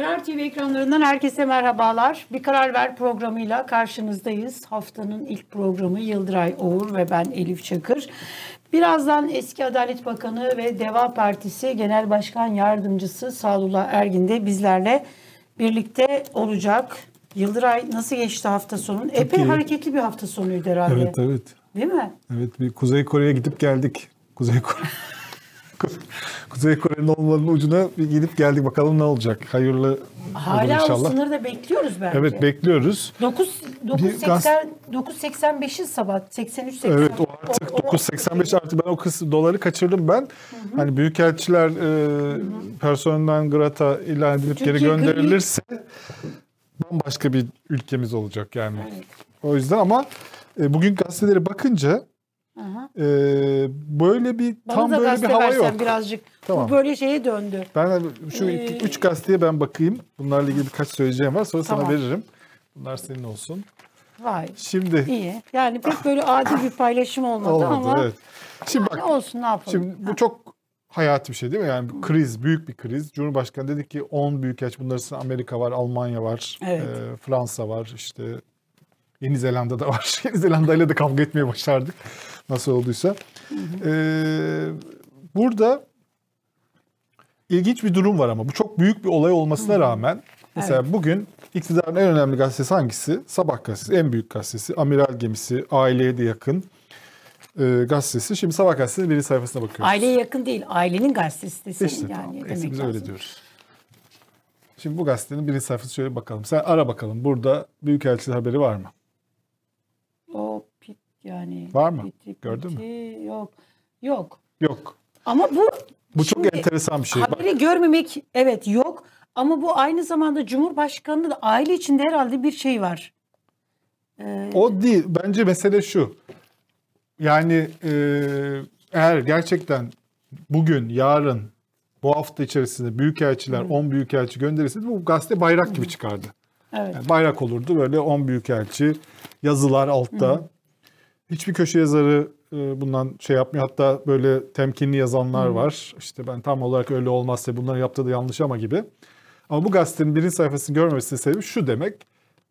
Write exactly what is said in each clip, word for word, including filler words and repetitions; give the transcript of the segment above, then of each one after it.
Karar T V ekranlarından herkese merhabalar. Bir Karar Ver programıyla karşınızdayız. Haftanın ilk programı Yıldıray Oğur ve ben Elif Çakır. Birazdan eski Adalet Bakanı ve Deva Partisi Genel Başkan Yardımcısı Sadullah Ergin de bizlerle birlikte olacak. Yıldıray, nasıl geçti hafta sonu? Epey Peki. hareketli bir hafta sonuydu herhalde. Evet, evet. Değil mi? Evet, bir Kuzey Kore'ye gidip geldik. Kuzey Kore... Kuzey Kore'nin olmalarının ucuna bir gidip geldik. Bakalım ne olacak? Hayırlı Hala inşallah. Hala o sınırda bekliyoruz belki. Evet, bekliyoruz. dokuz seksen beşin sabah. seksen üç seksen beş. Evet, o artık dokuz seksen beş artık. Ben o kısmı doları kaçırdım ben. Hı hı. Hani büyükelçiler e, hı hı. personelden grata ilan edilip Türkiye geri gönderilirse bambaşka bir ülkemiz olacak yani. Evet. O yüzden ama e, bugün gazetelere bakınca Ee, böyle bir Bana tam böyle bir hava yok. Birazcık. Tamam. Bu böyle şeye döndü. Ben şu ee... üç gazeteye ben bakayım. Bunlarla ilgili birkaç söyleyeceğim var. Sonra tamam. sana veririm. Bunlar senin olsun. Vay. Şimdi. İyi. Yani pek böyle adil bir paylaşım olmadı, olmadı ama. Evet. Şimdi bak. Yani olsun, ne yapalım. Şimdi ha. bu çok hayati bir şey değil mi? Yani bir kriz, büyük bir kriz. Cumhurbaşkanı dedi ki on büyükelçi, bunlar arasında Amerika var, Almanya var, evet. e, Fransa var, işte Yeni Zelanda da var. Yeni Zelanda ile de kavga etmeye başardık. Nasıl olduysa. Hı hı. Ee, burada ilginç bir durum var ama. Bu çok büyük bir olay olmasına hı hı. rağmen. Mesela evet. bugün iktidarın en önemli gazetesi hangisi? Sabah gazetesi. En büyük gazetesi. Amiral gemisi. Aileye de yakın e, gazetesi. Şimdi Sabah gazetesinin birinci sayfasına bakıyoruz. Aileye yakın değil. Ailenin gazetesi. İşte yani, tamam. Demek biz öyle diyoruz. Şimdi bu gazetenin birinci sayfası, şöyle bakalım. Sen ara bakalım. Burada büyükelçiler haberi var mı? O pip yani. Var mı? Piti, Gördün piti, mü? Yok. Yok. Yok. Ama bu bu çok enteresan bir şey. Haberi Bak. görmemek evet yok. Ama bu aynı zamanda Cumhurbaşkanı'nın da aile içinde herhalde bir şey var. Ee, o değil. Bence mesele şu. Yani eğer gerçekten bugün, yarın, bu hafta içerisinde büyükelçiler hmm. on büyükelçi gönderilseydi bu gazete bayrak hmm. gibi çıkardı. Evet. Yani bayrak olurdu böyle on büyükelçi, yazılar altta. Hmm. Hiçbir köşe yazarı e, bundan şey yapmıyor. Hatta böyle temkinli yazanlar hmm. var. İşte ben tam olarak öyle olmazsa bunların yaptığı da yanlış ama gibi. Ama bu gazetenin birinci sayfasını görmemesinin sebebi şu demek.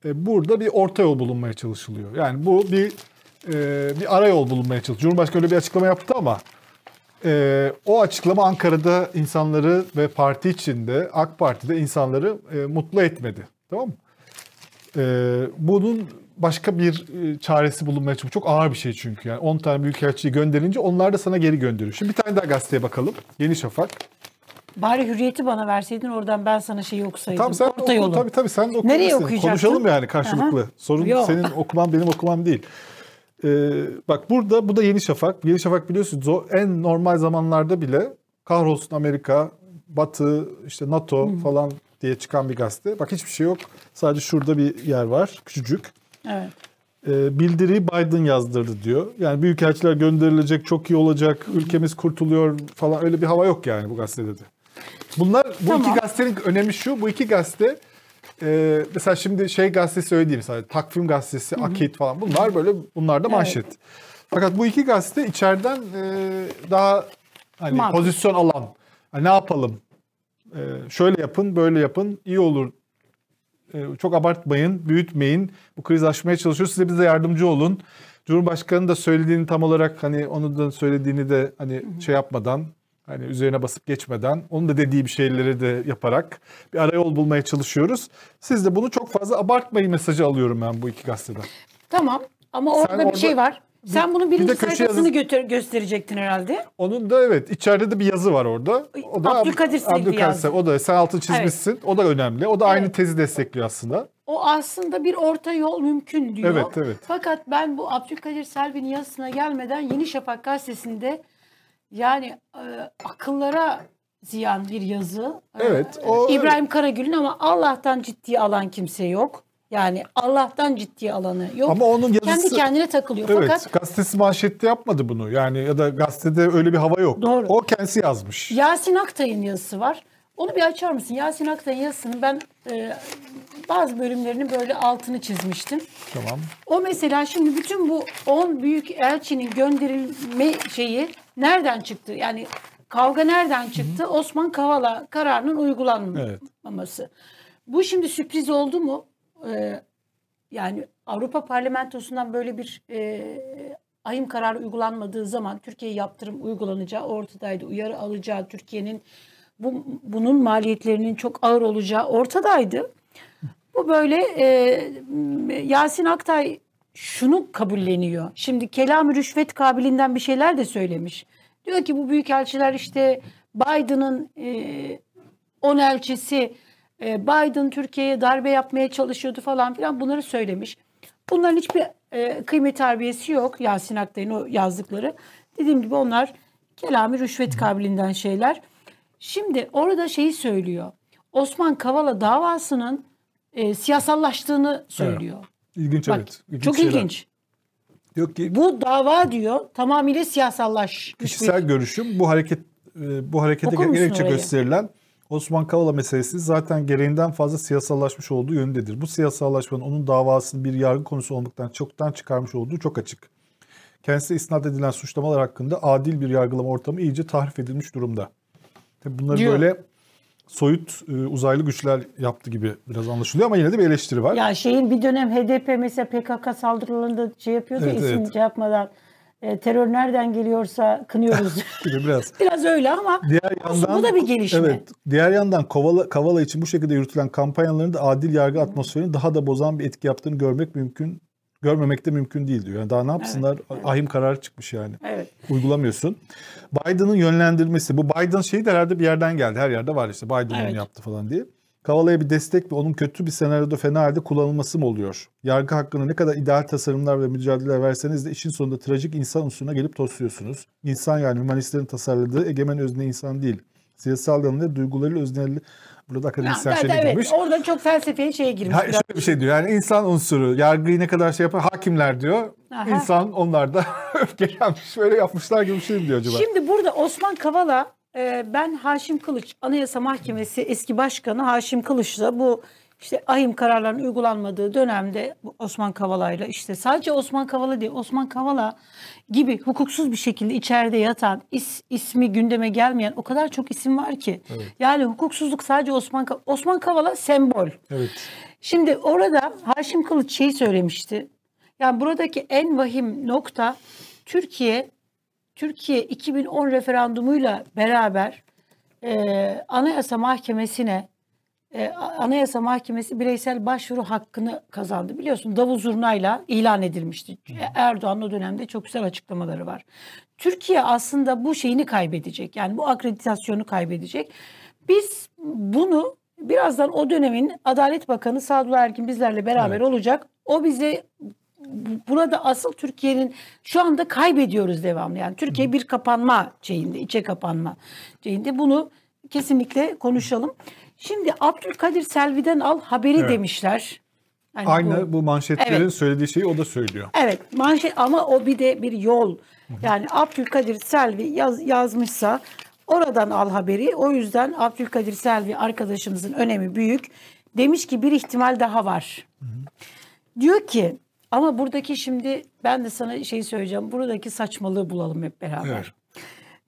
E, burada bir orta yol bulunmaya çalışılıyor. Yani bu bir e, bir ara yol bulunmaya çalışılıyor. Cumhurbaşkanı öyle bir açıklama yaptı ama Ee, o açıklama Ankara'da insanları ve parti içinde, AK Parti'de insanları e, mutlu etmedi. Tamam mı? Ee, bunun başka bir e, çaresi bulunmaya çalışıyor. Çok ağır bir şey çünkü. Yani on tane büyükelçiyi gönderince onlar da sana geri gönderiyor. Şimdi bir tane daha gazeteye bakalım. Yeni Şafak. Bari Hürriyet'i bana verseydin, oradan ben sana şeyi okusaydım. Tamam, sen Orta yolu. Tabii tabii sen de okumuşsun. Nereye okuyacaksın? Konuşalım yani karşılıklı. Aha. Sorun Yok. senin okuman benim okumam değil. Ee, bak burada, bu da Yeni Şafak. Yeni Şafak biliyorsunuz o en normal zamanlarda bile kahrolsun Amerika, Batı, işte NATO hmm. falan diye çıkan bir gazete. Bak hiçbir şey yok. Sadece şurada bir yer var. Küçücük. Evet. Ee, bildiriyi Biden yazdırdı diyor. Yani büyükelçiler gönderilecek, çok iyi olacak, ülkemiz kurtuluyor falan, öyle bir hava yok yani bu gazetede de. Bunlar, bu tamam. iki gazetenin önemi şu. Bu iki gazete Ee, mesela şimdi şey gazetesi öyle değil, mesela Takvim gazetesi, Akit falan, bunlar böyle, bunlar da manşet. Evet. Fakat bu iki gazete içeriden e, daha hani Mart. pozisyon alan, hani ne yapalım, ee, şöyle yapın, böyle yapın, iyi olur, ee, çok abartmayın, büyütmeyin, bu krizi aşmaya çalışıyoruz, size bize yardımcı olun. Cumhurbaşkanı da söylediğini tam olarak, hani onu da söylediğini de hani hı hı. şey yapmadan, hani üzerine basıp geçmeden, onun da dediği bir şeyleri de yaparak bir arayol bulmaya çalışıyoruz. Siz de bunu çok fazla abartmayın mesajı alıyorum ben bu iki gazeteden. Tamam ama orada Sen bir orada, şey var. Bir, Sen bunun birinci bir sayfasını götür, gösterecektin herhalde. Onun da evet, içeride de bir yazı var orada. O da Abdülkadir Selvi yazdı. O da sen altını çizmişsin. Evet. O da önemli. O da aynı evet. tezi destekliyor aslında. O aslında bir orta yol mümkün diyor. Evet, evet. Fakat ben bu Abdülkadir Selvi'nin yazısına gelmeden Yeni Şafak gazetesinde Yani e, akıllara ziyan bir yazı. Evet. O, İbrahim evet. Karagül'ün ama Allah'tan ciddiye alan kimse yok. Yani Allah'tan ciddiye alanı yok. Ama onun yazısı... Kendi kendine takılıyor. Evet. Fakat... Gazetesi manşette yapmadı bunu. Yani ya da gazetede öyle bir hava yok. Doğru. O kendisi yazmış. Yasin Aktay'ın yazısı var. Onu bir açar mısın? Yasin Aktay'ın yazısının ben e, bazı bölümlerinin böyle altını çizmiştim. Tamam. O mesela şimdi bütün bu on büyük elçinin gönderilme şeyi nereden çıktı? Yani Kavga nereden çıktı? Hı-hı. Osman Kavala kararının uygulanmaması. Evet. Bu şimdi sürpriz oldu mu? Ee, yani Avrupa Parlamentosu'ndan böyle bir e, ahim kararı uygulanmadığı zaman Türkiye'ye yaptırım uygulanacağı ortadaydı. Uyarı alacağı, Türkiye'nin bu, bunun maliyetlerinin çok ağır olacağı ortadaydı. Bu böyle e, Yasin Aktay şunu kabulleniyor. Şimdi kelam-ı rüşvet kabiliğinden bir şeyler de söylemiş. Diyor ki bu büyükelçiler işte Biden'ın e, on elçisi e, Biden Türkiye'ye darbe yapmaya çalışıyordu falan filan, bunları söylemiş. Bunların hiçbir e, kıymet harbiyesi yok Yasin Aktay'ın o yazdıkları. Dediğim gibi onlar kelami rüşvet kabiliğinden şeyler. Şimdi orada şeyi söylüyor. Osman Kavala davasının e, siyasallaştığını söylüyor. Evet. İlginç. Bak, evet. İlginç çok şeyler. İlginç. Yok ki, bu dava diyor tamamıyla siyasallaşmış. Kişisel görüşüm bu hareket bu harekete gerekçe gösterilen Osman Kavala meselesi zaten gereğinden fazla siyasallaşmış olduğu yönündedir. Bu siyasallaşmanın onun davasının bir yargı konusu olmaktan çoktan çıkarmış olduğu çok açık. Kendisine isnat edilen suçlamalar hakkında adil bir yargılama ortamı iyice tahrif edilmiş durumda. Tabii bunları diyor. Böyle soyut uzaylı güçler yaptı gibi biraz anlaşılıyor ama yine de bir eleştiri var. Ya şeyin bir dönem H D P mesela P K K saldırılarında şey yapıyordu, evet, isim evet. yapmadan e, terör nereden geliyorsa kınıyoruz. biraz biraz öyle ama yandan, bu da bir gelişme. Evet. Diğer yandan Kavala, Kavala için bu şekilde yürütülen kampanyaların da adil yargı atmosferini daha da bozan bir etki yaptığını görmek mümkün, görmemek de mümkün değil diyor. Yani daha ne yapsınlar? Evet, evet. Ahim kararı çıkmış yani. Evet. Uygulamıyorsun. Biden'ın yönlendirmesi. Bu Biden şeyi de herhalde bir yerden geldi. Her yerde var işte. Biden evet. yaptı falan diye. Kavala'ya bir destek ve onun kötü bir senaryoda fena halde kullanılması mı oluyor? Yargı hakkında ne kadar ideal tasarımlar ve mücadeleler verseniz de işin sonunda trajik insan unsuruna gelip tosluyorsunuz. İnsan yani humanistlerin tasarladığı egemen özne insan değil. Siyasal alanında duygularıyla özneli. Burada akademisyen yani, şeyine evet, girmiş. Orada çok felsefeye şeye girmiş. Ha, şöyle bir şey diyor yani insan unsuru, yargıyı ne kadar şey yapar, hakimler diyor. Aha. İnsan onlar da öfkelenmiş, böyle yapmışlar gibi bir şey diyor acaba. Şimdi burada Osman Kavala, ben Haşim Kılıç, Anayasa Mahkemesi eski başkanı Haşim Kılıç'la bu işte ahim kararlarının uygulanmadığı dönemde Osman Kavala'yla işte sadece Osman Kavala değil, Osman Kavala gibi hukuksuz bir şekilde içeride yatan, is, ismi gündeme gelmeyen o kadar çok isim var ki. Evet. Yani hukuksuzluk sadece Osman Kavala. Osman Kavala sembol. Evet. Şimdi orada Haşim Kılıç şey söylemişti. Yani buradaki en vahim nokta Türkiye, Türkiye iki bin on referandumuyla beraber e, Anayasa Mahkemesi'ne Anayasa Mahkemesi bireysel başvuru hakkını kazandı. Biliyorsun davul zurnayla ilan edilmişti. Erdoğan'ın o dönemde çok güzel açıklamaları var. Türkiye aslında bu şeyini kaybedecek. Yani bu akreditasyonu kaybedecek. Biz bunu birazdan o dönemin Adalet Bakanı Sadullah Ergin bizlerle beraber evet. olacak. O bize burada asıl Türkiye'nin şu anda kaybediyoruz devamlı. Yani Türkiye bir kapanma şeyinde, içe kapanma şeyinde. Bunu kesinlikle konuşalım. Şimdi Abdülkadir Selvi'den al haberi evet. demişler. Yani aynı bu, bu manşetlerin evet. söylediği şeyi o da söylüyor. Evet manşet ama o bir de bir yol. Yani Abdülkadir Selvi yaz, yazmışsa oradan al haberi. O yüzden Abdülkadir Selvi arkadaşımızın önemi büyük. Demiş ki bir ihtimal daha var. Hı hı. Diyor ki ama buradaki şimdi ben de sana şey söyleyeceğim. Buradaki saçmalığı bulalım hep beraber. Evet.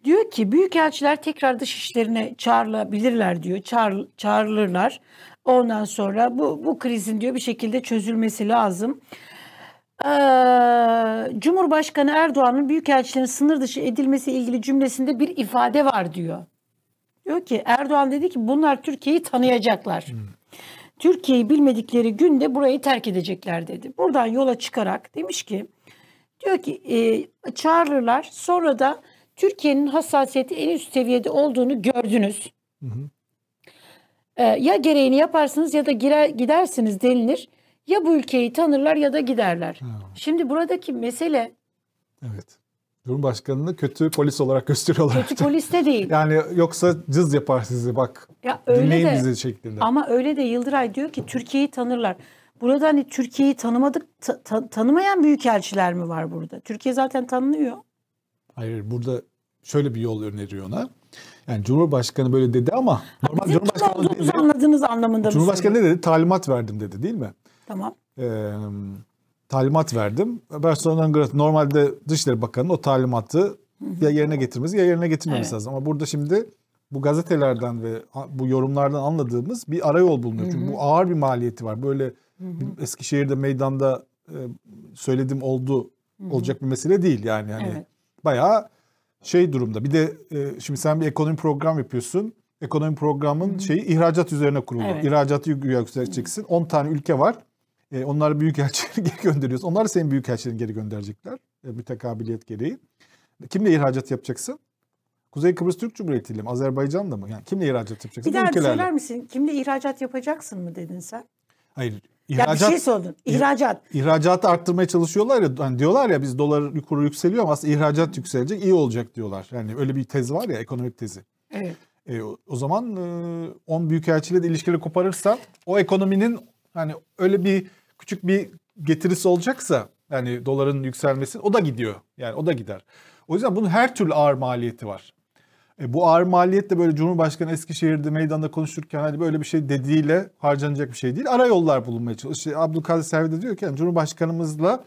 Diyor ki büyükelçiler tekrar dış işlerine çağrılabilirler diyor. Çağır, çağrılırlar. Ondan sonra bu, bu krizin diyor bir şekilde çözülmesi lazım. Ee, Cumhurbaşkanı Erdoğan'ın büyükelçilerin sınır dışı edilmesi ilgili cümlesinde bir ifade var diyor. Diyor ki Erdoğan dedi ki bunlar Türkiye'yi tanıyacaklar. Hmm. Türkiye'yi bilmedikleri günde burayı terk edecekler dedi. Buradan yola çıkarak demiş ki diyor ki e, çağrılırlar sonra da Türkiye'nin hassasiyeti en üst seviyede olduğunu gördünüz. Hı hı. Ee, ya gereğini yaparsınız ya da girer, gidersiniz denilir. Ya bu ülkeyi tanırlar ya da giderler. Ha. Şimdi buradaki mesele... Evet. Cumhurbaşkanını kötü polis olarak gösteriyorlar. Kötü polis de değil. Yani yoksa cız yapar sizi bak. Ya dinleyin de, bizi şeklinde. Ama öyle de Yıldıray diyor ki Türkiye'yi tanırlar. Burada hani Türkiye'yi tanımadık, ta, ta, tanımayan büyükelçiler mi var burada? Türkiye zaten tanınıyor. Hayır, burada şöyle bir yol öneriyor ona. Yani Cumhurbaşkanı böyle dedi ama normal bizim Cumhurbaşkanı dediğimiz anladığınız anlamında. Cumhurbaşkanı ne dedi? Talimat verdim dedi, değil mi? Tamam. Ee, talimat verdim. Personel Graf normalde Dışişleri Bakanı'nın o talimatı ya yerine getirmesi ya yerine getirmemesi evet. lazım. Ama burada şimdi bu gazetelerden ve bu yorumlardan anladığımız bir arayol bulunuyor. Çünkü bu ağır bir maliyeti var. Böyle hı hı. Eskişehir'de meydanda söylediğim oldu hı hı. olacak bir mesele değil yani. Hani evet. bayağı şey durumda. Bir de şimdi sen bir ekonomi program yapıyorsun. Ekonomi programın hı. şeyi ihracat üzerine kurulu. Evet. İhracatı yükselteceksin. on tane ülke var. E, onlar büyükelçileri geri gönderiyorsun. Onlar senin büyükelçilerini geri gönderecekler. E, mütekabiliyet gereği. Kimle ihracat yapacaksın? Kuzey Kıbrıs Türk Cumhuriyeti ile mi? Azerbaycan'la mı? Yani kimle ihracat yapacaksın? Bir daha ülkelerle. Söyler misin? Kimle ihracat yapacaksın mı dedin sen? Hayır. İhracat, ya bir şey sordun. İhracat. İhracatı arttırmaya çalışıyorlar ya. Hani diyorlar ya biz dolar kuru yükseliyor ama aslında ihracat yükselecek iyi olacak diyorlar. Yani öyle bir tez var ya ekonomik tezi. Evet. E, o zaman e, on büyükelçiyle de ilişkileri koparırsa o ekonominin hani öyle bir küçük bir getirisi olacaksa yani doların yükselmesi o da gidiyor. Yani o da gider. O yüzden bunun her türlü ağır maliyeti var. E, bu ağır maliyet de böyle Cumhurbaşkanı Eskişehir'de meydanda konuşurken hani böyle bir şey dediğiyle harcanacak bir şey değil. Ara yollar bulunmaya çalışıyor. İşte Abdülkadir Selvi de diyor ki yani Cumhurbaşkanımızla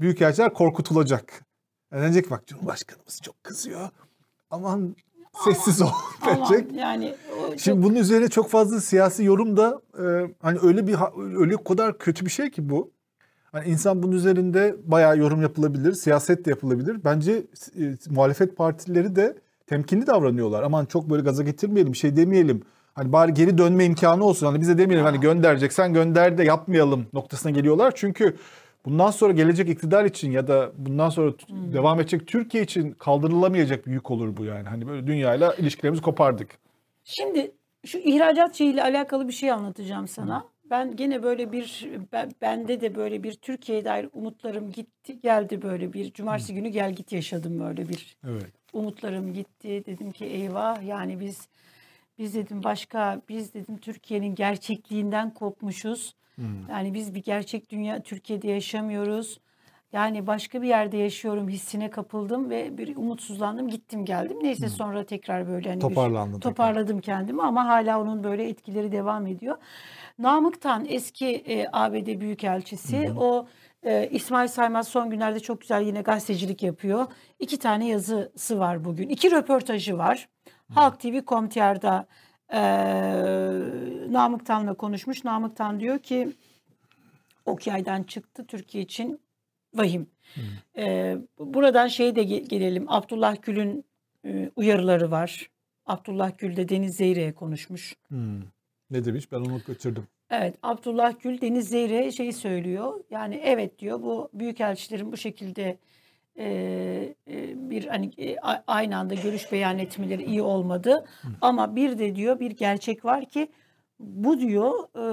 büyükelçiler korkutulacak. Yani denecek bak Cumhurbaşkanımız çok kızıyor. Aman sessiz ol diyecek. Yani çok... Şimdi bunun üzerine çok fazla siyasi yorum da e, hani öyle bir öyle kadar kötü bir şey ki bu. Hani insan bunun üzerinde bayağı yorum yapılabilir, siyaset de yapılabilir. Bence e, muhalefet partileri de temkinli davranıyorlar. Aman çok böyle gaza getirmeyelim, şey demeyelim. Hani bari geri dönme imkanı olsun. Hani bize demeyelim hani göndereceksen gönder de yapmayalım noktasına geliyorlar. Çünkü bundan sonra gelecek iktidar için ya da bundan sonra hmm. devam edecek Türkiye için kaldırılamayacak bir yük olur bu yani. Hani böyle dünyayla ilişkilerimizi kopardık. Şimdi şu ihracat şeyiyle alakalı bir şey anlatacağım sana. Hmm. Ben gene böyle bir, ben, bende de böyle bir Türkiye'ye dair umutlarım gitti geldi böyle bir. Cumartesi hmm. günü gel git yaşadım böyle bir. Evet. Umutlarım gitti. Dedim ki eyvah yani biz, biz dedim başka, biz dedim Türkiye'nin gerçekliğinden kopmuşuz. Yani biz bir gerçek dünya Türkiye'de yaşamıyoruz. Yani başka bir yerde yaşıyorum hissine kapıldım ve bir umutsuzlandım gittim geldim. Neyse hmm. sonra tekrar böyle hani toparlandım, toparladım tekrar. Kendimi ama hala onun böyle etkileri devam ediyor. Namık Tan eski e, A B D Büyükelçisi hmm. o e, İsmail Saymaz son günlerde çok güzel yine gazetecilik yapıyor. İki tane yazısı var bugün. İki röportajı var. Hmm. Halk T V Komtiyar'da. Ee, Namık Tan'la konuşmuş. Namık Tan diyor ki Okyay'dan çıktı Türkiye için vahim. Hmm. Ee, buradan şeye de gelelim. Abdullah Gül'ün e, uyarıları var. Abdullah Gül de Deniz Zeyre'ye konuşmuş. Hmm. Ne demiş? Ben onu kaçırdım. Evet. Abdullah Gül Deniz Zeyre şeyi söylüyor. Yani evet diyor bu büyükelçilerin bu şekilde Ee, bir hani aynı anda görüş beyan etmeleri iyi olmadı. Hı. Ama bir de diyor bir gerçek var ki bu diyor e,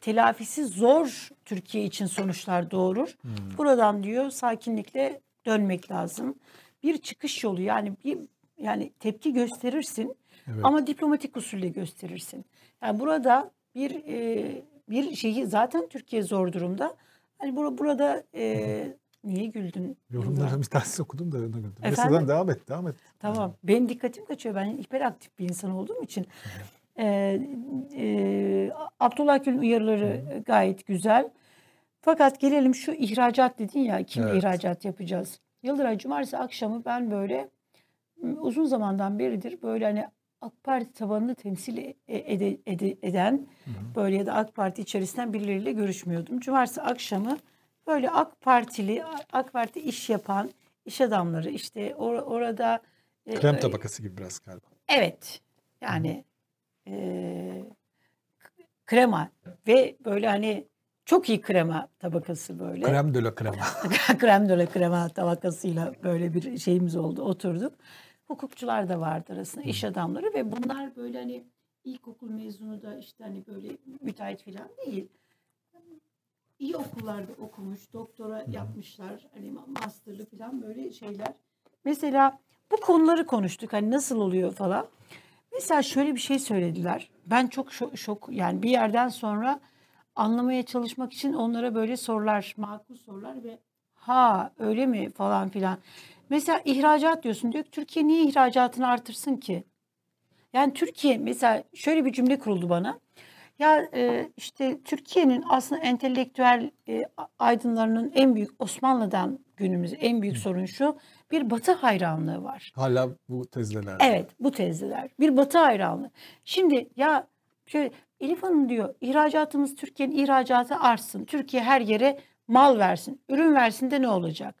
telafisi zor Türkiye için sonuçlar doğurur. Hı. Buradan diyor sakinlikle dönmek lazım. Bir çıkış yolu yani bir yani tepki gösterirsin evet. ama diplomatik usulle gösterirsin. Yani burada bir e, bir şeyi zaten Türkiye zor durumda. Hani bur- burada e, niye güldün? Yorumlara bir tanesi okudum da öyle güldüm. Mesela devam et, devam et. Tamam. Benim dikkatim kaçıyor. Ben hiperaktif bir insan olduğum için. Ee, e, Abdullah Gül'ün uyarıları Hı. gayet güzel. Fakat gelelim şu ihracat dedin ya. Kimle evet. ihracat yapacağız? Yıldıray cumartesi akşamı ben böyle uzun zamandan beridir böyle hani AK Parti tabanını temsil ede, ede, eden Hı. böyle ya da AK Parti içerisinden birileriyle görüşmüyordum. Cumartesi akşamı böyle AK Partili, AK Parti iş yapan iş adamları işte or- orada... Krem e, tabakası gibi biraz galiba. Evet. Yani e, krema ve böyle hani çok iyi krema tabakası böyle. Krem de la krema. Krem de la krema tabakasıyla böyle bir şeyimiz oldu. Oturduk. Hukukçular da vardı arasında iş adamları ve bunlar böyle hani ilkokul mezunu da işte hani böyle müteahhit falan değil. İyi okullarda okumuş, doktora yapmışlar, hani masterlı falan böyle şeyler. Mesela bu konuları konuştuk, hani nasıl oluyor falan. Mesela şöyle bir şey söylediler. Ben çok şok, şok yani bir yerden sonra anlamaya çalışmak için onlara böyle sorular, makul sorular ve ha öyle mi falan filan. Mesela ihracat diyorsun diyor ki Türkiye niye ihracatını artırsın ki? Yani Türkiye mesela şöyle bir cümle kuruldu bana. Ya işte Türkiye'nin aslında entelektüel aydınlarının en büyük Osmanlı'dan günümüz en büyük sorun şu, bir Batı hayranlığı var. Hala bu tezdeler. Evet, bu tezdeler. Bir Batı hayranlığı. Şimdi ya şöyle, Elif Hanım diyor, ihracatımız, Türkiye'nin ihracatı artsın. Türkiye her yere mal versin, ürün versin de ne olacak?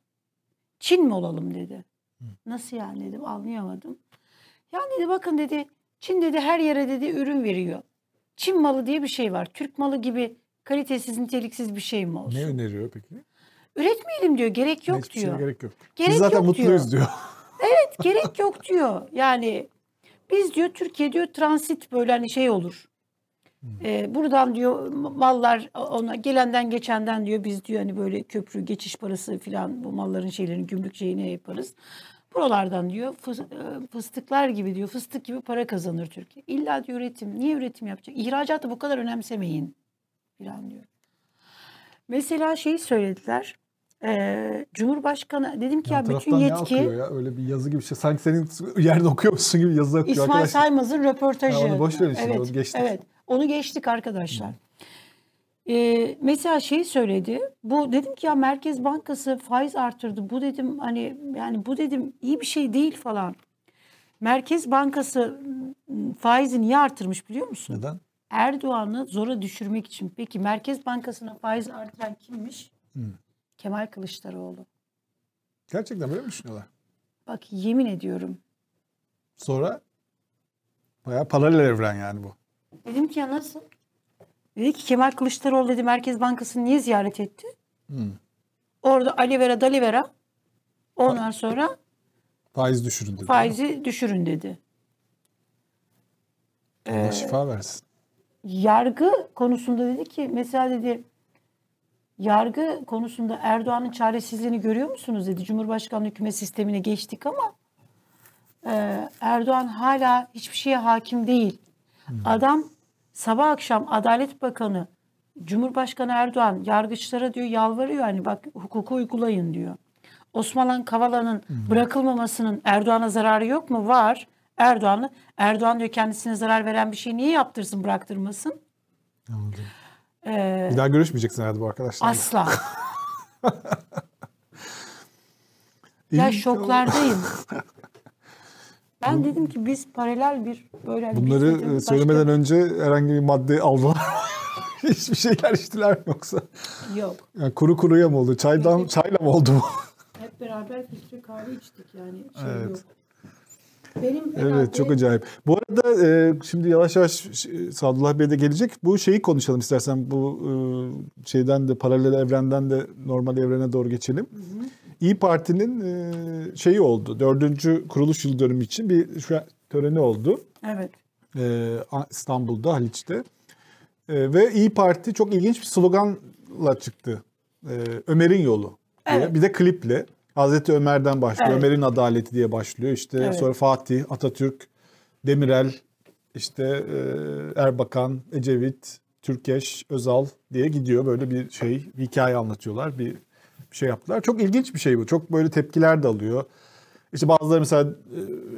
Çin mi olalım dedi. Hı. Nasıl yani dedim, anlayamadım. Ya dedi bakın dedi, Çin dedi her yere dedi ürün veriyor. Çin malı diye bir şey var. Türk malı gibi kalitesiz, niteliksiz bir şey mi olsun? Ne öneriyor peki? Üretmeyelim diyor, gerek yok hiçbir diyor. Hiçbir şey gerek yok. Gerek biz zaten yok mutluyuz diyor. diyor. Evet, gerek yok diyor. Yani biz diyor, Türkiye diyor transit böyle hani şey olur. Ee, buradan diyor mallar ona gelenden geçenden diyor biz diyor hani böyle köprü geçiş parası filan bu malların şeylerin gümrük şeyine yaparız. Buralardan diyor fıstıklar gibi diyor fıstık gibi para kazanır Türkiye. İlla diyor üretim. Niye üretim yapacak? İhracatı bu kadar önemsemeyin filan diyor. Mesela şeyi söylediler. Ee, Cumhurbaşkanı dedim ki ya, ya bütün yetki ya, öyle bir yazı gibi şey sanki senin yerde okuyormuşsun gibi yazı okuyor. İsmail arkadaşlar. Saymaz'ın röportajı. Ya onu boş verin şimdi, evet, onu geçtik. Evet. Onu geçtik arkadaşlar. Ee, mesela şeyi söyledi. Bu dedim ki ya Merkez Bankası faiz artırdı. Bu dedim hani yani bu dedim iyi bir şey değil falan. Merkez Bankası faizi niye artırmış biliyor musun? Neden? Erdoğan'ı zora düşürmek için. Peki Merkez Bankası'na faiz artıran kimmiş? Hı. Kemal Kılıçdaroğlu. Gerçekten böyle mi düşünüyorlar? Bak yemin ediyorum. Sonra bayağı paralel evren yani bu. Dedim ki ya nasıl? Dedi ki Kemal Kılıçdaroğlu dedi Merkez Bankası'nı niye ziyaret etti? Hmm. Orada Ali Vera Dali Vera ondan sonra faiz düşürün dedi. Faizi düşürün dedi. Allah ee, şifa versin. Yargı konusunda dedi ki mesela dedi yargı konusunda Erdoğan'ın çaresizliğini görüyor musunuz dedi. Cumhurbaşkanlığı hükümet sistemine geçtik ama e, Erdoğan hala hiçbir şeye hakim değil. Adam sabah akşam Adalet Bakanı, Cumhurbaşkanı Erdoğan yargıçlara diyor yalvarıyor hani bak hukuku uygulayın diyor. Osman Kavala'nın bırakılmamasının Erdoğan'a zararı yok mu? Var. Erdoğan'ı Erdoğan diyor kendisine zarar veren bir şeyi niye yaptırsın, bıraktırmasın? Anladım. Ee, bir daha görüşmeyeceksin herhalde bu arkadaşlarla. Asla. Ya şoklardayım. Ben dedim ki biz paralel bir böyle... Bunları bir söylemeden başka... önce herhangi bir madde aldılar hiçbir şeyler içtiler mi yoksa? Yok. Yani kuru kuruya mı oldu? Çaydan, evet. Çayla mı oldu mu? Hep beraber filtre kahve içtik yani. Şey evet. Yok. Benim evet herhalde... çok acayip. Bu arada e, şimdi yavaş yavaş Sadullah Bey de gelecek. Bu şeyi konuşalım istersen. Bu e, şeyden de paralel evrenden de normal evrene doğru geçelim. Hı hı. İyi Parti'nin şeyi oldu. Dördüncü kuruluş yıl dönümü için bir töreni oldu. Evet. İstanbul'da, Haliç'te. Ve İyi Parti çok ilginç bir sloganla çıktı. Ömer'in yolu diye. Evet. Bir de kliple. Hazreti Ömer'den başlıyor. Evet. Ömer'in adaleti diye başlıyor. İşte evet. Sonra Fatih, Atatürk, Demirel, işte Erbakan, Ecevit, Türkeş, Özal diye gidiyor. Böyle bir şey, bir hikaye anlatıyorlar. Bir bir şey yaptılar. Çok ilginç bir şey bu. Çok böyle tepkiler de alıyor. İşte bazıları mesela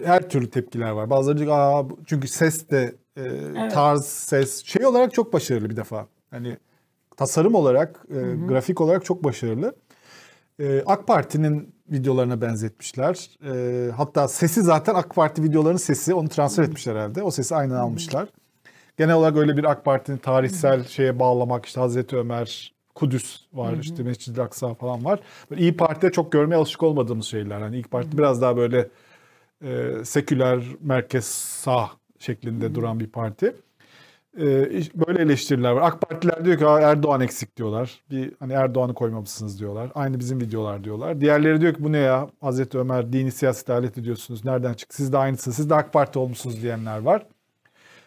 her türlü tepkiler var. Bazıları diyor aa çünkü ses de e, evet. Tarz, ses şey olarak çok başarılı bir defa. Hani tasarım olarak, e, grafik olarak çok başarılı. E, AK Parti'nin videolarına benzetmişler. E, hatta sesi zaten AK Parti videolarının sesi. Onu transfer Hı-hı. etmişler herhalde. O sesi aynen Hı-hı. almışlar. Genel olarak öyle bir AK Parti'nin tarihsel Hı-hı. şeye bağlamak işte Hazreti Ömer... Kudüs var hı hı. işte Mescid-i Aksa falan var. Böyle İyi Parti'de çok görmeye alışık olmadığımız şeyler. Hani İyi Parti hı hı. biraz daha böyle e, seküler merkez sağ şeklinde hı hı. duran bir parti. E, böyle eleştiriler var. AK Partiler diyor ki Erdoğan eksik diyorlar. Bir hani Erdoğan'ı koymamışsınız diyorlar. Aynı bizim videolar diyorlar. Diğerleri diyor ki bu ne ya? Hazreti Ömer dini siyaset alet ediyorsunuz. Nereden çıktı? Siz de aynısınız. Siz de AK Parti olmuşsunuz diyenler var.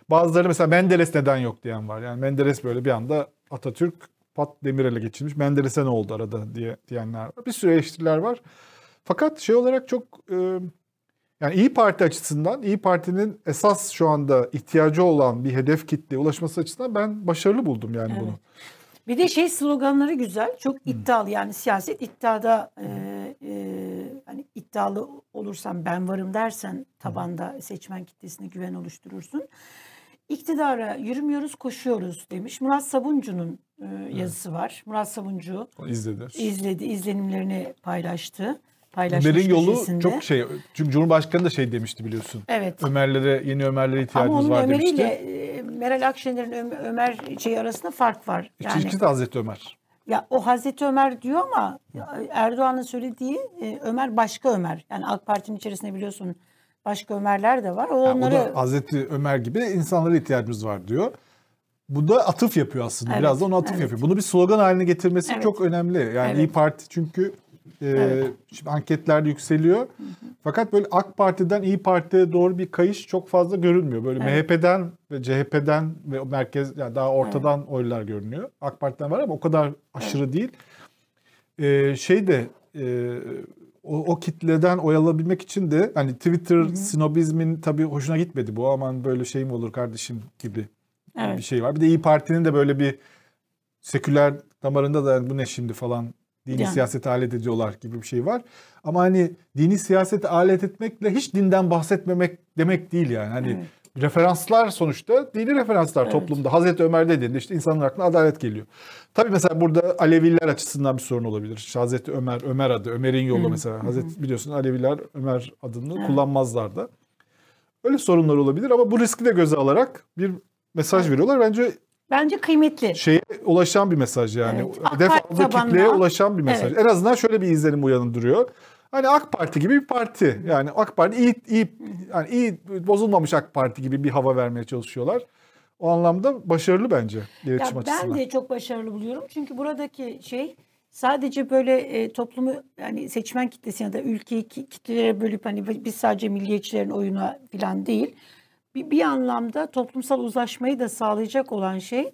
Bazıları mesela Menderes neden yok diyen var. Yani Menderes böyle bir anda Atatürk Pat Demirel'e geçilmiş. Menderes'e ne oldu arada diye diyenler var. Bir sürü eleştiriler var. Fakat şey olarak çok e, yani İyi Parti açısından İyi Parti'nin esas şu anda ihtiyacı olan bir hedef kitleye ulaşması açısından ben başarılı buldum yani evet. bunu. Bir de şey sloganları güzel. Çok iddialı yani siyaset iddiada e, e, hani iddialı olursan ben varım dersen tabanda seçmen kitlesine güven oluşturursun. İktidara yürümüyoruz koşuyoruz demiş. Murat Sabuncu'nun e, yazısı evet. var. Murat Savuncu izledi. izledi, izlenimlerini paylaştı. Ömer'in yolu köşesinde. Çok şey. Çünkü Cumhurbaşkanı da şey demişti biliyorsun. Evet. Ömerlere, yeni Ömerlere ihtiyacımız var Ömer demişti. Ama onun Ömer'iyle Meral Akşener'in Ömer, Ömer şeyi arasında fark var. Yani. İkisi de Hazreti Ömer. Ya o Hazreti Ömer diyor ama Erdoğan'ın söylediği Ömer başka Ömer. Yani AK Parti'nin içerisinde biliyorsun başka Ömerler de var. O, yani onları... o da Hazreti Ömer gibi insanlara ihtiyacımız var diyor. Bu da atıf yapıyor aslında. Evet, biraz da ona atıf evet. yapıyor. Bunu bir slogan haline getirmesi evet. çok önemli. Yani evet. İyi Parti çünkü e, evet. şimdi anketlerde yükseliyor. Hı hı. Fakat böyle AK Parti'den İyi Parti'ye doğru bir kayış çok fazla görünmüyor. Böyle evet. M H P'den ve C H P'den ve merkez yani daha ortadan evet. oylar görünüyor. AK Parti'den var ama o kadar aşırı evet. değil. E, şey de e, O, o kitleden oy alabilmek için de hani Twitter hı hı. sinobizmin tabii hoşuna gitmedi bu. Aman böyle şey mi olur kardeşim gibi evet. bir şey var. Bir de İyi Parti'nin de böyle bir seküler damarında da yani bu ne şimdi falan dini yani. Siyasete alet ediyorlar gibi bir şey var. Ama hani dini siyasete alet etmekle hiç dinden bahsetmemek demek değil yani. Hani evet. referanslar sonuçta dini referanslar evet. toplumda. Hazreti Ömer dediğinde işte insanın aklına adalet geliyor. Tabii mesela burada Aleviler açısından bir sorun olabilir. Hazreti Ömer, Ömer adı, Ömer'in yolu hı, mesela. Hı. Hazreti biliyorsun Aleviler Ömer adını evet. kullanmazlar da. Öyle sorunlar olabilir ama bu riski de göze alarak bir mesaj evet. veriyorlar. Bence bence kıymetli. Şeye ulaşan bir mesaj yani. Evet. Hedef aldığı kitleye ulaşan bir mesaj. Evet. En azından şöyle bir izlenim uyandırıyor. Hani AK Parti gibi bir parti. Yani AK Parti iyi iyi yani iyi bozulmamış AK Parti gibi bir hava vermeye çalışıyorlar. O anlamda başarılı bence iletişim açısından. Ben de çok başarılı buluyorum. Çünkü buradaki şey sadece böyle e, toplumu yani seçmen kitlesi ya da ülkeyi kitlelere bölüp hani biz sadece milliyetçilerin oyuna falan değil. Bir, bir anlamda toplumsal uzlaşmayı da sağlayacak olan şey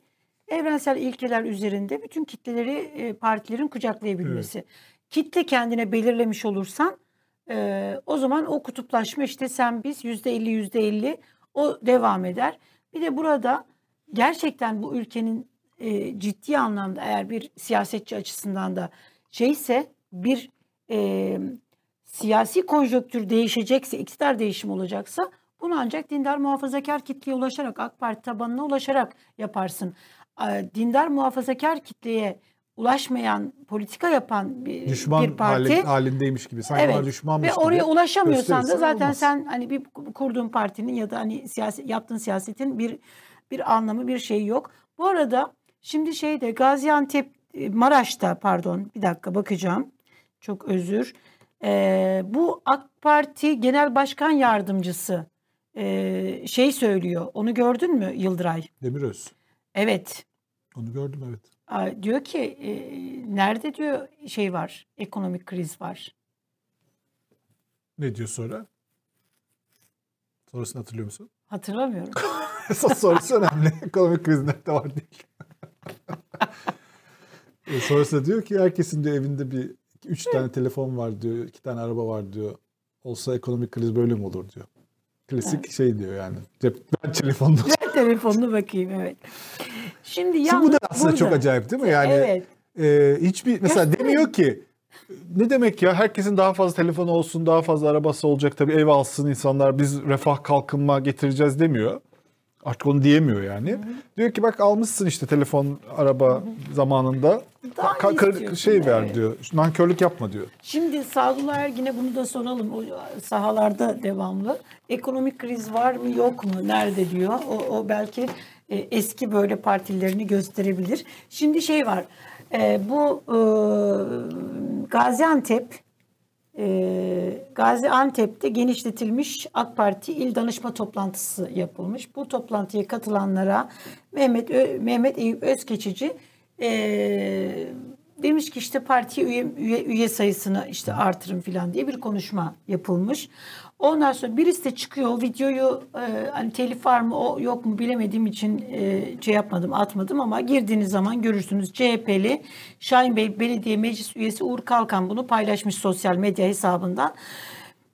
evrensel ilkeler üzerinde bütün kitleleri e, partilerin kucaklayabilmesi. Evet. Kitle kendine belirlemiş olursan e, o zaman o kutuplaşma işte sen biz yüzde elli yüzde elli o devam eder. Bir de burada gerçekten bu ülkenin e, ciddi anlamda eğer bir siyasetçi açısından da şeyse bir e, siyasi konjonktür değişecekse, iktidar değişimi olacaksa bunu ancak dindar muhafazakar kitleye ulaşarak, AK Parti tabanına ulaşarak yaparsın. E, dindar muhafazakar kitleye ulaşmayan, politika yapan bir, düşman bir parti. Düşman halindeymiş gibi. Sanki evet. düşmanmış gibi. Ve oraya gibi ulaşamıyorsan da zaten olmaz. Sen hani bir kurduğun partinin ya da hani siyasi, yaptığın siyasetin bir bir anlamı, bir şeyi yok. Bu arada şimdi şeyde Gaziantep, Maraş'ta pardon bir dakika bakacağım. Çok özür. Ee, bu AK Parti Genel Başkan Yardımcısı ee, şey söylüyor. Onu gördün mü Yıldıray? Demiröz. Evet. Onu gördüm evet. Diyor ki e, nerede diyor şey var, ekonomik kriz var. Ne diyor sonra? Sonrasını hatırlıyor musun? Hatırlamıyorum. Esas sorusu önemli. Ekonomik kriz nerede var değil. e, sonrasında diyor ki herkesin diyor evinde bir üç tane telefon var diyor, iki tane araba var diyor. Olsa ekonomik kriz böyle mi olur diyor. Klasik evet. şey diyor yani. Cep, ben telefonunu. Cep telefonunu bakayım evet. Şimdi, Şimdi bu da aslında burada. Çok acayip değil mi? Yani evet. e, hiçbir mesela Gösterin. Demiyor ki ne demek ya herkesin daha fazla telefonu olsun, daha fazla arabası olacak tabii ev alsın insanlar biz refah kalkınma getireceğiz demiyor. Artık onu diyemiyor yani. Hı-hı. Diyor ki bak almışsın işte telefon, araba Hı-hı. zamanında. Daha Ka- kar- şey evet. ver diyor. Nankörlük yapma diyor. Şimdi Sadullah Ergin'e bunu da soralım. O sahalarda devamlı. Ekonomik kriz var mı yok mu? Nerede diyor. O, o belki e, eski böyle partilerini gösterebilir. Şimdi şey var. E, bu e, Gaziantep E, Gaziantep'te genişletilmiş AK Parti İl Danışma Toplantısı yapılmış. Bu toplantıya katılanlara Mehmet Ö, Mehmet Eyüp Özkeçeci e, demiş ki işte parti üye, üye, üye sayısını işte artırın filan diye bir konuşma yapılmış. Ondan sonra birisi de çıkıyor videoyu e, hani telif var mı o yok mu bilemediğim için e, şey yapmadım atmadım ama girdiğiniz zaman görürsünüz. C H P'li Şahin Bey Belediye Meclis Üyesi Uğur Kalkan bunu paylaşmış sosyal medya hesabından.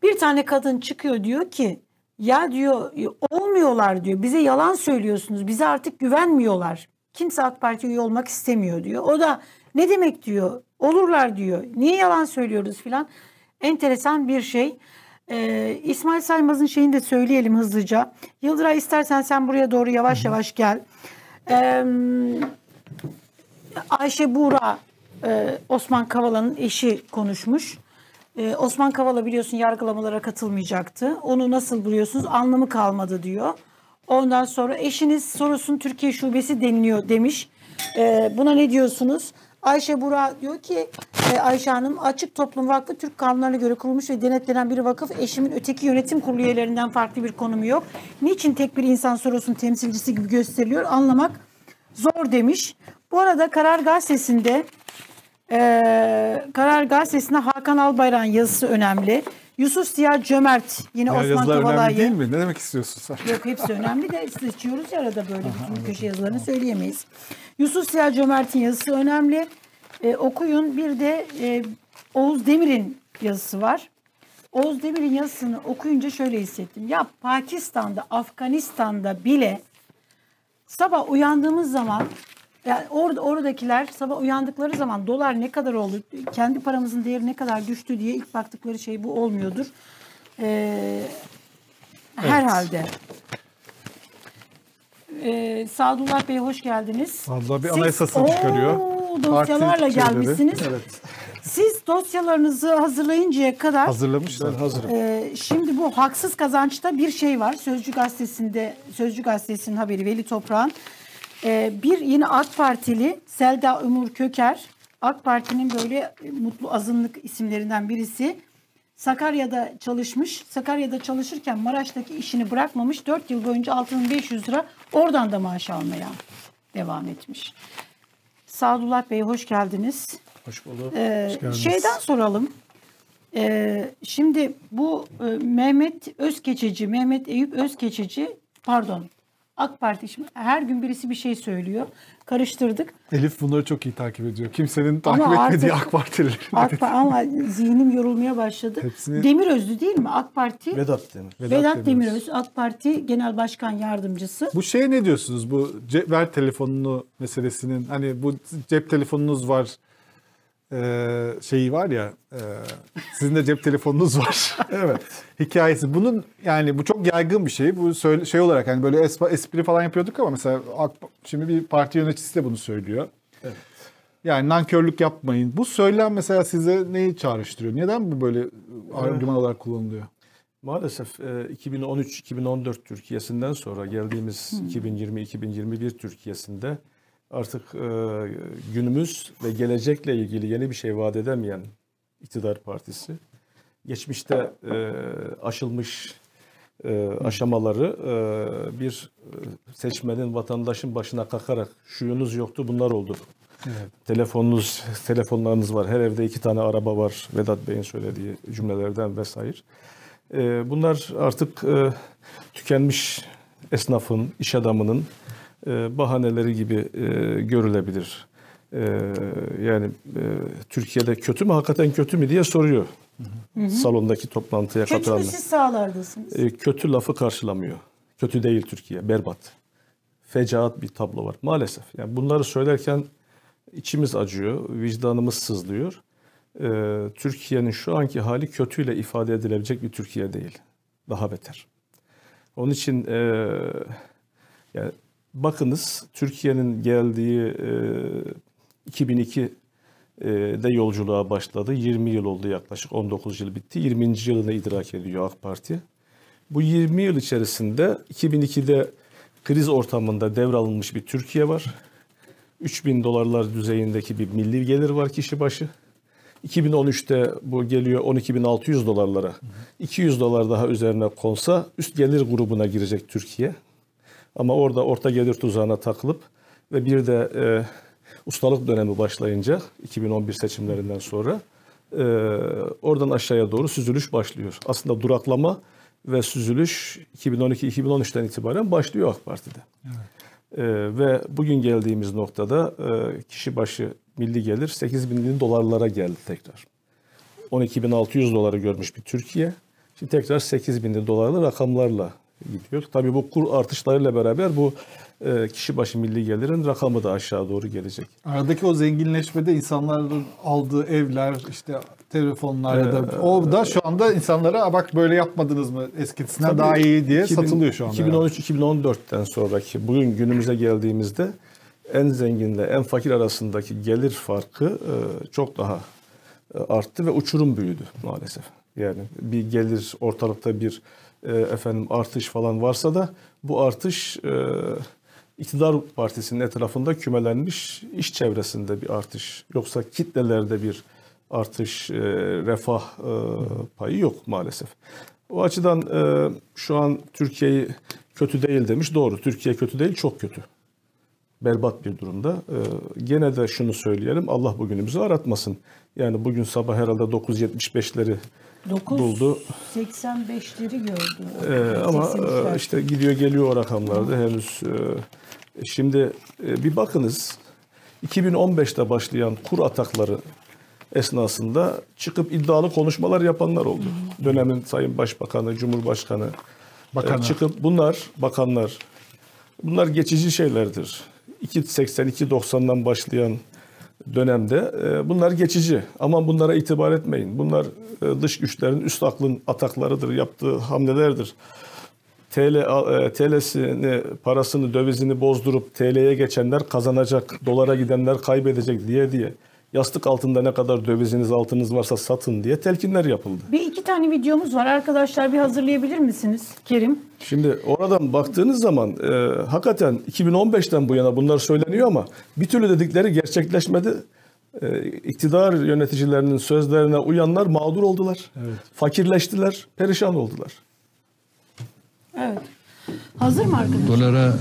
Bir tane kadın çıkıyor diyor ki ya diyor olmuyorlar diyor bize yalan söylüyorsunuz bize artık güvenmiyorlar. Kimse AK Parti üye olmak istemiyor diyor. O da ne demek diyor olurlar diyor niye yalan söylüyoruz filan enteresan bir şey. Ee, İsmail Saymaz'ın şeyini de söyleyelim hızlıca. Yıldıray istersen sen buraya doğru yavaş yavaş gel. Ee, Ayşe Buğra, e, Osman Kavala'nın eşi konuşmuş. E, Osman Kavala biliyorsun yargılamalara katılmayacaktı. Onu nasıl buluyorsunuz? Anlamı kalmadı diyor. Ondan sonra eşiniz Soros'un Türkiye Şubesi deniliyor demiş. E, buna ne diyorsunuz? Ayşe Buğra diyor ki e, Ayşe Hanım, Açık Toplum Vakfı Türk kanunlarına göre kurulmuş ve denetlenen bir vakıf. Eşimin öteki yönetim kurulu üyelerinden farklı bir konumu yok. Niçin tek bir insan Soros'un temsilcisi gibi gösteriliyor? Anlamak zor demiş. Bu arada Karar gazetesinde e, Karar gazetesinde Hakan Albayrak'ın yazısı önemli. Yusuf Ziya Cömert yine ya Osman Kavala'yı. Değil mi? Ne demek istiyorsun sen? Yok, hepsi önemli de seçiyoruz ya arada böyle. Aha, bütün köşe yazılarını söyleyemeyiz. Yusuf Ziya Cömert'in yazısı önemli. Ee, okuyun. Bir de e, Oğuz Demir'in yazısı var. Oğuz Demir'in yazısını okuyunca şöyle hissettim. Ya Pakistan'da, Afganistan'da bile sabah uyandığımız zaman, yani orada oradakiler sabah uyandıkları zaman dolar ne kadar oldu, kendi paramızın değeri ne kadar düştü diye ilk baktıkları şey bu olmuyordur. Ee, evet. Herhalde. Ee, Sadullah Bey hoş geldiniz. Sadullah Bey anayasasını çıkarıyor. Dosyalarla gelmişsiniz. Evet. Siz dosyalarınızı hazırlayıncaya kadar hazırlamışlar. Hazırım. E, şimdi bu haksız kazançta bir şey var. Sözcü gazetesinde, Sözcü gazetesinin haberi Veli Toprağ'ın. Ee, bir yine AK Partili Selda Umur Köker, AK Parti'nin böyle mutlu azınlık isimlerinden birisi, Sakarya'da çalışmış. Sakarya'da çalışırken Maraş'taki işini bırakmamış. dört yıl boyunca altı bin beş yüz lira oradan da maaş almaya devam etmiş. Sadullah Bey hoş geldiniz. Hoş bulduk. Ee, hoş geldiniz. Şeyden soralım. Ee, şimdi bu e, Mehmet Özkeçeci, Mehmet Eyüp Özkeçeci, pardon. AK Parti, şimdi her gün birisi bir şey söylüyor. Karıştırdık. Elif bunları çok iyi takip ediyor. Kimsenin takip ama etmediği artık, AK Partilileri. AK Parti, ama zihnim yorulmaya başladı. Hepsini... Demiröz'dü değil mi? AK Parti. Vedat Demiröz. Vedat, Vedat Demiröz. Demiröz. AK Parti Genel Başkan Yardımcısı. Bu şeye ne diyorsunuz? Bu cep, ver telefonunu meselesinin, hani bu cep telefonunuz var ee, şeyi var ya, e, sizin de cep telefonunuz var. Evet. Hikayesi. Bunun, yani bu çok yaygın bir şey. Bu söyle, şey olarak hani böyle espa, espri falan yapıyorduk ama mesela şimdi bir parti yöneticisi de bunu söylüyor. Evet. Yani nankörlük yapmayın. Bu söylem mesela size neyi çağrıştırıyor? Neden bu böyle argüman olarak kullanılıyor? Maalesef iki bin on üç iki bin on dört Türkiye'sinden sonra geldiğimiz iki bin yirmi iki bin yirmi bir Türkiye'sinde artık e, günümüz ve gelecekle ilgili yeni bir şey vaat edemeyen iktidar partisi, geçmişte e, aşılmış e, aşamaları e, bir seçmenin, vatandaşın başına kakarak şuyunuz yoktu bunlar oldu. Evet. Telefonunuz, telefonlarınız var, her evde iki tane araba var, Vedat Bey'in söylediği cümlelerden vesaire. E, bunlar artık e, tükenmiş esnafın, iş adamının bahaneleri gibi e, görülebilir. E, yani e, Türkiye'de kötü mü, hakikaten kötü mü diye soruyor. Hı hı. Salondaki toplantıya katılanlar. Kötü mü, siz sağlardasınız? E, kötü lafı karşılamıyor. Kötü değil Türkiye, berbat. Fecaat bir tablo var maalesef. Yani bunları söylerken içimiz acıyor, vicdanımız sızlıyor. E, Türkiye'nin şu anki hali kötüyle ifade edilebilecek bir Türkiye değil. Daha beter. Onun için e, yani bakınız, Türkiye'nin geldiği iki bin iki'de yolculuğa başladı. yirmi yıl oldu yaklaşık. on dokuz yıl bitti. yirminci yılını idrak ediyor AK Parti. Bu yirmi yıl içerisinde iki bin iki'de kriz ortamında devralınmış bir Türkiye var. üç bin dolarlar düzeyindeki bir milli gelir var kişi başı. iki bin on üç'te bu geliyor on iki bin altı yüz dolarlara. iki yüz dolar daha üzerine konsa üst gelir grubuna girecek Türkiye. Ama orada orta gelir tuzağına takılıp ve bir de e, ustalık dönemi başlayınca iki bin on bir seçimlerinden sonra e, oradan aşağıya doğru süzülüş başlıyor. Aslında duraklama ve süzülüş iki bin on iki iki bin on üç'ten itibaren başlıyor AK Parti'de. Evet. E, ve bugün geldiğimiz noktada e, kişi başı milli gelir sekiz bin dolarlara geldi tekrar. on iki bin altı yüz doları görmüş bir Türkiye. Şimdi tekrar sekiz bin dolarlı rakamlarla gidiyor. Tabii bu kur artışlarıyla beraber bu e, kişi başı milli gelirin rakamı da aşağı doğru gelecek. Aradaki o zenginleşmede insanların aldığı evler, işte telefonlar ya da ee, o da şu anda insanlara bak böyle yapmadınız mı eskisinden daha iyi diye satılıyor şu anda. iki bin on üç iki bin on dörtten sonraki bugün günümüze geldiğimizde en zenginle en fakir arasındaki gelir farkı çok daha arttı ve uçurum büyüdü maalesef. Yani bir gelir ortalıkta bir efendim artış falan varsa da bu artış iktidar partisinin etrafında kümelenmiş iş çevresinde bir artış. Yoksa kitlelerde bir artış, refah payı yok maalesef. O açıdan şu an Türkiye'yi kötü değil demiş. Doğru, Türkiye kötü değil, çok kötü. Berbat bir durumda. Ee, gene de şunu söyleyelim. Allah bugünümüzü aratmasın. Yani bugün sabah herhalde dokuz yetmiş beşleri buldu. dokuz seksen beşleri gördü. Ee, ama işte gidiyor geliyor o rakamlarda Hı. henüz. E, şimdi e, bir bakınız. iki bin on beşte başlayan kur atakları esnasında çıkıp iddialı konuşmalar yapanlar oldu. Hı. Dönemin Sayın Başbakanı, Cumhurbaşkanı e, çıkıp bunlar bakanlar. Bunlar geçici şeylerdir. iki seksen iki doksandan başlayan dönemde bunlar geçici. Aman bunlara itibar etmeyin. Bunlar dış güçlerin, üst aklın ataklarıdır, yaptığı hamlelerdir. T L, T L'sini, parasını, dövizini bozdurup T L'ye geçenler kazanacak, dolara gidenler kaybedecek diye diye. Yastık altında ne kadar döviziniz, altınız varsa satın diye telkinler yapıldı. Bir iki tane videomuz var. Arkadaşlar bir hazırlayabilir misiniz Kerim? Şimdi oradan baktığınız zaman e, hakikaten iki bin on beşten bu yana bunlar söyleniyor ama bir türlü dedikleri gerçekleşmedi. E, iktidar yöneticilerinin sözlerine uyanlar mağdur oldular. Evet. Fakirleştiler, perişan oldular. Evet. Hazır mı arkadaşlar? Dolara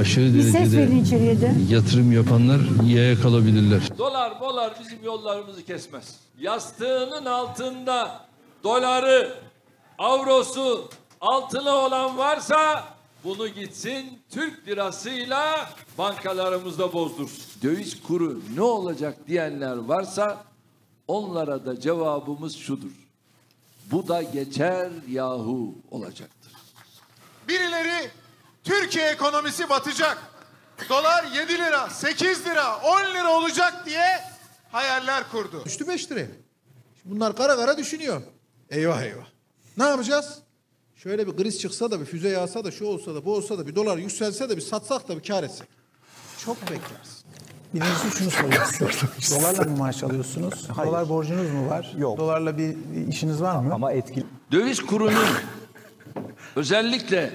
aşırı derecede yatırım yapanlar yaya kalabilirler. Dolar bolar bizim yollarımızı kesmez. Yastığının altında doları, avrosu, altını olan varsa bunu gitsin Türk lirasıyla bankalarımızda bozdursun. Döviz kuru ne olacak diyenler varsa onlara da cevabımız şudur. Bu da geçer yahu olacaktır. Birileri Türkiye ekonomisi batacak. Dolar yedi lira, sekiz lira, on lira olacak diye hayaller kurdu. Düştü beş liraya. Bunlar kara kara düşünüyor. Eyvah eyvah. Ne yapacağız? Şöyle bir kriz çıksa da, bir füze yağsa da, şu olsa da, bu olsa da, bir dolar yükselse de, bir satsak da, bir kar etsek. Çok bekleriz. Birincisi şunu soruyorsunuz. Dolarla mı maaş alıyorsunuz? Hayır. Dolar borcunuz mu var? Yok. Dolarla bir işiniz var mı? Ama etkili. Döviz kurunun özellikle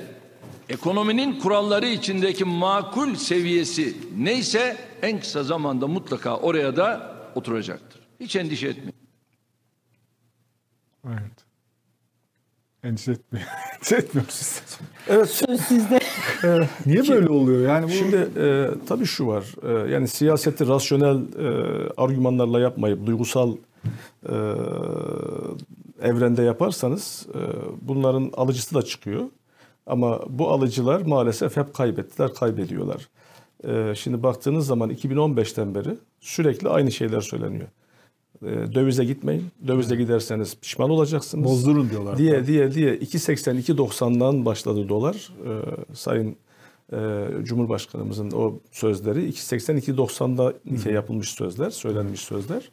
ekonominin kuralları içindeki makul seviyesi neyse en kısa zamanda mutlaka oraya da oturacaktır. Hiç endişe etmeyin. Evet. Endişe etmeyin. Endişe etmiyorsunuz. Evet. Söz sizde. Ee, niye böyle oluyor? Yani bu... Şimdi e, tabii şu var. E, yani siyaseti rasyonel e, argümanlarla yapmayıp duygusal e, evrende yaparsanız e, bunların alıcısı da çıkıyor. Ama bu alıcılar maalesef hep kaybettiler, kaybediyorlar. Ee, şimdi baktığınız zaman iki bin on beşten beri sürekli aynı şeyler söyleniyor. Ee, dövize gitmeyin, dövize giderseniz pişman olacaksınız. Bozdurun diyorlar. Diye diye diye iki seksen iki doksandan başladı dolar. Ee, Sayın e, Cumhurbaşkanımızın o sözleri iki seksen iki doksanda hmm. yapılmış sözler, söylenmiş sözler.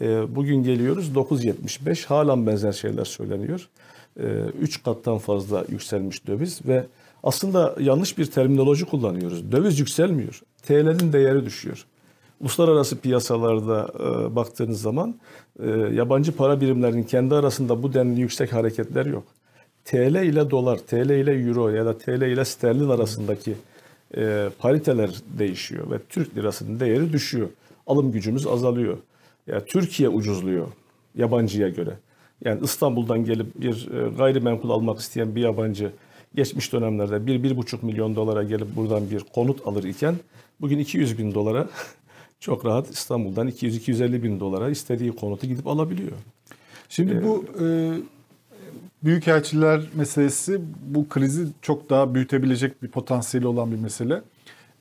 Ee, bugün geliyoruz dokuz yetmiş beş, halen benzer şeyler söyleniyor. üç kattan fazla yükselmiş döviz ve aslında yanlış bir terminoloji kullanıyoruz. Döviz yükselmiyor. T L'nin değeri düşüyor. Uluslararası piyasalarda e, baktığınız zaman e, yabancı para birimlerinin kendi arasında bu denli yüksek hareketler yok. T L ile dolar, T L ile euro ya da T L ile sterlin arasındaki e, pariteler değişiyor ve Türk lirasının değeri düşüyor. Alım gücümüz azalıyor. Yani Türkiye ucuzluyor yabancıya göre. Yani İstanbul'dan gelip bir gayrimenkul almak isteyen bir yabancı geçmiş dönemlerde bir bir buçuk milyon dolara gelip buradan bir konut alır iken bugün iki yüz bin dolara çok rahat İstanbul'dan iki yüz iki yüz elli bin dolara istediği konutu gidip alabiliyor. Şimdi ee, bu e, büyükelçiler meselesi bu krizi çok daha büyütebilecek bir potansiyeli olan bir mesele.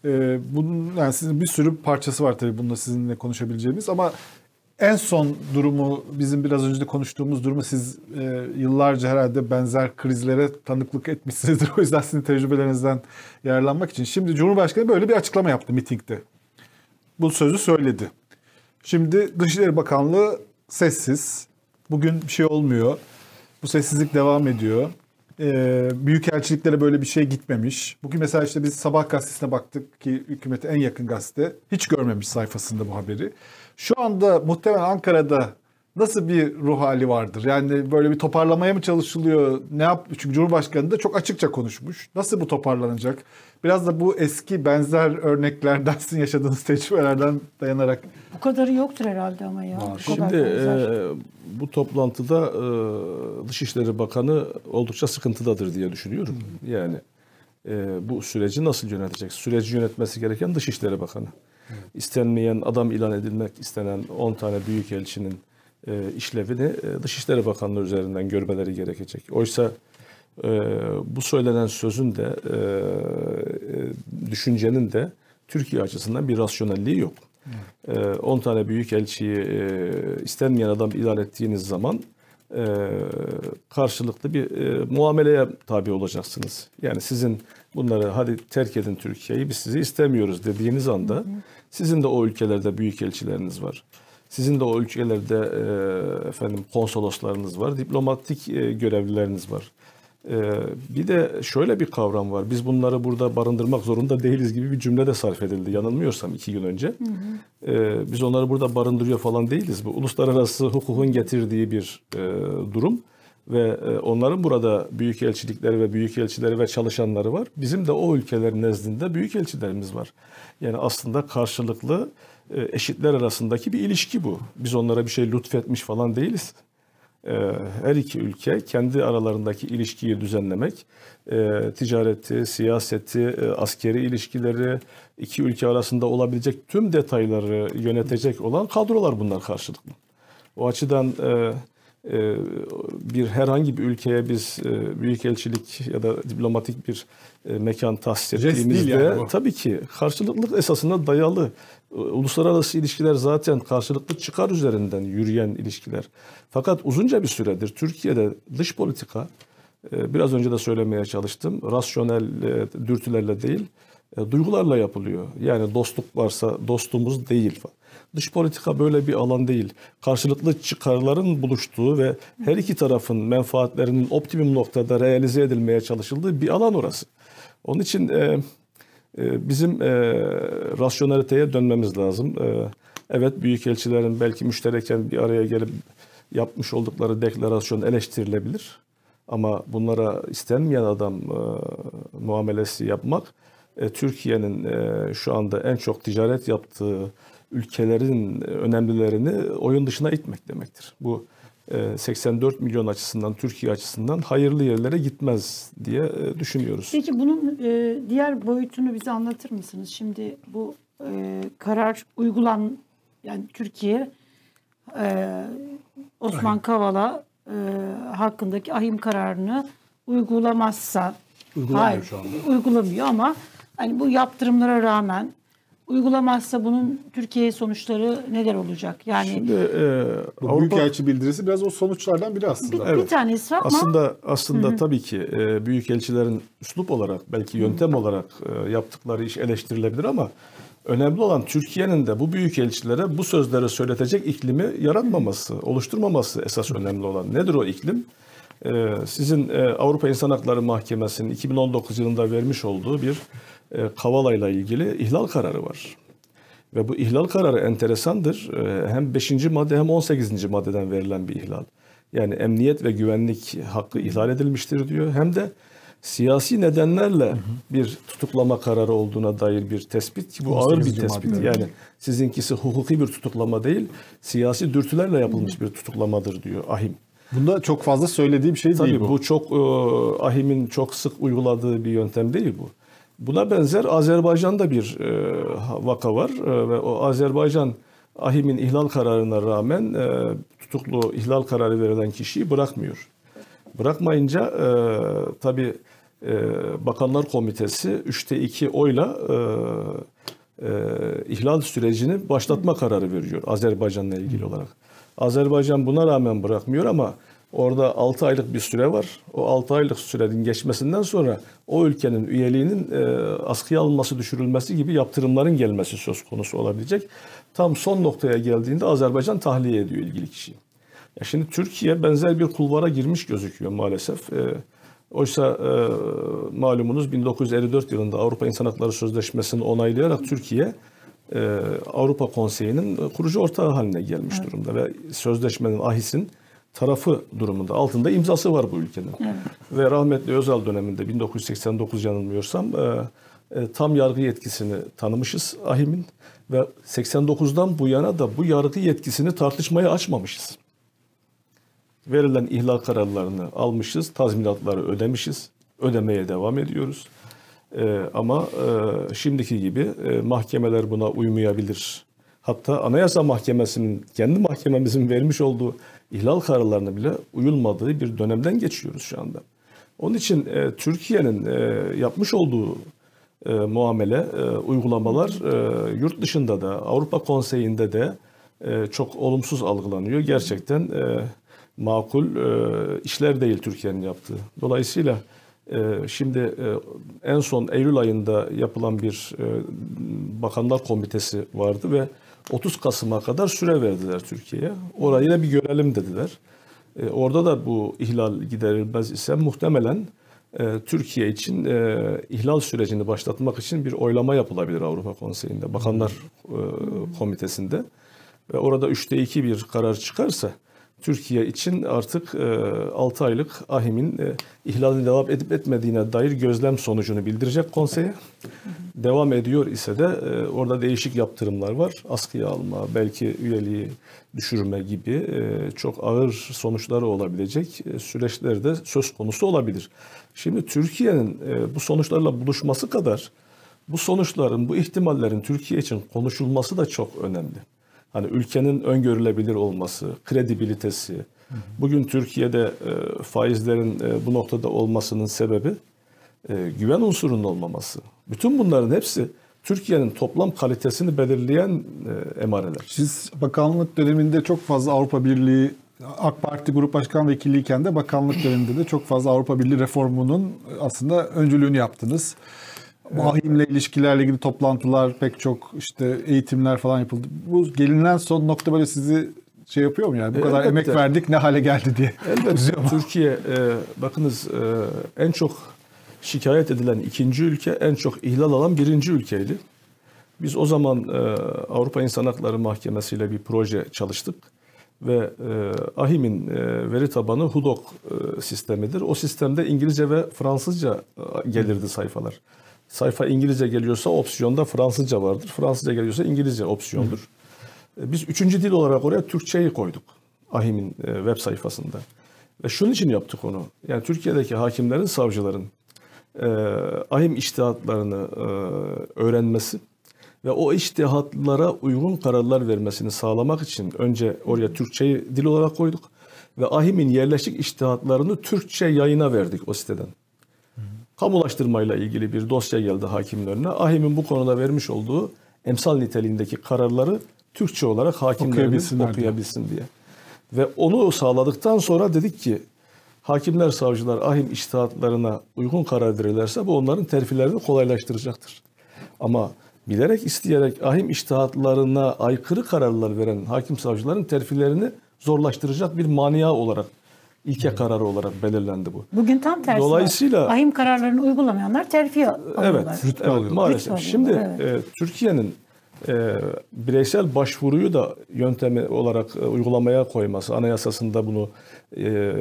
E, bunun yani sizin bir sürü parçası var tabii bunda sizinle konuşabileceğimiz ama en son durumu, bizim biraz önce de konuştuğumuz durumu siz e, yıllarca herhalde benzer krizlere tanıklık etmişsinizdir. O yüzden sizin tecrübelerinizden yararlanmak için. Şimdi Cumhurbaşkanı böyle bir açıklama yaptı mitingde. Bu sözü söyledi. Şimdi Dışişleri Bakanlığı sessiz. Bugün bir şey olmuyor. Bu sessizlik devam ediyor. E, büyükelçiliklere böyle bir şey gitmemiş. Bugün mesela işte biz Sabah gazetesine baktık ki hükümete en yakın gazete. Hiç görmemiş sayfasında bu haberi. Şu anda muhtemelen Ankara'da nasıl bir ruh hali vardır? Yani böyle bir toparlamaya mı çalışılıyor? Ne yap? Çünkü Cumhurbaşkanı da çok açıkça konuşmuş. Nasıl bu toparlanacak? Biraz da bu eski benzer örneklerden, sizin yaşadığınız tecrübelerden dayanarak. Bu kadarı yoktur herhalde ama ya. Bu Şimdi e, bu toplantıda e, Dışişleri Bakanı oldukça sıkıntıdadır diye düşünüyorum. Hmm. Yani e, bu süreci nasıl yönetecek? Süreci yönetmesi gereken Dışişleri Bakanı. Hmm. İstenmeyen, adam ilan edilmek istenen on tane büyükelçinin işlevini Dışişleri Bakanlığı üzerinden görmeleri gerekecek. Oysa bu söylenen sözün de düşüncenin de Türkiye açısından bir rasyonelliği yok. on evet. tane büyükelçiyi istenmeyen adam ilan ettiğiniz zaman karşılıklı bir muameleye tabi olacaksınız. Yani sizin bunları hadi terk edin Türkiye'yi, biz sizi istemiyoruz dediğiniz anda sizin de o ülkelerde büyükelçileriniz var. Sizin de o ülkelerde efendim konsoloslarınız var, diplomatik görevlileriniz var. Bir de şöyle bir kavram var. Biz bunları burada barındırmak zorunda değiliz gibi bir cümle de sarf edildi. Yanılmıyorsam iki gün önce. Hı hı. Biz onları burada barındırıyor falan değiliz. Bu uluslararası hukukun getirdiği bir durum. Ve onların burada büyükelçilikleri ve büyükelçileri ve çalışanları var. Bizim de o ülkelerin nezdinde büyükelçilerimiz var. Yani aslında karşılıklı eşitler arasındaki bir ilişki bu. Biz onlara bir şey lütfetmiş falan değiliz. Her iki ülke kendi aralarındaki ilişkiyi düzenlemek, ticareti, siyaseti, askeri ilişkileri, iki ülke arasında olabilecek tüm detayları yönetecek olan kadrolar bunlar karşılıklı. O açıdan bir herhangi bir ülkeye biz büyükelçilik ya da diplomatik bir mekan tahsis ettiğimizde yani tabii ki karşılıklılık esasına dayalı. Uluslararası ilişkiler zaten karşılıklı çıkar üzerinden yürüyen ilişkiler. Fakat uzunca bir süredir Türkiye'de dış politika, biraz önce de söylemeye çalıştım, rasyonel dürtülerle değil, duygularla yapılıyor. Yani dostluk varsa dostumuz değil. Dış politika böyle bir alan değil. Karşılıklı çıkarların buluştuğu ve her iki tarafın menfaatlerinin optimum noktada realize edilmeye çalışıldığı bir alan orası. Onun için e, e, bizim e, rasyoneliteye dönmemiz lazım. E, evet, büyükelçilerin belki müştereken bir araya gelip yapmış oldukları deklarasyon eleştirilebilir. Ama bunlara istenmeyen adam e, muamelesi yapmak, e, Türkiye'nin e, şu anda en çok ticaret yaptığı ülkelerin önemlilerini oyun dışına itmek demektir. Bu seksen dört milyon açısından, Türkiye açısından hayırlı yerlere gitmez diye düşünüyoruz. Peki bunun diğer boyutunu bize anlatır mısınız? Şimdi bu karar uygulan, yani Türkiye Osman Kavala hakkındaki ahim kararını uygulamazsa, uygulamıyor, hayır, şu anda. uygulamıyor ama hani bu yaptırımlara rağmen uygulamazsa bunun Türkiye'ye sonuçları neler olacak? Yani Şimdi, e, bu Avrupa... büyükelçi bildirisi biraz o sonuçlardan biri aslında. Bir, evet. bir tanesi ama aslında aslında Hı-hı. tabii ki e, büyükelçilerin üslup olarak, belki yöntem Hı-hı. olarak e, yaptıkları iş eleştirilebilir ama önemli olan Türkiye'nin de bu büyükelçilere bu sözleri söyletecek iklimi yaratmaması, oluşturmaması esas önemli olan. Nedir o iklim? E, sizin e, Avrupa İnsan Hakları Mahkemesi'nin iki bin on dokuz yılında vermiş olduğu bir Kavala ile ilgili ihlal kararı var. Ve bu ihlal kararı enteresandır. Hem beşinci madde hem on sekizinci maddeden verilen bir ihlal. Yani emniyet ve güvenlik hakkı ihlal edilmiştir diyor. Hem de siyasi nedenlerle bir tutuklama kararı olduğuna dair bir tespit. Ki bu ağır bir tespit. Madde. Yani sizinkisi hukuki bir tutuklama değil, siyasi dürtülerle yapılmış bir tutuklamadır diyor ahim. Bunda çok fazla söylediği bir şey Tabii değil bu. Bu çok ahimin çok sık uyguladığı bir yöntem değil bu. Buna benzer Azerbaycan'da bir vaka var ve o Azerbaycan ahimin ihlal kararına rağmen tutuklu, ihlal kararı verilen kişiyi bırakmıyor. Bırakmayınca tabii Bakanlar Komitesi üçte iki oyla ihlal sürecini başlatma kararı veriyor Azerbaycan'la ilgili olarak. Azerbaycan buna rağmen bırakmıyor ama orada altı aylık bir süre var. O altı aylık sürenin geçmesinden sonra o ülkenin üyeliğinin e, askıya alınması, düşürülmesi gibi yaptırımların gelmesi söz konusu olabilecek. Tam son noktaya geldiğinde Azerbaycan tahliye ediyor ilgili kişiyi. Ya şimdi Türkiye benzer bir kulvara girmiş gözüküyor maalesef. E, Oysa e, malumunuz bin dokuz yüz elli dört yılında Avrupa İnsan Hakları Sözleşmesi'ni onaylayarak Türkiye e, Avrupa Konseyi'nin kurucu ortağı haline gelmiş evet. durumda ve sözleşmenin ahisin tarafı durumunda, altında imzası var bu ülkenin. Evet. Ve rahmetli Özal döneminde bin dokuz yüz seksen dokuz yanılmıyorsam e, e, tam yargı yetkisini tanımışız ahimin ve seksen dokuzdan bu yana da bu yargı yetkisini tartışmaya açmamışız. Verilen ihlal kararlarını almışız, tazminatları ödemişiz, ödemeye devam ediyoruz. Ee, ama e, şimdiki gibi e, mahkemeler buna uymayabilir. Hatta Anayasa Mahkemesi'nin, kendi mahkememizin vermiş olduğu ihlal kararlarına bile uyulmadığı bir dönemden geçiyoruz şu anda. Onun için e, Türkiye'nin e, yapmış olduğu e, muamele, e, uygulamalar e, yurt dışında da, Avrupa Konseyi'nde de e, çok olumsuz algılanıyor. Gerçekten... E, makul e, işler değil Türkiye'nin yaptığı. Dolayısıyla e, şimdi e, en son Eylül ayında yapılan bir e, Bakanlar Komitesi vardı ve otuz Kasım'a kadar süre verdiler Türkiye'ye. Orayı da bir görelim dediler. E, orada da bu ihlal giderilmez ise muhtemelen e, Türkiye için e, ihlal sürecini başlatmak için bir oylama yapılabilir Avrupa Konseyi'nde, Bakanlar e, Komitesi'nde. Ve orada üçte iki bir karar çıkarsa Türkiye için artık altı aylık ahimin ihlali devam edip etmediğine dair gözlem sonucunu bildirecek konseye. Devam ediyor ise de orada değişik yaptırımlar var. Askıya alma, belki üyeliği düşürme gibi çok ağır sonuçları olabilecek süreçler de söz konusu olabilir. Şimdi Türkiye'nin bu sonuçlarla buluşması kadar bu sonuçların, bu ihtimallerin Türkiye için konuşulması da çok önemli. Hani ülkenin öngörülebilir olması, kredibilitesi. Bugün Türkiye'de faizlerin bu noktada olmasının sebebi güven unsurunun olmaması. Bütün bunların hepsi Türkiye'nin toplam kalitesini belirleyen emareler. Siz bakanlık döneminde çok fazla Avrupa Birliği, AK Parti Grup Başkan Vekiliyken de bakanlık döneminde de çok fazla Avrupa Birliği reformunun aslında öncülüğünü yaptınız. Ahimle ilişkilerle ilgili toplantılar, pek çok işte eğitimler falan yapıldı. Bu gelinen son nokta böyle sizi şey yapıyor mu yani? Bu kadar Elbette. emek verdik ne hale geldi diye. Elbette. Türkiye e, bakınız e, en çok şikayet edilen ikinci ülke, en çok ihlal alan birinci ülkeydi. Biz o zaman e, Avrupa İnsan Hakları Mahkemesi ile bir proje çalıştık. Ve e, AHİM'in e, veri tabanı HUDOC e, sistemidir. O sistemde İngilizce ve Fransızca e, gelirdi sayfalar. Sayfa İngilizce geliyorsa opsiyonda Fransızca vardır. Fransızca geliyorsa İngilizce opsiyondur. Biz üçüncü dil olarak oraya Türkçeyi koyduk. AHİM'in web sayfasında. Ve şunun için yaptık onu. Yani Türkiye'deki hakimlerin, savcıların AHİM içtihatlarını öğrenmesi ve o içtihatlara uygun kararlar vermesini sağlamak için önce oraya Türkçeyi dil olarak koyduk. Ve AHİM'in yerleşik içtihatlarını Türkçe yayına verdik o siteden. Kamulaştırmayla ilgili bir dosya geldi hakimin önüne. AHİM'in bu konuda vermiş olduğu emsal niteliğindeki kararları Türkçe olarak hakimlerimiz okuyabilsin diye. Ve onu sağladıktan sonra dedik ki hakimler, savcılar AHİM içtihatlarına uygun karar verirlerse bu onların terfilerini kolaylaştıracaktır. Ama bilerek isteyerek AHİM içtihatlarına aykırı kararlar veren hakim savcıların terfilerini zorlaştıracak bir mania olarak, İlke kararı olarak belirlendi bu. Bugün tam tersi. Dolayısıyla AHİM kararlarını uygulamayanlar terfi alıyorlar. Evet, rütbe evet, maalesef. Rütbe Şimdi evet. e, Türkiye'nin e, bireysel başvuruyu da yöntemi olarak e, uygulamaya koyması, anayasasında bunu e,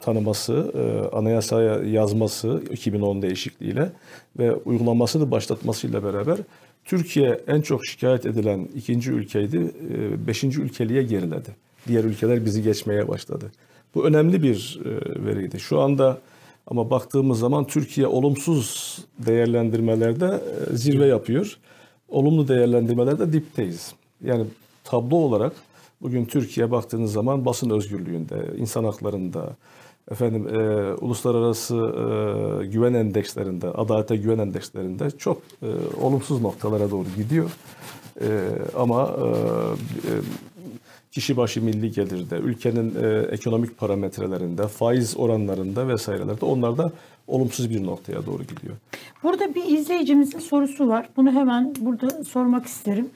tanıması, e, anayasaya yazması iki bin on değişikliğiyle ve uygulamasını başlatmasıyla beraber Türkiye en çok şikayet edilen ikinci ülkeydi, e, beşinci ülkeliğe geriledi. Diğer ülkeler bizi geçmeye başladı. Bu önemli bir veriydi. Şu anda ama baktığımız zaman Türkiye olumsuz değerlendirmelerde zirve yapıyor. Olumlu değerlendirmelerde dipteyiz. Yani tablo olarak bugün Türkiye baktığınız zaman basın özgürlüğünde, insan haklarında, efendim e, uluslararası e, güven endekslerinde, adalete güven endekslerinde çok e, olumsuz noktalara doğru gidiyor. E, ama e, e, kişi başı milli gelirde, ülkenin e, ekonomik parametrelerinde, faiz oranlarında vesairelerde onlar da olumsuz bir noktaya doğru gidiyor. Burada bir izleyicimizin sorusu var. Bunu hemen burada sormak isterim.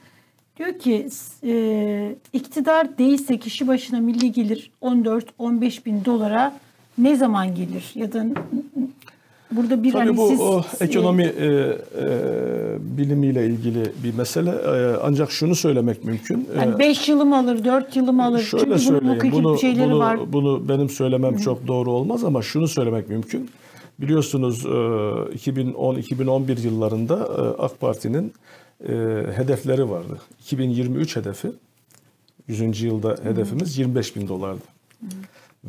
Diyor ki e, iktidar değilse kişi başına milli gelir on dört on beş bin dolara ne zaman gelir? Ya da burada bir tabii hani bu siz, o, ekonomi e, e, bilimiyle ilgili bir mesele. E, ancak şunu söylemek mümkün. Yani beş yılım alır, dört yılım alır. Şöyle çünkü söyleyeyim. Bunun bunu, şeyleri bunu, var. Bunu benim söylemem çok doğru olmaz ama şunu söylemek mümkün. Biliyorsunuz iki bin on iki bin on bir yıllarında AK Parti'nin hedefleri vardı. iki bin yirmi üç hedefi, yüzüncü yılda hedefimiz yirmi beş bin dolardı. Hı.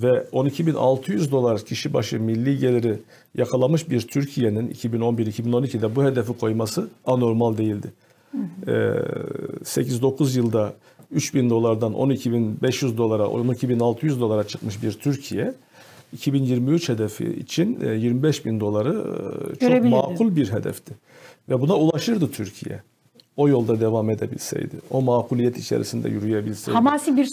Ve on iki bin altı yüz dolar kişi başı milli geliri yakalamış bir Türkiye'nin iki bin on bir iki bin on ikide bu hedefi koyması anormal değildi. Hı hı. sekiz dokuz yılda üç bin dolardan on iki bin beş yüz dolara, on iki bin altı yüz dolara çıkmış bir Türkiye, iki bin yirmi üç hedefi için yirmi beş bin doları çok makul bir hedefti. Ve buna ulaşırdı Türkiye. O yolda devam edebilseydi. O makuliyet içerisinde yürüyebilseydi. Hamasi bir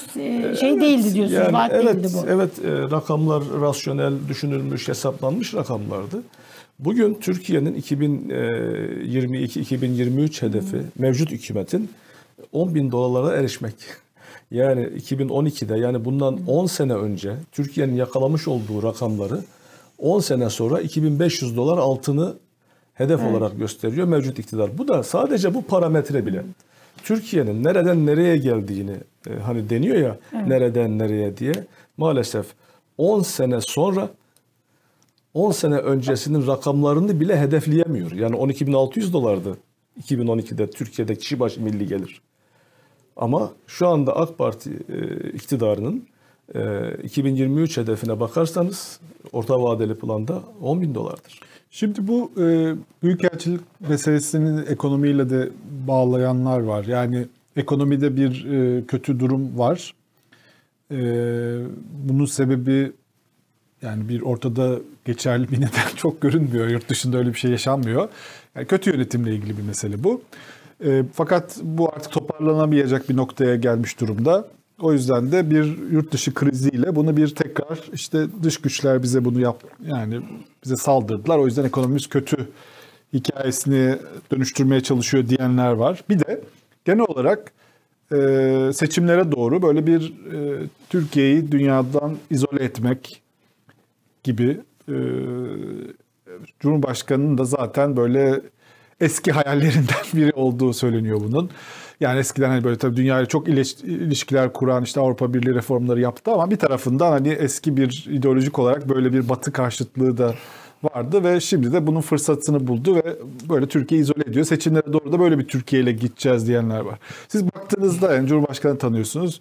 şey değildi diyorsunuz. Yani vaat evet, değildi bu. Evet, rakamlar rasyonel, düşünülmüş, hesaplanmış rakamlardı. Bugün Türkiye'nin iki bin yirmi iki iki bin yirmi üç hedefi hmm. mevcut hükümetin on bin dolara erişmek. Yani iki bin on ikide yani bundan on sene önce Türkiye'nin yakalamış olduğu rakamları on sene sonra iki bin beş yüz dolar altını hedef evet. olarak gösteriyor mevcut iktidar. Bu da sadece bu parametre bile Türkiye'nin nereden nereye geldiğini hani deniyor ya evet. nereden nereye diye maalesef on sene sonra on sene öncesinin rakamlarını bile hedefleyemiyor. Yani on iki bin altı yüz dolardı iki bin on ikide Türkiye'de kişi başı milli gelir. Ama şu anda AK Parti e, iktidarının e, iki bin yirmi üç hedefine bakarsanız orta vadeli planda on bin dolardır. Şimdi bu e, büyükelçilik meselesini ekonomiyle de bağlayanlar var. Yani ekonomide bir e, kötü durum var. E, bunun sebebi yani bir ortada geçerli bir neden çok görünmüyor. Yurt dışında öyle bir şey yaşanmıyor. Yani kötü yönetimle ilgili bir mesele bu. E, fakat bu artık toparlanamayacak bir noktaya gelmiş durumda. O yüzden de bir yurt dışı kriziyle bunu bir tekrar işte dış güçler bize bunu yap yani bize saldırdılar. O yüzden ekonomimiz kötü hikayesini dönüştürmeye çalışıyor diyenler var. Bir de genel olarak e, seçimlere doğru böyle bir e, Türkiye'yi dünyadan izole etmek gibi e, Cumhurbaşkanı'nın da zaten böyle eski hayallerinden biri olduğu söyleniyor bunun. Yani eskiden hani böyle tabii dünyayla çok ilişkiler kuran işte Avrupa Birliği reformları yaptı ama bir tarafından hani eski bir ideolojik olarak böyle bir Batı karşıtlığı da vardı ve şimdi de bunun fırsatını buldu ve böyle Türkiye izole ediyor. Seçimlere doğru da böyle bir Türkiye ile gideceğiz diyenler var. Siz baktığınızda yani Cumhurbaşkanı tanıyorsunuz.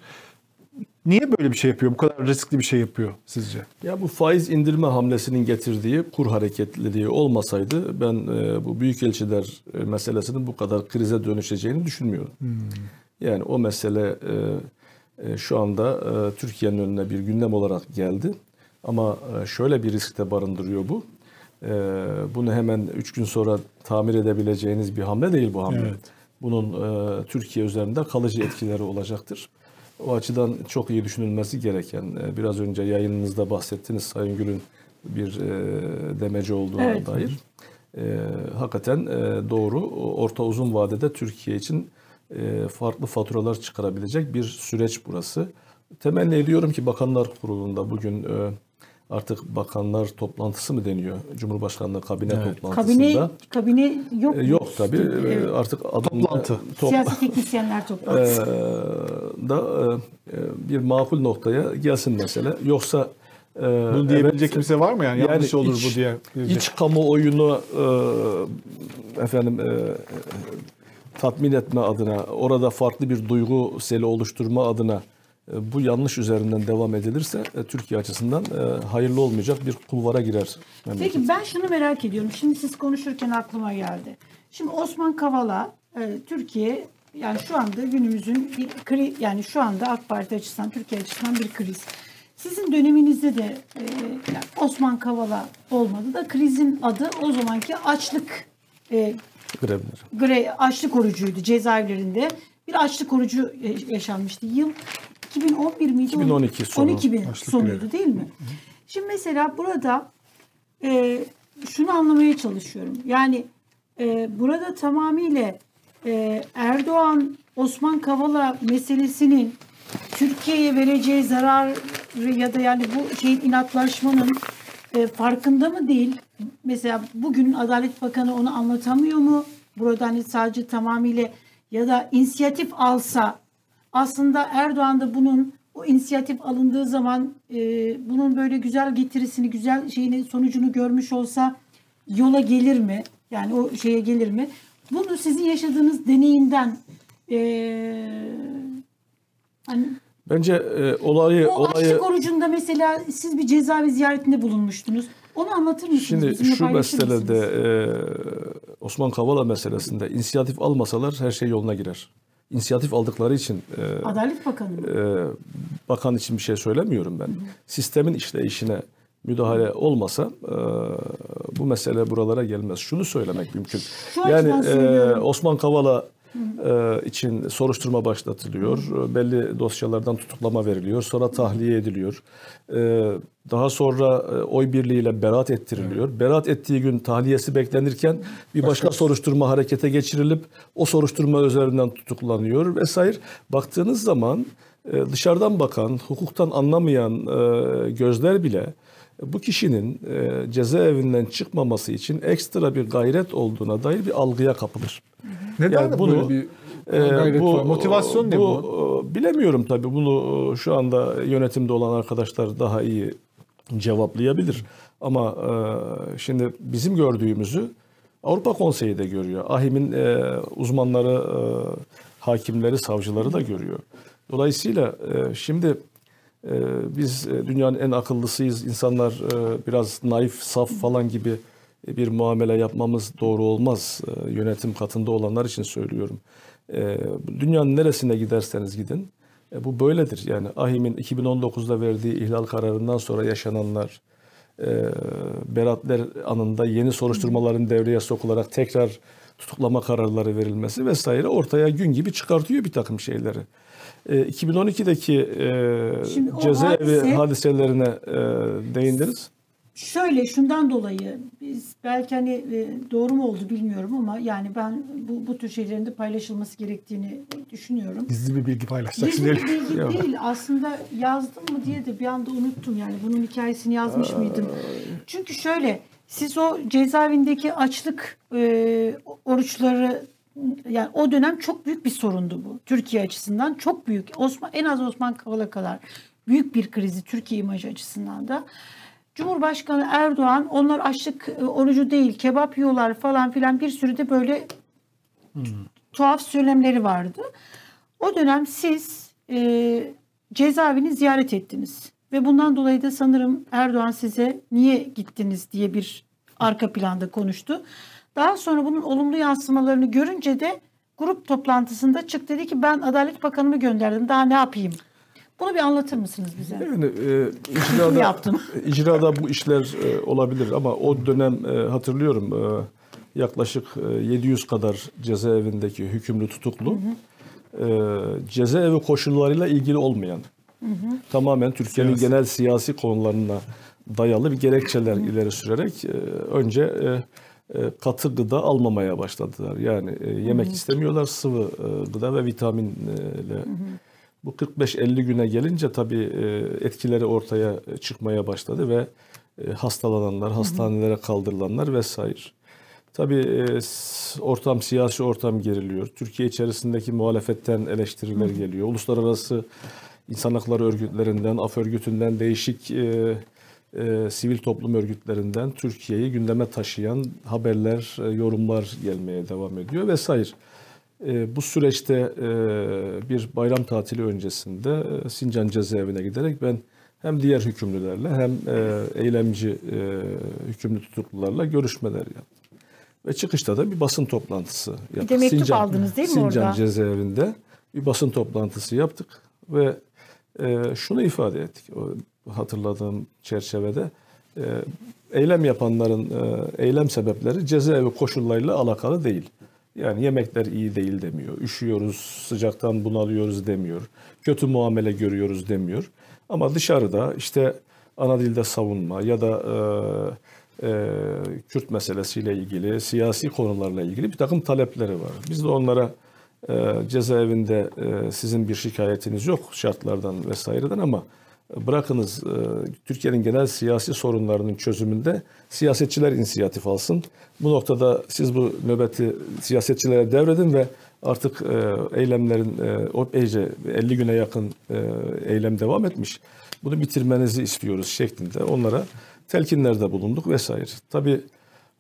Niye böyle bir şey yapıyor? Bu kadar riskli bir şey yapıyor sizce? Ya bu faiz indirme hamlesinin getirdiği kur hareketliliği olmasaydı ben e, bu büyükelçiler meselesinin bu kadar krize dönüşeceğini düşünmüyorum. Hmm. Yani o mesele e, e, şu anda e, Türkiye'nin önüne bir gündem olarak geldi. Ama e, şöyle bir risk de barındırıyor bu. E, bunu hemen üç gün sonra tamir edebileceğiniz bir hamle değil bu hamle. Evet. Bunun e, Türkiye üzerinde kalıcı etkileri olacaktır. O açıdan çok iyi düşünülmesi gereken, biraz önce yayınınızda bahsettiniz Sayın Gül'ün bir demeci olduğuna evet. dair. Hakikaten doğru, orta uzun vadede Türkiye için farklı faturalar çıkarabilecek bir süreç burası. Temenni ediyorum ki Bakanlar Kurulu'nda bugün artık bakanlar toplantısı mı deniyor? Cumhurbaşkanlığı kabine evet. toplantısında. Kabine, kabine yok. E, yok tabii. Evet. Artık adımla, toplantı. Top... Siyasi teknisyenler toplantısı. E, da e, bir makul noktaya gelsin mesele. Yoksa e, bunu diyebilecek evet, kimse var mı yani? yani yanlış olur iç, bu diye. İç kamuoyunu e, efendim e, tatmin etme adına, orada farklı bir duygu seli oluşturma adına bu yanlış üzerinden devam edilirse Türkiye açısından hayırlı olmayacak bir kulvara girer. Peki ben şunu merak ediyorum. Şimdi siz konuşurken aklıma geldi. Şimdi Osman Kavala Türkiye yani şu anda günümüzün bir kriz yani şu anda AK Parti açısından Türkiye açısından bir kriz. Sizin döneminizde de yani Osman Kavala olmadı da krizin adı o zamanki açlık grevleri. Açlık orucuydu cezaevlerinde. Bir açlık orucu yaşanmıştı. Yıl iki bin on bir miydi? iki bin on iki sonu. on iki bin sonuydu değil mi? Şimdi mesela burada e, şunu anlamaya çalışıyorum. Yani e, burada tamamıyla e, Erdoğan, Osman Kavala meselesinin Türkiye'ye vereceği zarar ya da yani bu şeyin inatlaşmanın e, farkında mı değil? Mesela bugün Adalet Bakanı onu anlatamıyor mu? Burada hani sadece tamamıyla ya da inisiyatif alsa aslında Erdoğan da bunun o inisiyatif alındığı zaman e, bunun böyle güzel getirisini, güzel şeyini, sonucunu görmüş olsa yola gelir mi? Yani o şeye gelir mi? Bunu sizin yaşadığınız deneyimden e, hani bence e, olayı o olayı açlık orucunda mesela siz bir cezaevi ziyaretinde bulunmuştunuz. Onu anlatır mısınız? Şimdi şu meselede e, Osman Kavala meselesinde inisiyatif almasalar her şey yoluna girer. İnisiyatif aldıkları için e, Adalet Bakanı mı? E, bakan için bir şey söylemiyorum ben. Hı. Sistemin işleyişine müdahale olmasa e, bu mesele buralara gelmez. Şunu söylemek mümkün. Şu yani e, Osman Kavala e, için soruşturma başlatılıyor. Hı. Belli dosyalardan tutuklama veriliyor. Sonra tahliye ediliyor. E, daha sonra e, oy birliğiyle beraat ettiriliyor. Hı. Beraat ettiği gün tahliyesi beklenirken bir başka, başka soruşturma harekete geçirilip o soruşturma üzerinden tutuklanıyor vesaire. Baktığınız zaman e, dışarıdan bakan, hukuktan anlamayan e, gözler bile bu kişinin e, cezaevinden çıkmaması için ekstra bir gayret olduğuna dair bir algıya kapılır. Neden yani bunu, böyle bir e, gayret bu, var? Motivasyon ne bu? bu? Bilemiyorum tabii. Bunu şu anda yönetimde olan arkadaşlar daha iyi cevaplayabilir. Ama e, şimdi bizim gördüğümüzü Avrupa Konseyi de görüyor. AİHM'in e, uzmanları, e, hakimleri, savcıları da görüyor. Dolayısıyla e, şimdi... Biz dünyanın en akıllısıyız, insanlar biraz naif, saf falan gibi bir muamele yapmamız doğru olmaz. Yönetim katında olanlar için söylüyorum. Dünyanın neresine giderseniz gidin, bu böyledir. Yani AİHM'in iki bin on dokuzda verdiği ihlal kararından sonra yaşananlar, beraatler anında yeni soruşturmaların devreye sokularak tekrar tutuklama kararları verilmesi vesaire ortaya gün gibi çıkartıyor bir takım şeyleri. iki bin on ikideki e, cezaevi hadise, hadiselerine e, değindiniz. Şöyle şundan dolayı biz belki hani e, doğru mu oldu bilmiyorum ama yani ben bu, bu tür şeylerin de paylaşılması gerektiğini düşünüyorum. Gizli bir bilgi paylaşacaksın. Gizli bir bilgi değil aslında, yazdım mı diye de bir anda unuttum yani bunun hikayesini yazmış Aa. mıydım? Çünkü şöyle siz o cezaevindeki açlık e, oruçları, yani o dönem çok büyük bir sorundu bu. Türkiye açısından çok büyük. Osman, en az Osman Kavala kadar büyük bir krizi Türkiye imajı açısından da. Cumhurbaşkanı Erdoğan, onlar açlık orucu değil, kebap yiyorlar falan filan, bir sürü de böyle hmm. tuhaf söylemleri vardı. O dönem siz e, cezaevini ziyaret ettiniz. Ve bundan dolayı da sanırım Erdoğan size niye gittiniz diye bir arka planda konuştu. Daha sonra bunun olumlu yansımalarını görünce de grup toplantısında çık dedi ki ben Adalet Bakanımı gönderdim, daha ne yapayım? Bunu bir anlatır mısınız bize? Yani e, icrada, icrada bu işler e, olabilir ama o dönem e, hatırlıyorum e, yaklaşık e, yedi yüz kadar cezaevindeki hükümlü tutuklu, hı hı. E, cezaevi koşullarıyla ilgili olmayan, hı hı. tamamen Türkiye'nin siyasi. genel siyasi konularına dayalı bir gerekçeler hı. ileri sürerek e, önce... E, katı gıda almamaya başladılar. Yani yemek hı hı. istemiyorlar, sıvı gıda ve vitaminle. Hı hı. Bu kırk beş elli güne gelince tabii etkileri ortaya çıkmaya başladı ve hastalananlar, hastanelere kaldırılanlar vesaire. Tabii ortam, siyasi ortam geriliyor. Türkiye içerisindeki muhalefetten eleştiriler hı hı. geliyor. Uluslararası insan hakları örgütlerinden, af örgütünden, değişik E, sivil toplum örgütlerinden Türkiye'yi gündeme taşıyan haberler, e, yorumlar gelmeye devam ediyor vesaire. E, bu süreçte e, bir bayram tatili öncesinde e, Sincan cezaevine giderek ben hem diğer hükümlülerle hem e, eylemci e, hükümlü tutuklularla görüşmeler yaptım. Ve çıkışta da bir basın toplantısı yaptık. Bir de mektup Sincan, aldınız değil mi Sincan orada? Sincan cezaevinde bir basın toplantısı yaptık ve e, şunu ifade ettik. O, hatırladığım çerçevede e, eylem yapanların e, eylem sebepleri cezaevi koşullarıyla alakalı değil. Yani yemekler iyi değil demiyor, üşüyoruz, sıcaktan bunalıyoruz demiyor, kötü muamele görüyoruz demiyor. Ama dışarıda işte ana dilde savunma ya da e, e, Kürt meselesiyle ilgili, siyasi konularla ilgili bir takım talepleri var. Biz de onlara e, cezaevinde e, sizin bir şikayetiniz yok şartlardan vesaireden ama bırakınız Türkiye'nin genel siyasi sorunlarının çözümünde siyasetçiler inisiyatif alsın. Bu noktada siz bu nöbeti siyasetçilere devredin ve artık eylemlerin elli güne yakın eylem devam etmiş. Bunu bitirmenizi istiyoruz şeklinde onlara telkinlerde bulunduk vesaire. Tabii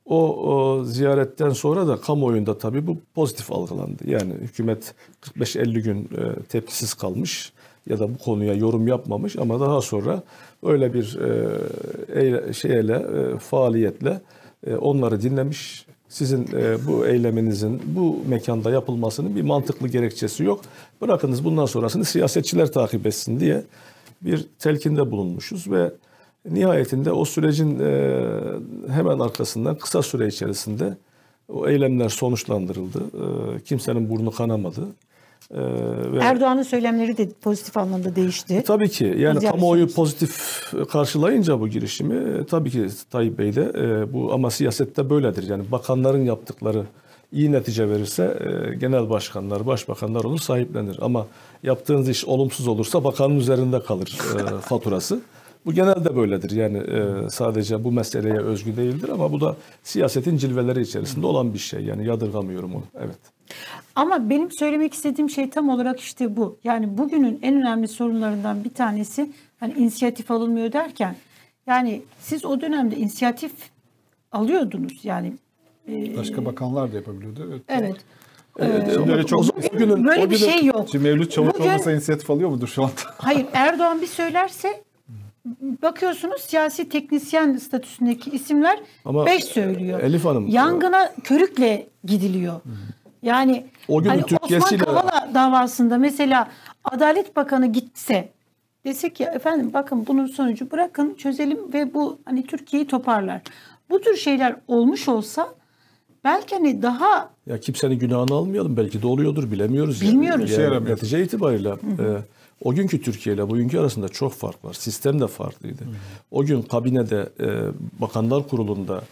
o, o ziyaretten sonra da kamuoyunda tabii bu pozitif algılandı. Yani hükümet kırk beş elli gün tepkisiz kalmış ya da bu konuya yorum yapmamış ama daha sonra öyle bir e, şeyle e, faaliyetle e, onları dinlemiş. Sizin e, bu eyleminizin bu mekanda yapılmasının bir mantıklı gerekçesi yok. Bırakınız bundan sonrasını siyasetçiler takip etsin diye bir telkinde bulunmuşuz ve nihayetinde o sürecin e, hemen arkasından kısa süre içerisinde o eylemler sonuçlandırıldı. E, kimsenin burnu kanamadı. Ee, Erdoğan'ın söylemleri de pozitif anlamda değişti. Tabii ki. Yani kamuoyu pozitif karşılayınca bu girişimi tabii ki Tayyip Bey de e, bu ama siyasette böyledir. Yani bakanların yaptıkları iyi netice verirse e, genel başkanlar, başbakanlar onu sahiplenir. Ama yaptığınız iş olumsuz olursa bakanın üzerinde kalır e, faturası. Bu genelde böyledir. Yani e, sadece bu meseleye özgü değildir ama bu da siyasetin cilveleri içerisinde olan bir şey. Yani yadırgamıyorum onu. Evet. Ama benim söylemek istediğim şey tam olarak işte bu. Yani bugünün en önemli sorunlarından bir tanesi hani inisiyatif alınmıyor derken yani siz o dönemde inisiyatif alıyordunuz yani. E, Başka bakanlar da yapabiliyordu. Evet. Evet. Evet, ee, öyle çok, o günün, böyle o günün, bir şey yok. Şimdi Mevlüt Çavuş olmasa inisiyatif alıyor mudur şu anda? Hayır, Erdoğan bir söylerse bakıyorsunuz siyasi teknisyen statüsündeki isimler ama beş söylüyor. Elif Hanım. Yangına e, körükle gidiliyor. Hı. Yani o hani Osman Kavala davasında mesela Adalet Bakanı gitse desek ki efendim bakın bunun sonucu bırakın çözelim ve bu hani Türkiye'yi toparlar. Bu tür şeyler olmuş olsa belki hani daha ya kimsenin günahını almayalım belki de oluyordur bilemiyoruz. Bilmiyoruz. Yani, yani, netice itibariyle e, o günkü Türkiye ile bugünkü arasında çok fark var. Sistem de farklıydı. Hı. O gün kabinede e, bakanlar kurulunda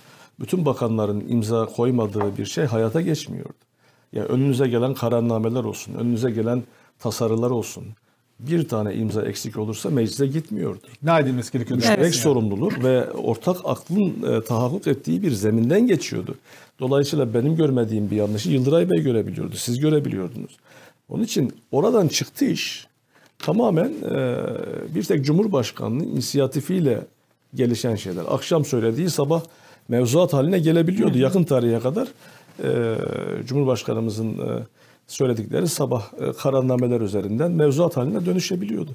bütün bakanların imza koymadığı bir şey hayata geçmiyordu. Ya yani önünüze gelen kararnameler olsun, önünüze gelen tasarılar olsun. Bir tane imza eksik olursa meclise gitmiyordu. İkna edilmesi gerekiyordu. Müşterek yani. Sorumluluk ve ortak aklın e, tahakkuk ettiği bir zeminden geçiyordu. Dolayısıyla benim görmediğim bir yanlışı Yıldıray Bey görebiliyordu, siz görebiliyordunuz. Onun için oradan çıktı iş tamamen e, bir tek Cumhurbaşkanı'nın inisiyatifiyle gelişen şeyler. Akşam söylediği sabah mevzuat haline gelebiliyordu yakın tarihe kadar. Cumhurbaşkanımızın söyledikleri sabah kararnameler üzerinden mevzuat haline dönüşebiliyordu.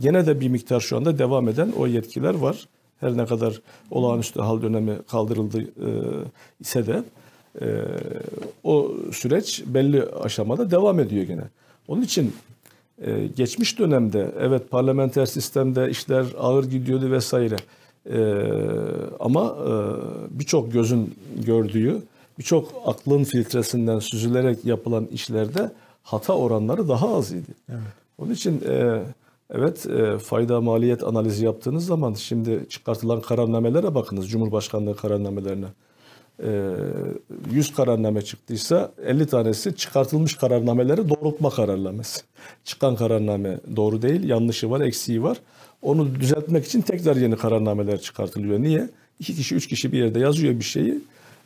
Gene de bir miktar şu anda devam eden o yetkiler var. Her ne kadar olağanüstü hal dönemi kaldırıldı ise de o süreç belli aşamada devam ediyor gene. Onun için geçmiş dönemde evet parlamenter sistemde işler ağır gidiyordu vesaire. Ama birçok gözün gördüğü birçok aklın filtresinden süzülerek yapılan işlerde hata oranları daha az idi. Evet. Onun için e, evet e, fayda maliyet analizi yaptığınız zaman şimdi çıkartılan kararnamelere bakınız. Cumhurbaşkanlığı kararnamelerine. E, yüz kararname çıktıysa elli tanesi çıkartılmış kararnameleri doğrultma kararnamesi. Çıkan kararname doğru değil, yanlışı var, eksiği var. Onu düzeltmek için tekrar yeni kararnameler çıkartılıyor. Niye? İki kişi, üç kişi bir yerde yazıyor bir şeyi.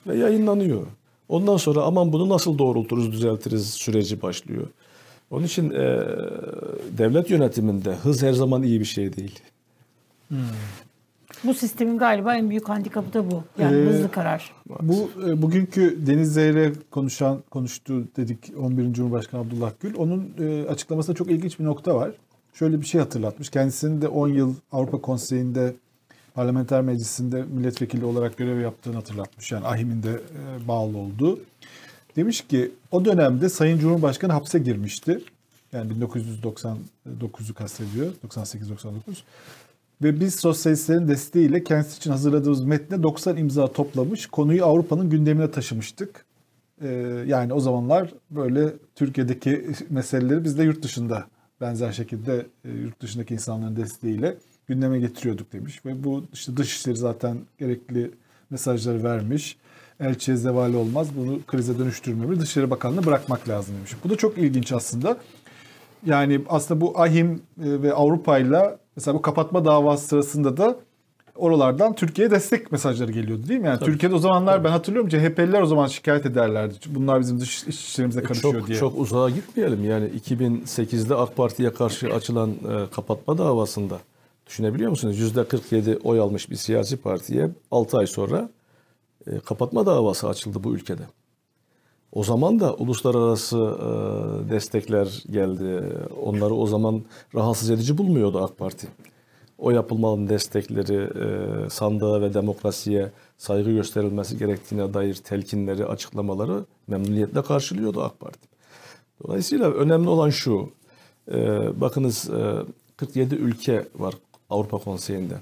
Ve yayınlanıyor. Ondan sonra aman bunu nasıl doğrulturuz, düzeltiriz süreci başlıyor. Onun için e, devlet yönetiminde hız her zaman iyi bir şey değil. Hmm. Bu sistemin galiba en büyük handikapı da bu. Yani ee, hızlı karar. Bu e, bugünkü Deniz Zeyrek konuşan konuştu dedik on birinci Cumhurbaşkanı Abdullah Gül. Onun e, açıklamasında çok ilginç bir nokta var. Şöyle bir şey hatırlatmış. Kendisinin de on yıl Avrupa Konseyi'nde Parlamenter Meclisi'nde milletvekili olarak görev yaptığını hatırlatmış. Yani Ahim'in de bağlı olduğu. Demiş ki o dönemde Sayın Cumhurbaşkanı hapse girmişti. Yani bin dokuz yüz doksan dokuzu kastediyor. doksan sekiz doksan dokuz Ve biz sosyalistlerin desteğiyle kendisi için hazırladığımız metne doksan imza toplamış. Konuyu Avrupa'nın gündemine taşımıştık. Yani o zamanlar böyle Türkiye'deki meseleleri biz de yurt dışında benzer şekilde yurt dışındaki insanların desteğiyle gündeme getiriyorduk demiş ve bu işte dışişleri zaten gerekli mesajları vermiş. Elçiye zeval olmaz, bunu krize dönüştürmemeli, Dışişleri Bakanlığı'na bırakmak lazım demiş. Bu da çok ilginç aslında. Yani aslında bu Ahim ve Avrupa'yla mesela bu kapatma davası sırasında da oralardan Türkiye'ye destek mesajları geliyordu değil mi? Yani tabii. Türkiye'de o zamanlar tabii. ben hatırlıyorum C H P'liler o zaman şikayet ederlerdi. Bunlar bizim dış işlerimize karışıyor çok, diye. Çok uzağa gitmeyelim. Yani iki bin sekizde A K Parti'ye karşı açılan e, kapatma davasında düşünebiliyor musunuz? yüzde kırk yedi oy almış bir siyasi partiye altı ay sonra e, kapatma davası açıldı bu ülkede. O zaman da uluslararası e, destekler geldi. Onları o zaman rahatsız edici bulmuyordu A K Parti. O yapılmanın destekleri, e, sandığa ve demokrasiye saygı gösterilmesi gerektiğine dair telkinleri, açıklamaları memnuniyetle karşılıyordu A K Parti. Dolayısıyla önemli olan şu, e, bakınız e, kırk yedi ülke var Avrupa Konseyi'nde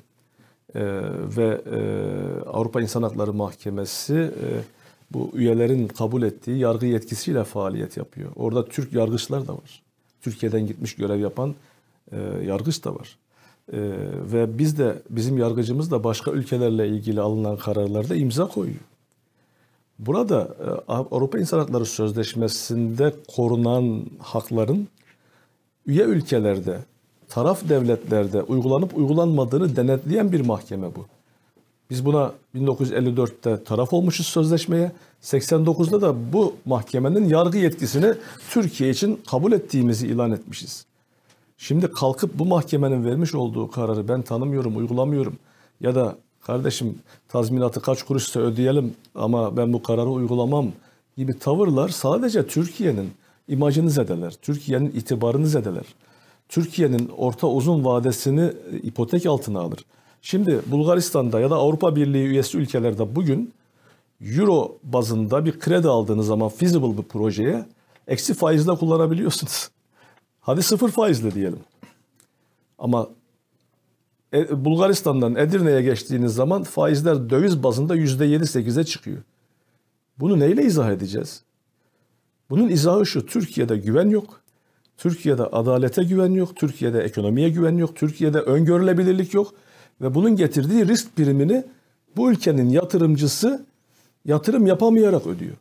e, ve e, Avrupa İnsan Hakları Mahkemesi e, bu üyelerin kabul ettiği yargı yetkisiyle faaliyet yapıyor. Orada Türk yargıçlar da var. Türkiye'den gitmiş görev yapan e, yargıç da var. Ee, ve biz de bizim yargıcımız da başka ülkelerle ilgili alınan kararlarda imza koyuyor. Burada e, Avrupa İnsan Hakları Sözleşmesi'nde korunan hakların üye ülkelerde, taraf devletlerde uygulanıp uygulanmadığını denetleyen bir mahkeme bu. Biz buna bin dokuz yüz elli dörtte taraf olmuşuz sözleşmeye, seksen dokuzda da bu mahkemenin yargı yetkisini Türkiye için kabul ettiğimizi ilan etmişiz. Şimdi kalkıp bu mahkemenin vermiş olduğu kararı ben tanımıyorum, uygulamıyorum ya da kardeşim tazminatı kaç kuruşsa ödeyelim ama ben bu kararı uygulamam gibi tavırlar sadece Türkiye'nin imajını zedeler, Türkiye'nin itibarını zedeler. Türkiye'nin orta uzun vadesini ipotek altına alır. Şimdi Bulgaristan'da ya da Avrupa Birliği üyesi ülkelerde bugün euro bazında bir kredi aldığınız zaman feasible bir projeye eksi faizle kullanabiliyorsunuz. Hadi sıfır faizle diyelim. Ama Bulgaristan'dan Edirne'ye geçtiğiniz zaman faizler döviz bazında yüzde yedi sekize çıkıyor. Bunu neyle izah edeceğiz? Bunun izahı şu, Türkiye'de güven yok. Türkiye'de adalete güven yok. Türkiye'de ekonomiye güven yok. Türkiye'de öngörülebilirlik yok. Ve bunun getirdiği risk primini bu ülkenin yatırımcısı yatırım yapamayarak ödüyor.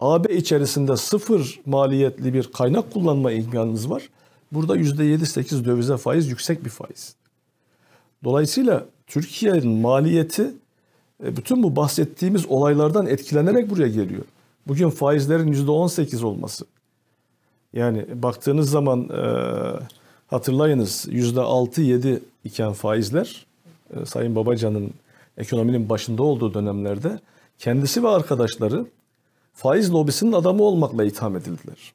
A B içerisinde sıfır maliyetli bir kaynak kullanma imkanınız var. Burada yüzde yedi sekiz dövize faiz yüksek bir faiz. Dolayısıyla Türkiye'nin maliyeti bütün bu bahsettiğimiz olaylardan etkilenerek buraya geliyor. Bugün faizlerin yüzde on sekiz olması. Yani baktığınız zaman hatırlayınız yüzde altı yedi iken faizler Sayın Babacan'ın ekonominin başında olduğu dönemlerde kendisi ve arkadaşları faiz lobisinin adamı olmakla itham edildiler.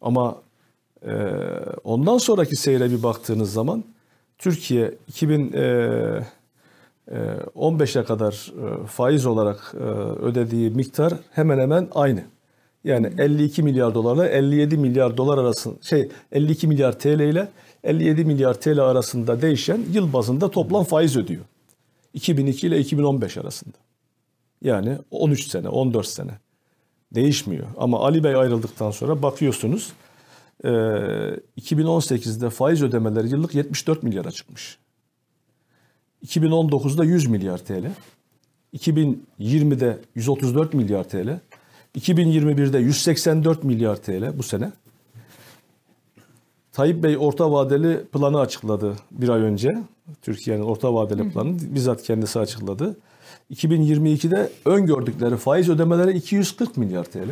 Ama e, ondan sonraki seyre bir baktığınız zaman Türkiye iki bin on beşe kadar faiz olarak ödediği miktar hemen hemen aynı. Yani elli iki milyar dolarla elli yedi milyar dolar arasında şey elli iki milyar T L ile elli yedi milyar T L arasında değişen yıl bazında toplam faiz ödüyor. iki bin iki ile iki bin on beş arasında. Yani on üç sene, on dört sene değişmiyor. Ama Ali Bey ayrıldıktan sonra bakıyorsunuz iki bin on sekizde faiz ödemeleri yıllık yetmiş dört milyara çıkmış. iki bin on dokuzda yüz milyar T L, iki bin yirmide yüz otuz dört milyar T L, iki bin yirmi birde yüz seksen dört milyar T L bu sene. Tayyip Bey orta vadeli planı açıkladı bir ay önce. Türkiye'nin orta vadeli planı bizzat kendisi açıkladı. iki bin yirmi ikide öngördükleri faiz ödemeleri iki yüz kırk milyar T L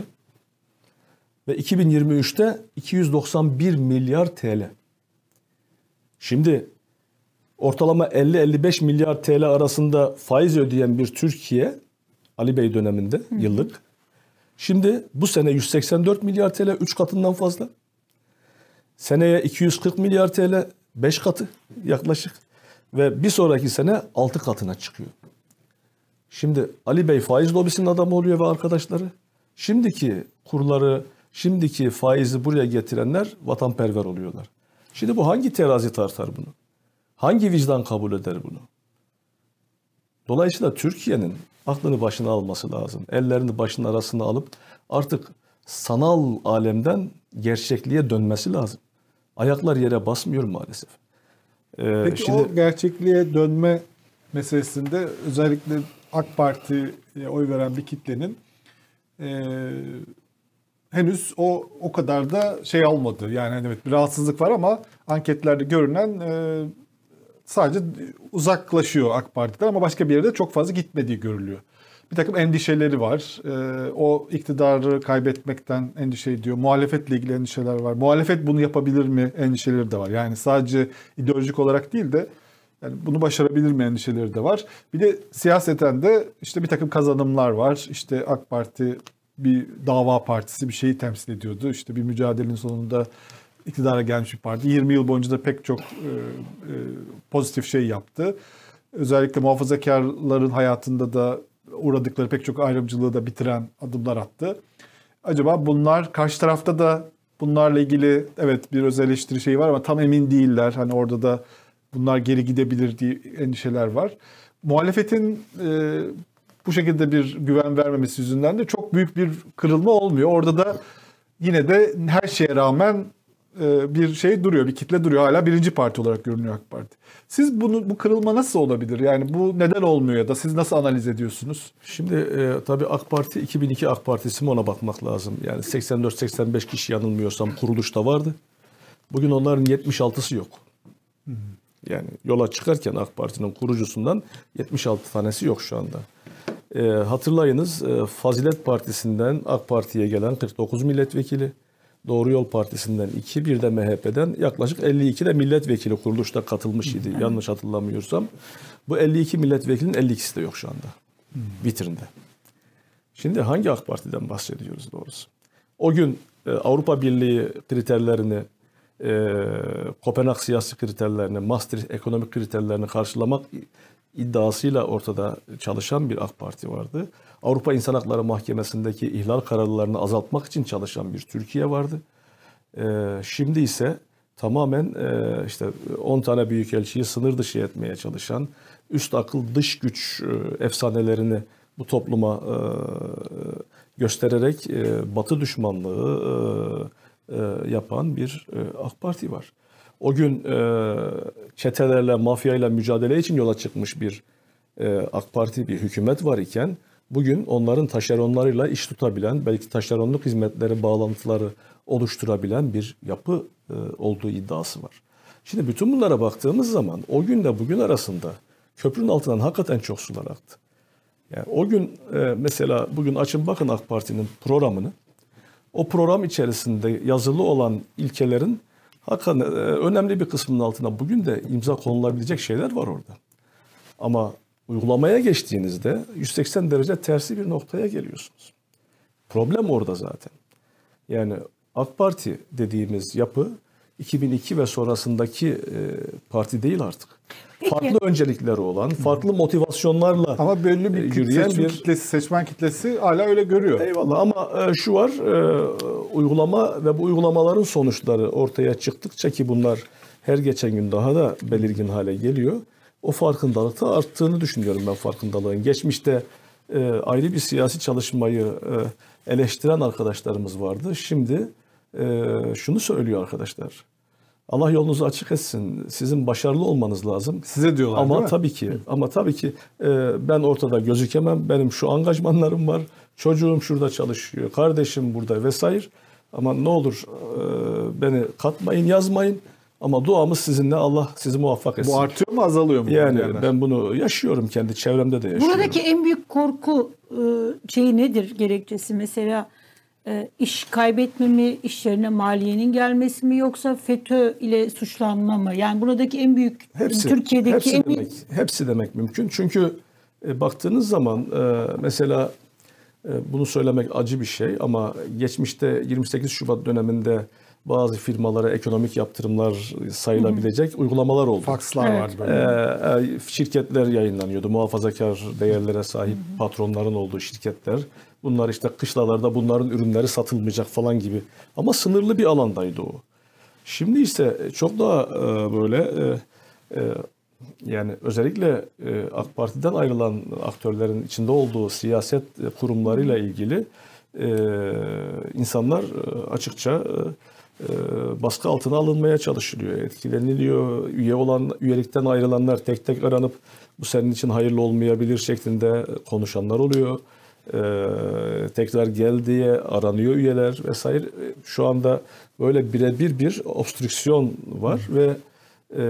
ve iki bin yirmi üçte iki yüz doksan bir milyar T L. Şimdi ortalama elli elli beş milyar T L arasında faiz ödeyen bir Türkiye Ali Bey döneminde Hı. yıllık. Şimdi bu sene yüz seksen dört milyar T L üç katından fazla. Seneye iki yüz kırk milyar T L beş katı yaklaşık ve bir sonraki sene altı katına çıkıyor. Şimdi Ali Bey faiz lobisinin adamı oluyor ve arkadaşları. Şimdiki kurları, şimdiki faizi buraya getirenler vatanperver oluyorlar. Şimdi bu hangi terazi tartar bunu? Hangi vicdan kabul eder bunu? Dolayısıyla Türkiye'nin aklını başına alması lazım. Ellerini başının arasına alıp artık sanal alemden gerçekliğe dönmesi lazım. Ayaklar yere basmıyor maalesef. Ee, Peki şimdi... o gerçekliğe dönme meselesinde özellikle A K Parti'ye oy veren bir kitlenin e, henüz o o kadar da şey olmadı. Yani evet, bir rahatsızlık var ama anketlerde görünen e, sadece uzaklaşıyor AK Parti'den ama başka bir yerde çok fazla gitmediği görülüyor. Bir takım endişeleri var. E, o iktidarı kaybetmekten endişe ediyor. Muhalefetle ilgili endişeler var. Muhalefet bunu yapabilir mi endişeleri de var. Yani sadece ideolojik olarak değil de yani bunu başarabilir mi endişeleri de var. Bir de siyaseten de işte bir takım kazanımlar var. İşte AK Parti bir dava partisi bir şeyi temsil ediyordu. İşte bir mücadelenin sonunda iktidara gelmiş bir parti. yirmi yıl boyunca da pek çok e, e, pozitif şey yaptı. Özellikle muhafazakarların hayatında da uğradıkları pek çok ayrımcılığı da bitiren adımlar attı. Acaba bunlar karşı tarafta da bunlarla ilgili evet bir öz eleştiri şeyi var ama tam emin değiller. Hani orada da bunlar geri gidebilir diye endişeler var. Muhalefetin e, bu şekilde bir güven vermemesi yüzünden de çok büyük bir kırılma olmuyor. Orada da yine de her şeye rağmen e, bir şey duruyor, bir kitle duruyor. Hala birinci parti olarak görünüyor AK Parti. Siz bunu, bu kırılma nasıl olabilir? Yani bu neden olmuyor ya da siz nasıl analiz ediyorsunuz? Şimdi e, tabii AK Parti, iki bin iki AK Partisi mi ona bakmak lazım. Yani seksen dört seksen beş kişi yanılmıyorsam kuruluşta vardı. Bugün onların yetmiş altısı yok. Hı hı. Yani yola çıkarken AK Parti'nin kurucusundan yetmiş altı tanesi yok şu anda. E, hatırlayınız e, Fazilet Partisi'nden AK Parti'ye gelen kırk dokuz milletvekili, Doğru Yol Partisi'nden iki, bir de M H P'den yaklaşık elli iki de milletvekili kuruluşta katılmış idi. Yanlış hatırlamıyorsam. Bu elli iki milletvekilinin elli ikisi de yok şu anda. Hmm. Vitrinde. Şimdi hangi AK Parti'den bahsediyoruz doğrusu? O gün e, Avrupa Birliği kriterlerini, E, Kopenhag siyasi kriterlerini, Maastricht ekonomik kriterlerini karşılamak iddiasıyla ortada çalışan bir AK Parti vardı. Avrupa İnsan Hakları Mahkemesi'ndeki ihlal kararlarını azaltmak için çalışan bir Türkiye vardı. E, şimdi ise tamamen e, işte on tane büyükelçiyi sınır dışı etmeye çalışan, üst akıl dış güç e, efsanelerini bu topluma e, göstererek e, Batı düşmanlığı e, yapan bir AK Parti var. O gün çetelerle, mafyayla mücadele için yola çıkmış bir AK Parti, bir hükümet var iken bugün onların taşeronlarıyla iş tutabilen, belki taşeronluk hizmetleri, bağlantıları oluşturabilen bir yapı olduğu iddiası var. Şimdi bütün bunlara baktığımız zaman o günle bugün arasında köprünün altından hakikaten çok sular aktı. Yani o gün mesela bugün açın bakın AK Parti'nin programını. O program içerisinde yazılı olan ilkelerin hakikaten önemli bir kısmının altına bugün de imza konulabilecek şeyler var orada. Ama uygulamaya geçtiğinizde yüz seksen derece tersi bir noktaya geliyorsunuz. Problem orada zaten. Yani AK Parti dediğimiz yapı iki bin iki ve sonrasındaki parti değil artık. Farklı öncelikleri olan, farklı motivasyonlarla ama belli bir yürüyen seçim bir kitlesi, seçmen kitlesi hala öyle görüyor. Eyvallah ama şu var, uygulama ve bu uygulamaların sonuçları ortaya çıktıkça ki bunlar her geçen gün daha da belirgin hale geliyor. O farkındalıkta arttığını düşünüyorum ben farkındalığın. Geçmişte ayrı bir siyasi çalışmayı eleştiren arkadaşlarımız vardı. Şimdi şunu söylüyor arkadaşlar. Allah yolunuzu açık etsin. Sizin başarılı olmanız lazım. Size diyorlar ama tabii ki, ama tabii ki e, ben ortada gözükemem. Benim şu angajmanlarım var. Çocuğum şurada çalışıyor. Kardeşim burada vesaire. Ama ne olur e, beni katmayın, yazmayın. Ama duamız sizinle, Allah sizi muvaffak etsin. Bu artıyor mu, azalıyor mu? Yani yerler? Ben bunu yaşıyorum, kendi çevremde de yaşıyorum. Buradaki en büyük korku e, şey nedir, gerekçesi mesela? İş kaybetme mi, iş yerine maliyenin gelmesi mi, yoksa FETÖ ile suçlanma mı? Yani buradaki en büyük, hepsi, Türkiye'deki hepsi en büyük... Demek, hepsi demek mümkün. Çünkü e, baktığınız zaman e, mesela e, bunu söylemek acı bir şey ama geçmişte yirmi sekiz Şubat döneminde bazı firmalara ekonomik yaptırımlar sayılabilecek, hı hı, uygulamalar oldu. Fakslar evet. vardı böyle. E, e, şirketler yayınlanıyordu. Muhafazakar değerlere sahip, hı hı, patronların olduğu şirketler. Bunlar işte kışlalarda bunların ürünleri satılmayacak falan gibi. Ama sınırlı bir alandaydı o. Şimdi ise çok daha böyle yani özellikle AK Parti'den ayrılan aktörlerin içinde olduğu siyaset kurumlarıyla ilgili insanlar açıkça baskı altına alınmaya çalışılıyor, etkileniliyor. Üye olan, üyelikten ayrılanlar tek tek aranıp bu senin için hayırlı olmayabilir şeklinde konuşanlar oluyor. e, tekrar gel diye aranıyor üyeler vesaire. Şu anda böyle birebir bir obstrüksiyon var ve e,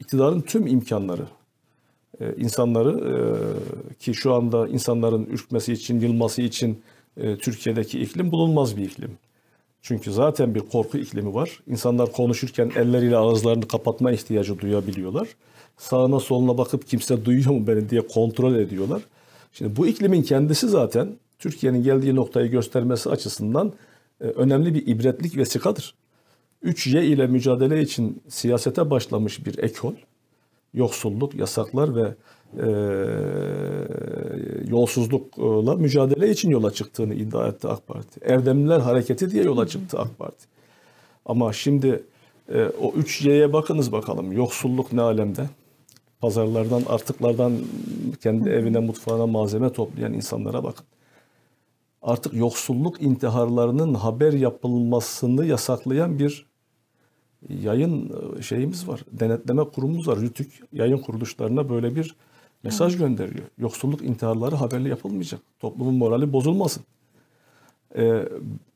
iktidarın tüm imkanları e, insanları e, ki şu anda insanların ürkmesi için, yılması için e, Türkiye'deki iklim bulunmaz bir iklim. Çünkü zaten bir korku iklimi var. İnsanlar konuşurken elleriyle ağızlarını kapatma ihtiyacı duyabiliyorlar. Sağına soluna bakıp kimse duyuyor mu beni diye kontrol ediyorlar. Şimdi bu iklimin kendisi zaten Türkiye'nin geldiği noktayı göstermesi açısından önemli bir ibretlik vesikadır. üç Y ile mücadele için siyasete başlamış bir ekol, yoksulluk, yasaklar ve e, yolsuzlukla mücadele için yola çıktığını iddia etti AK Parti. Erdemliler Hareketi diye yola çıktı AK Parti. Ama şimdi e, o üç Y'ye bakınız bakalım. Yoksulluk ne alemde? Pazarlardan, artıklardan kendi evine, mutfağına malzeme toplayan insanlara bakın. Artık yoksulluk intiharlarının haber yapılmasını yasaklayan bir yayın şeyimiz var. Denetleme kurumumuz var. RTÜK yayın kuruluşlarına böyle bir mesaj gönderiyor. Yoksulluk intiharları haberle yapılmayacak. Toplumun morali bozulmasın. Ee,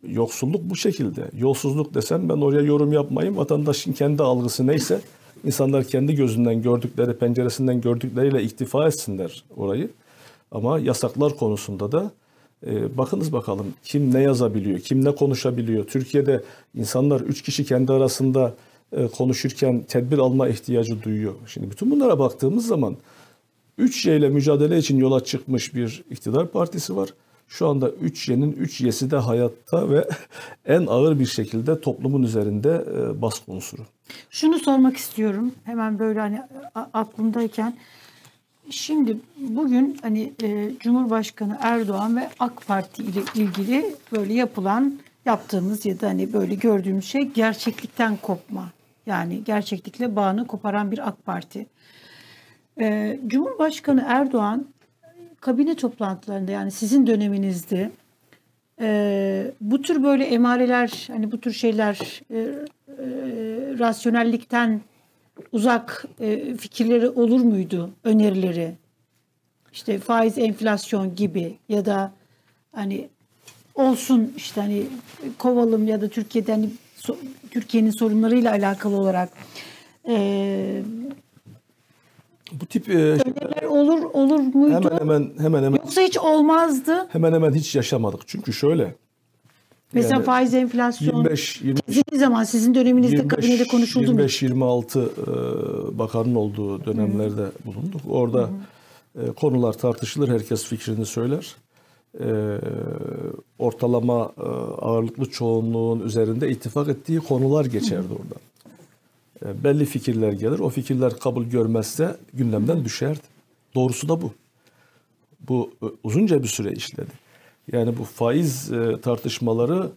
yoksulluk bu şekilde. Yolsuzluk desem ben oraya yorum yapmayayım. Vatandaşın kendi algısı neyse insanlar kendi gözünden gördükleri, penceresinden gördükleriyle iktifa etsinler orayı. Ama yasaklar konusunda da bakınız bakalım kim ne yazabiliyor, kim ne konuşabiliyor. Türkiye'de insanlar üç kişi kendi arasında konuşurken tedbir alma ihtiyacı duyuyor. Şimdi bütün bunlara baktığımız zaman üç Y ile mücadele için yola çıkmış bir iktidar partisi var. Şu anda üç Y'nin üç Y'si de hayatta ve en ağır bir şekilde toplumun üzerinde baskı unsuru. Şunu sormak istiyorum hemen böyle hani aklımdayken. Şimdi bugün hani e, Cumhurbaşkanı Erdoğan ve AK Parti ile ilgili böyle yapılan, yaptığımız ya da hani böyle gördüğümüz şey gerçeklikten kopma. Yani gerçeklikle bağını koparan bir AK Parti. E, Cumhurbaşkanı Erdoğan kabine toplantılarında yani sizin döneminizde e, bu tür böyle emareler, hani bu tür şeyler e, e, rasyonellikten uzak e, fikirleri olur muydu, önerileri? İşte faiz, enflasyon gibi ya da hani olsun işte hani kovalım ya da Türkiye'den hani, so, Türkiye'nin sorunlarıyla alakalı olarak e, bu tip e, öneriler olur olur muydu? Hemen hemen hemen hemen yoksa hiç olmazdı. Hemen hemen hiç yaşamadık. Çünkü şöyle mesela yani faiz, enflasyon yirmi beş, yirmi beş, zaman sizin döneminizde yirmi beş, kabinede konuşuldu mu? yirmi beş yirmi altı bakanın olduğu dönemlerde hmm. bulunduk. Orada hmm. konular tartışılır, herkes fikrini söyler. Ortalama ağırlıklı çoğunluğun üzerinde ittifak ettiği konular geçerdi hmm. orada. Belli fikirler gelir, o fikirler kabul görmezse gündemden düşerdi. Doğrusu da bu. Bu uzunca bir süre işledi. Yani bu faiz tartışmaları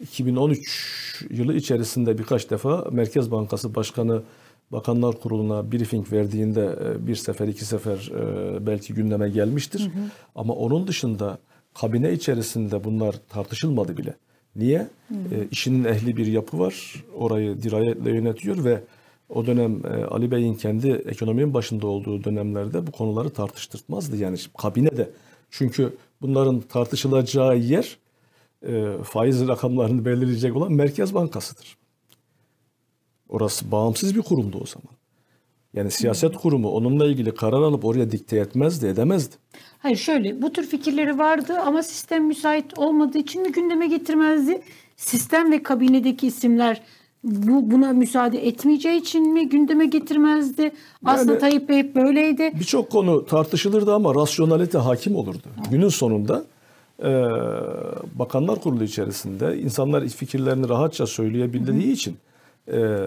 iki bin on üç yılı içerisinde birkaç defa Merkez Bankası Başkanı Bakanlar Kurulu'na briefing verdiğinde bir sefer, iki sefer belki gündeme gelmiştir. Hı hı. Ama onun dışında kabine içerisinde bunlar tartışılmadı bile. Niye? Hı hı. E, işinin ehli bir yapı var. Orayı dirayetle yönetiyor ve o dönem Ali Bey'in kendi ekonominin başında olduğu dönemlerde bu konuları tartıştırmazdı. Yani kabinede. Çünkü bunların tartışılacağı yer e, faiz rakamlarını belirleyecek olan Merkez Bankası'dır. Orası bağımsız bir kurumdu o zaman. Yani siyaset kurumu onunla ilgili karar alıp oraya dikte etmezdi, edemezdi. Hayır şöyle, bu tür fikirleri vardı ama sistem müsait olmadığı için mi gündeme getirmezdi? Sistem ve kabinedeki isimler bu buna müsaade etmeyeceği için mi gündeme getirmezdi? Yani, aslında Tayyip Bey hep böyleydi. Birçok konu tartışılırdı ama rasyonalite hakim olurdu. Evet. Günün sonunda e, Bakanlar Kurulu içerisinde insanlar fikirlerini rahatça söyleyebildiği Hı-hı. için e,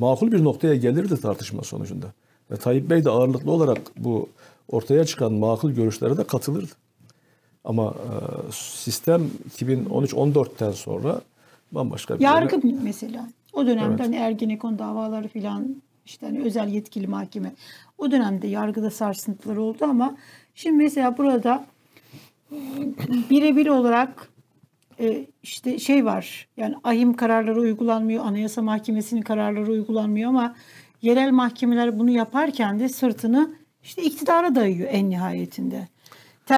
makul bir noktaya gelirdi tartışma sonucunda. Ve Tayyip Bey de ağırlıklı olarak bu ortaya çıkan makul görüşlere de katılırdı. Ama e, sistem iki bin on üç on dörtten sonra bambaşka bir yargı yerine... mesela. O dönemde evet. hani Ergenekon davaları filan işte hani özel yetkili mahkeme. O dönemde yargıda sarsıntılar oldu ama şimdi mesela burada birebir olarak işte şey var. Yani ahim kararları uygulanmıyor. Anayasa Mahkemesi'nin kararları uygulanmıyor ama yerel mahkemeler bunu yaparken de sırtını işte iktidara dayıyor en nihayetinde.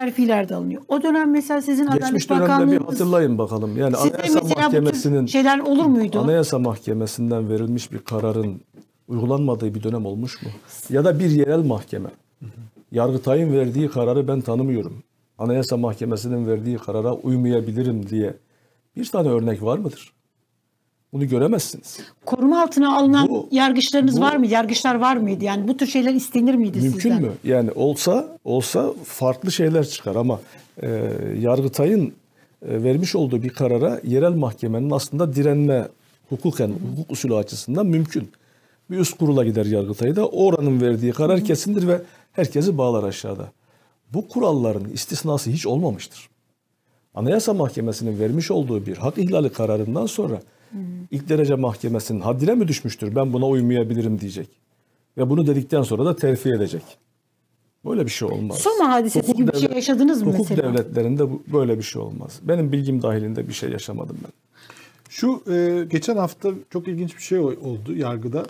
terfiler de alınıyor. O dönem mesela sizin Adalet Bakanlığınız... Geçmiş dönemde bir hatırlayın bakalım. Yani Anayasa Mahkemesi'nin şeyler olur muydu? Anayasa Mahkemesi'nden verilmiş bir kararın uygulanmadığı bir dönem olmuş mu? Ya da bir yerel mahkeme. Yargıtay'ın verdiği kararı ben tanımıyorum, Anayasa Mahkemesi'nin verdiği karara uymayabilirim diye bir tane örnek var mıdır? Bunu göremezsiniz. Koruma altına alınan bu, yargıçlarınız bu, var mıydı? Yargıçlar var mıydı? Yani bu tür şeyler istenir miydi mümkün sizden? Mümkün mü? Yani olsa olsa farklı şeyler çıkar ama e, Yargıtay'ın e, vermiş olduğu bir karara yerel mahkemenin aslında direnme hukuken, yani, hukuk usulü açısından mümkün. Bir üst kurula gider Yargıtay'da. Oranın verdiği karar Hı. kesindir ve herkesi bağlar aşağıda. Bu kuralların istisnası hiç olmamıştır. Anayasa Mahkemesi'nin vermiş olduğu bir hak ihlali kararından sonra hmm. ilk derece mahkemesinin haddine mi düşmüştür? Ben buna uymayabilirim diyecek. Ve bunu dedikten sonra da terfi edecek. Böyle bir şey olmaz. Soma hadisesi hukuk gibi devlet, bir şey yaşadınız mı hukuk mesela? Hukuk devletlerinde böyle bir şey olmaz. Benim bilgim dahilinde bir şey yaşamadım ben. Şu e, geçen hafta çok ilginç bir şey oldu yargıda.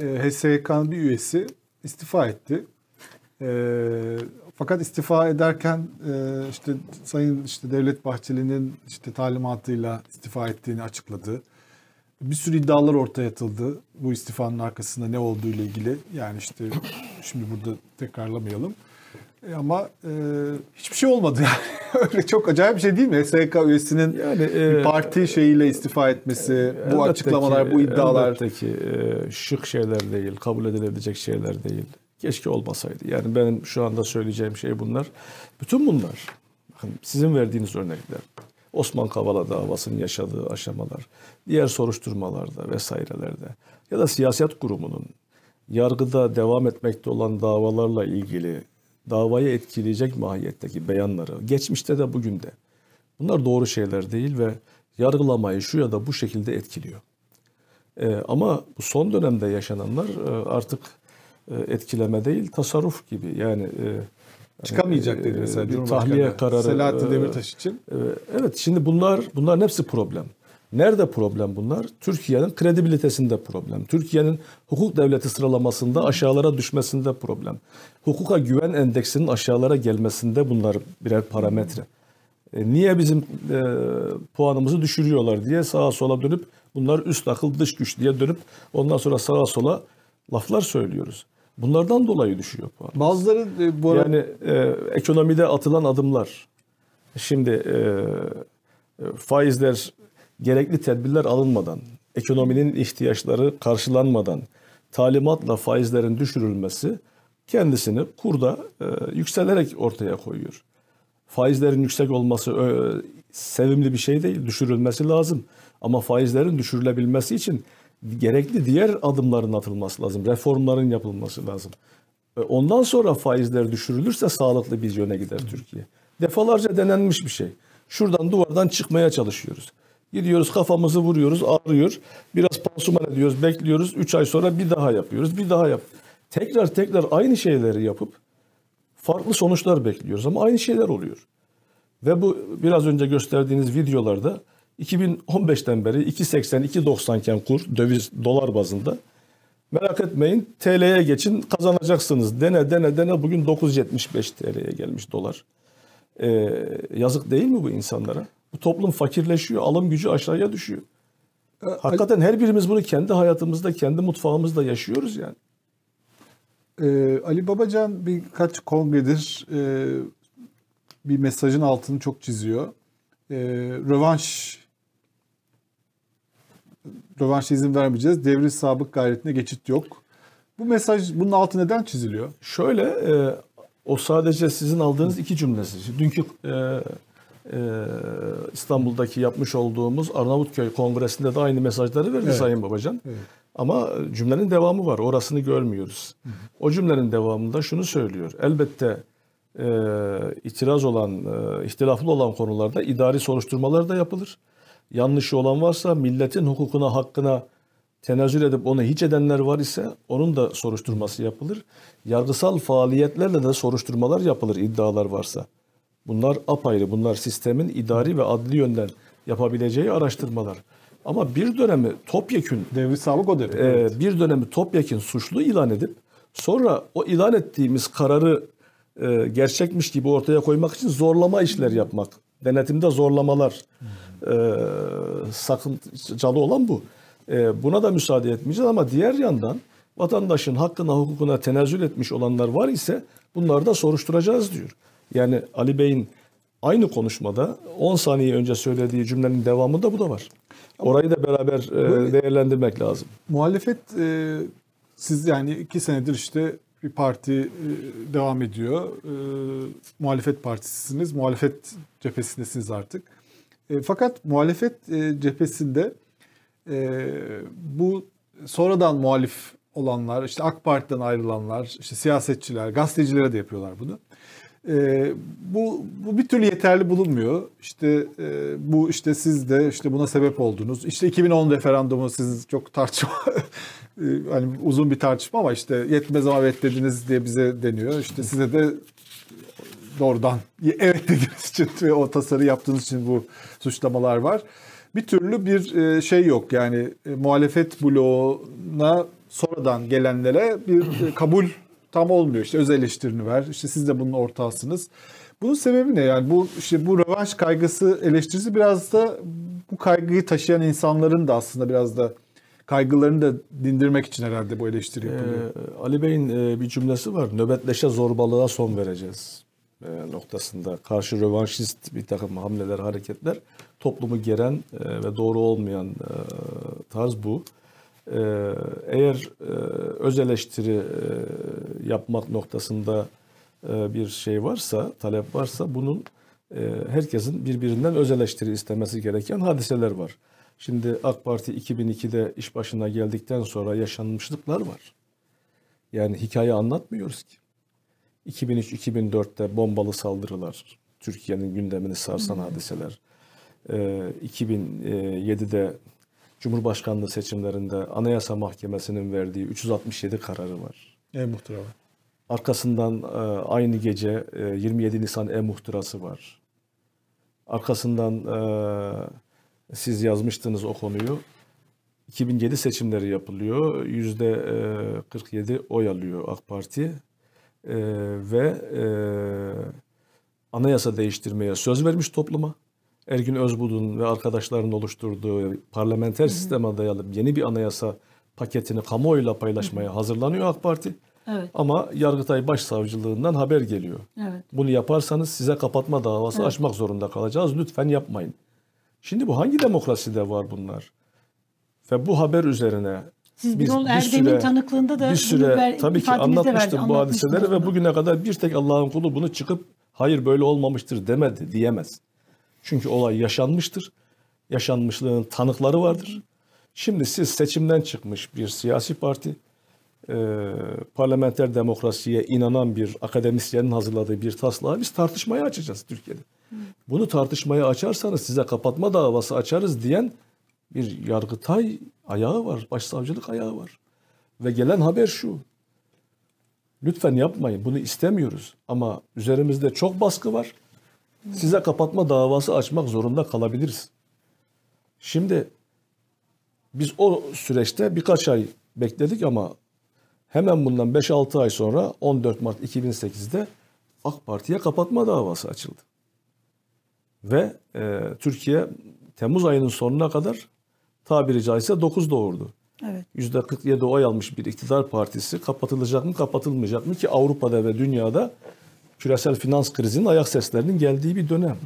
E, H S K'nın bir üyesi istifa etti. Eee Fakat istifa ederken işte Sayın işte Devlet Bahçeli'nin işte talimatıyla istifa ettiğini açıkladı. Bir sürü iddialar ortaya atıldı. Bu istifanın arkasında ne olduğu ile ilgili. Yani işte şimdi burada tekrarlamayalım. Ama e, hiçbir şey olmadı yani. Öyle çok acayip bir şey değil mi? S K üyesinin yani, e, parti şeyiyle istifa etmesi, e, bu açıklamalar, ki, bu iddialar. Elbette ki e, şık şeyler değil, kabul edilebilecek şeyler değil. Keşke olmasaydı. Yani benim şu anda söyleyeceğim şey bunlar. Bütün bunlar, bakın sizin verdiğiniz örnekler, Osman Kavala davasının yaşadığı aşamalar, diğer soruşturmalarda vesairelerde ya da siyaset kurumunun yargıda devam etmekte olan davalarla ilgili davayı etkileyecek mahiyetteki beyanları, geçmişte de bugün de, bunlar doğru şeyler değil ve yargılamayı şu ya da bu şekilde etkiliyor. Ee, ama bu son dönemde yaşananlar artık etkileme değil, tasarruf gibi. Yani çıkamayacak dedi mesela bir tahliye kararı. Selahattin Demirtaş için. Evet, şimdi bunlar bunların hepsi problem. Nerede problem bunlar? Türkiye'nin kredibilitesinde problem. Türkiye'nin hukuk devleti sıralamasında aşağılara düşmesinde problem. Hukuka güven endeksinin aşağılara gelmesinde bunlar birer parametre. Niye bizim puanımızı düşürüyorlar diye sağa sola dönüp bunlar üst akıl dış güç diye dönüp ondan sonra sağa sola laflar söylüyoruz. Bunlardan dolayı düşüyor puan. Bazıları e, bu ara... yani e, ekonomide atılan adımlar. Şimdi e, faizler, gerekli tedbirler alınmadan, ekonominin ihtiyaçları karşılanmadan talimatla faizlerin düşürülmesi kendisini kurda e, yükselerek ortaya koyuyor. Faizlerin yüksek olması e, sevimli bir şey değil, düşürülmesi lazım. Ama faizlerin düşürülebilmesi için gerekli diğer adımların atılması lazım. Reformların yapılması lazım. Ondan sonra faizler düşürülürse sağlıklı bir yöne gider Türkiye. Defalarca denenmiş bir şey. Şuradan duvardan çıkmaya çalışıyoruz. Gidiyoruz, kafamızı vuruyoruz, ağrıyor. Biraz pansuman ediyoruz, bekliyoruz. Üç ay sonra bir daha yapıyoruz, bir daha yap. Tekrar tekrar aynı şeyleri yapıp farklı sonuçlar bekliyoruz ama aynı şeyler oluyor. Ve bu biraz önce gösterdiğiniz videolarda iki bin on beşten beri iki seksen, iki doksan iken kur, döviz, dolar bazında. Merak etmeyin, T L'ye geçin, kazanacaksınız. Dene, dene, dene. Bugün dokuz yetmiş beş T L'ye gelmiş dolar. Ee, yazık değil mi bu insanlara? Bu toplum fakirleşiyor, alım gücü aşağıya düşüyor. Hakikaten her birimiz bunu kendi hayatımızda, kendi mutfağımızda yaşıyoruz yani. Ee, Ali Babacan birkaç kongredir e, bir mesajın altını çok çiziyor. E, rövanş rövanşa izin vermeyeceğiz. Devrin sabık gayretine geçit yok. Bu mesaj, bunun altı neden çiziliyor? Şöyle, e, o sadece sizin aldığınız iki cümlesi. Dünkü e, e, İstanbul'daki yapmış olduğumuz Arnavutköy Kongresi'nde de aynı mesajları verdi, evet. Sayın Babacan. Evet. Ama cümlenin devamı var. Orasını görmüyoruz. Hı hı. O cümlenin devamında şunu söylüyor. Elbette E, itiraz olan, e, ihtilaflı olan konularda idari soruşturmalar da yapılır. Yanlışı olan varsa, milletin hukukuna, hakkına tenezzül edip onu hiç edenler var ise onun da soruşturması yapılır. Yargısal faaliyetlerle de soruşturmalar yapılır iddialar varsa. Bunlar apayrı, bunlar sistemin idari ve adli yönden yapabileceği araştırmalar. Ama bir dönemi topyekün, devri sabık o devri, evet. e, bir dönemi topyekün suçlu ilan edip sonra o ilan ettiğimiz kararı e, gerçekmiş gibi ortaya koymak için zorlama işler yapmak. Denetimde zorlamalar. E, sakıncalı olan bu. E, buna da müsaade etmeyeceğiz ama diğer yandan vatandaşın hakkına, hukukuna tenezzül etmiş olanlar var ise bunları da soruşturacağız diyor. Yani Ali Bey'in aynı konuşmada on saniye önce söylediği cümlenin devamında bu da var. Orayı da beraber e, değerlendirmek lazım. Muhalefet e, siz yani iki senedir işte bir parti e, devam ediyor. E, muhalefet partisisiniz, muhalefet cephesindesiniz artık. E, fakat muhalefet e, cephesinde e, bu sonradan muhalif olanlar, işte A K Parti'den ayrılanlar, işte siyasetçiler, gazetecilere de yapıyorlar bunu. Ee, bu, bu bir türlü yeterli bulunmuyor. İşte e, bu işte siz de işte buna sebep oldunuz. İşte iki bin on referandumu siz çok tartışma, hani uzun bir tartışma ama işte yetmez ama evet dediniz diye bize deniyor. İşte size de doğrudan evet dediğiniz için ve o tasarı yaptığınız için bu suçlamalar var. Bir türlü bir şey yok yani e, muhalefet bloğuna sonradan gelenlere bir kabul tam olmuyor. İşte öz eleştirini ver. İşte siz de bunun ortağısınız. Bunun sebebi ne? Yani bu işte bu rövanş kaygısı eleştirisi biraz da bu kaygıyı taşıyan insanların da aslında biraz da kaygılarını da dindirmek için herhalde bu eleştiri yapılıyor. Ee, Ali Bey'in e, bir cümlesi var. Nöbetleşe zorbalığa son vereceğiz e, noktasında. Karşı rövanşist bir takım hamleler, hareketler toplumu geren e, ve doğru olmayan e, tarz bu. Ee, eğer e, öz eleştiri e, yapmak noktasında e, bir şey varsa, talep varsa bunun e, herkesin birbirinden öz eleştiri istemesi gereken hadiseler var. Şimdi A K Parti iki bin ikide iş başına geldikten sonra yaşanmışlıklar var. Yani hikaye anlatmıyoruz ki. iki bin üç iki bin dörtte bombalı saldırılar, Türkiye'nin gündemini sarsan hadiseler. Ee, iki bin yedide Cumhurbaşkanlığı seçimlerinde Anayasa Mahkemesi'nin verdiği üç yüz altmış yedi kararı var. E-muhtıra var. Arkasından aynı gece yirmi yedi Nisan e-muhtırası var. Arkasından siz yazmıştınız o konuyu. iki bin yedi seçimleri yapılıyor. yüzde kırk yedi oy alıyor A K Parti. Ve anayasa değiştirmeye söz vermiş topluma. Ergin Özbudun ve arkadaşlarının oluşturduğu parlamenter sisteme dayalı yeni bir anayasa paketini kamuoyuyla paylaşmaya hazırlanıyor A K Parti. Evet. Ama Yargıtay Başsavcılığından haber geliyor. Evet. Bunu yaparsanız size kapatma davası evet. açmak zorunda kalacağız. Lütfen yapmayın. Şimdi bu hangi demokraside var bunlar? Ve bu haber üzerine siz biz bir Erdem'in tanıklığında da bir süre ver, tabii ki anlatmıştım bu hadiseleri ve bugüne kadar bir tek Allah'ın kulu bunu çıkıp hayır böyle olmamıştır demedi diyemez. Çünkü olay yaşanmıştır. Yaşanmışlığın tanıkları vardır. Şimdi siz seçimden çıkmış bir siyasi parti, e, parlamenter demokrasiye inanan bir akademisyenin hazırladığı bir taslağı biz tartışmaya açacağız Türkiye'de. Hı. Bunu tartışmaya açarsanız size kapatma davası açarız diyen bir Yargıtay ayağı var, başsavcılık ayağı var. Ve gelen haber şu. Lütfen yapmayın, bunu istemiyoruz. Ama üzerimizde çok baskı var. Size kapatma davası açmak zorunda kalabiliriz. Şimdi biz o süreçte birkaç ay bekledik ama hemen bundan beş altı ay sonra on dört Mart iki bin sekizde A K Parti'ye kapatma davası açıldı. Ve e, Türkiye Temmuz ayının sonuna kadar tabiri caizse dokuz doğurdu. Evet. yüzde kırk yedi oy almış bir iktidar partisi kapatılacak mı kapatılmayacak mı ki Avrupa'da ve dünyada küresel finans krizinin ayak seslerinin geldiği bir dönem.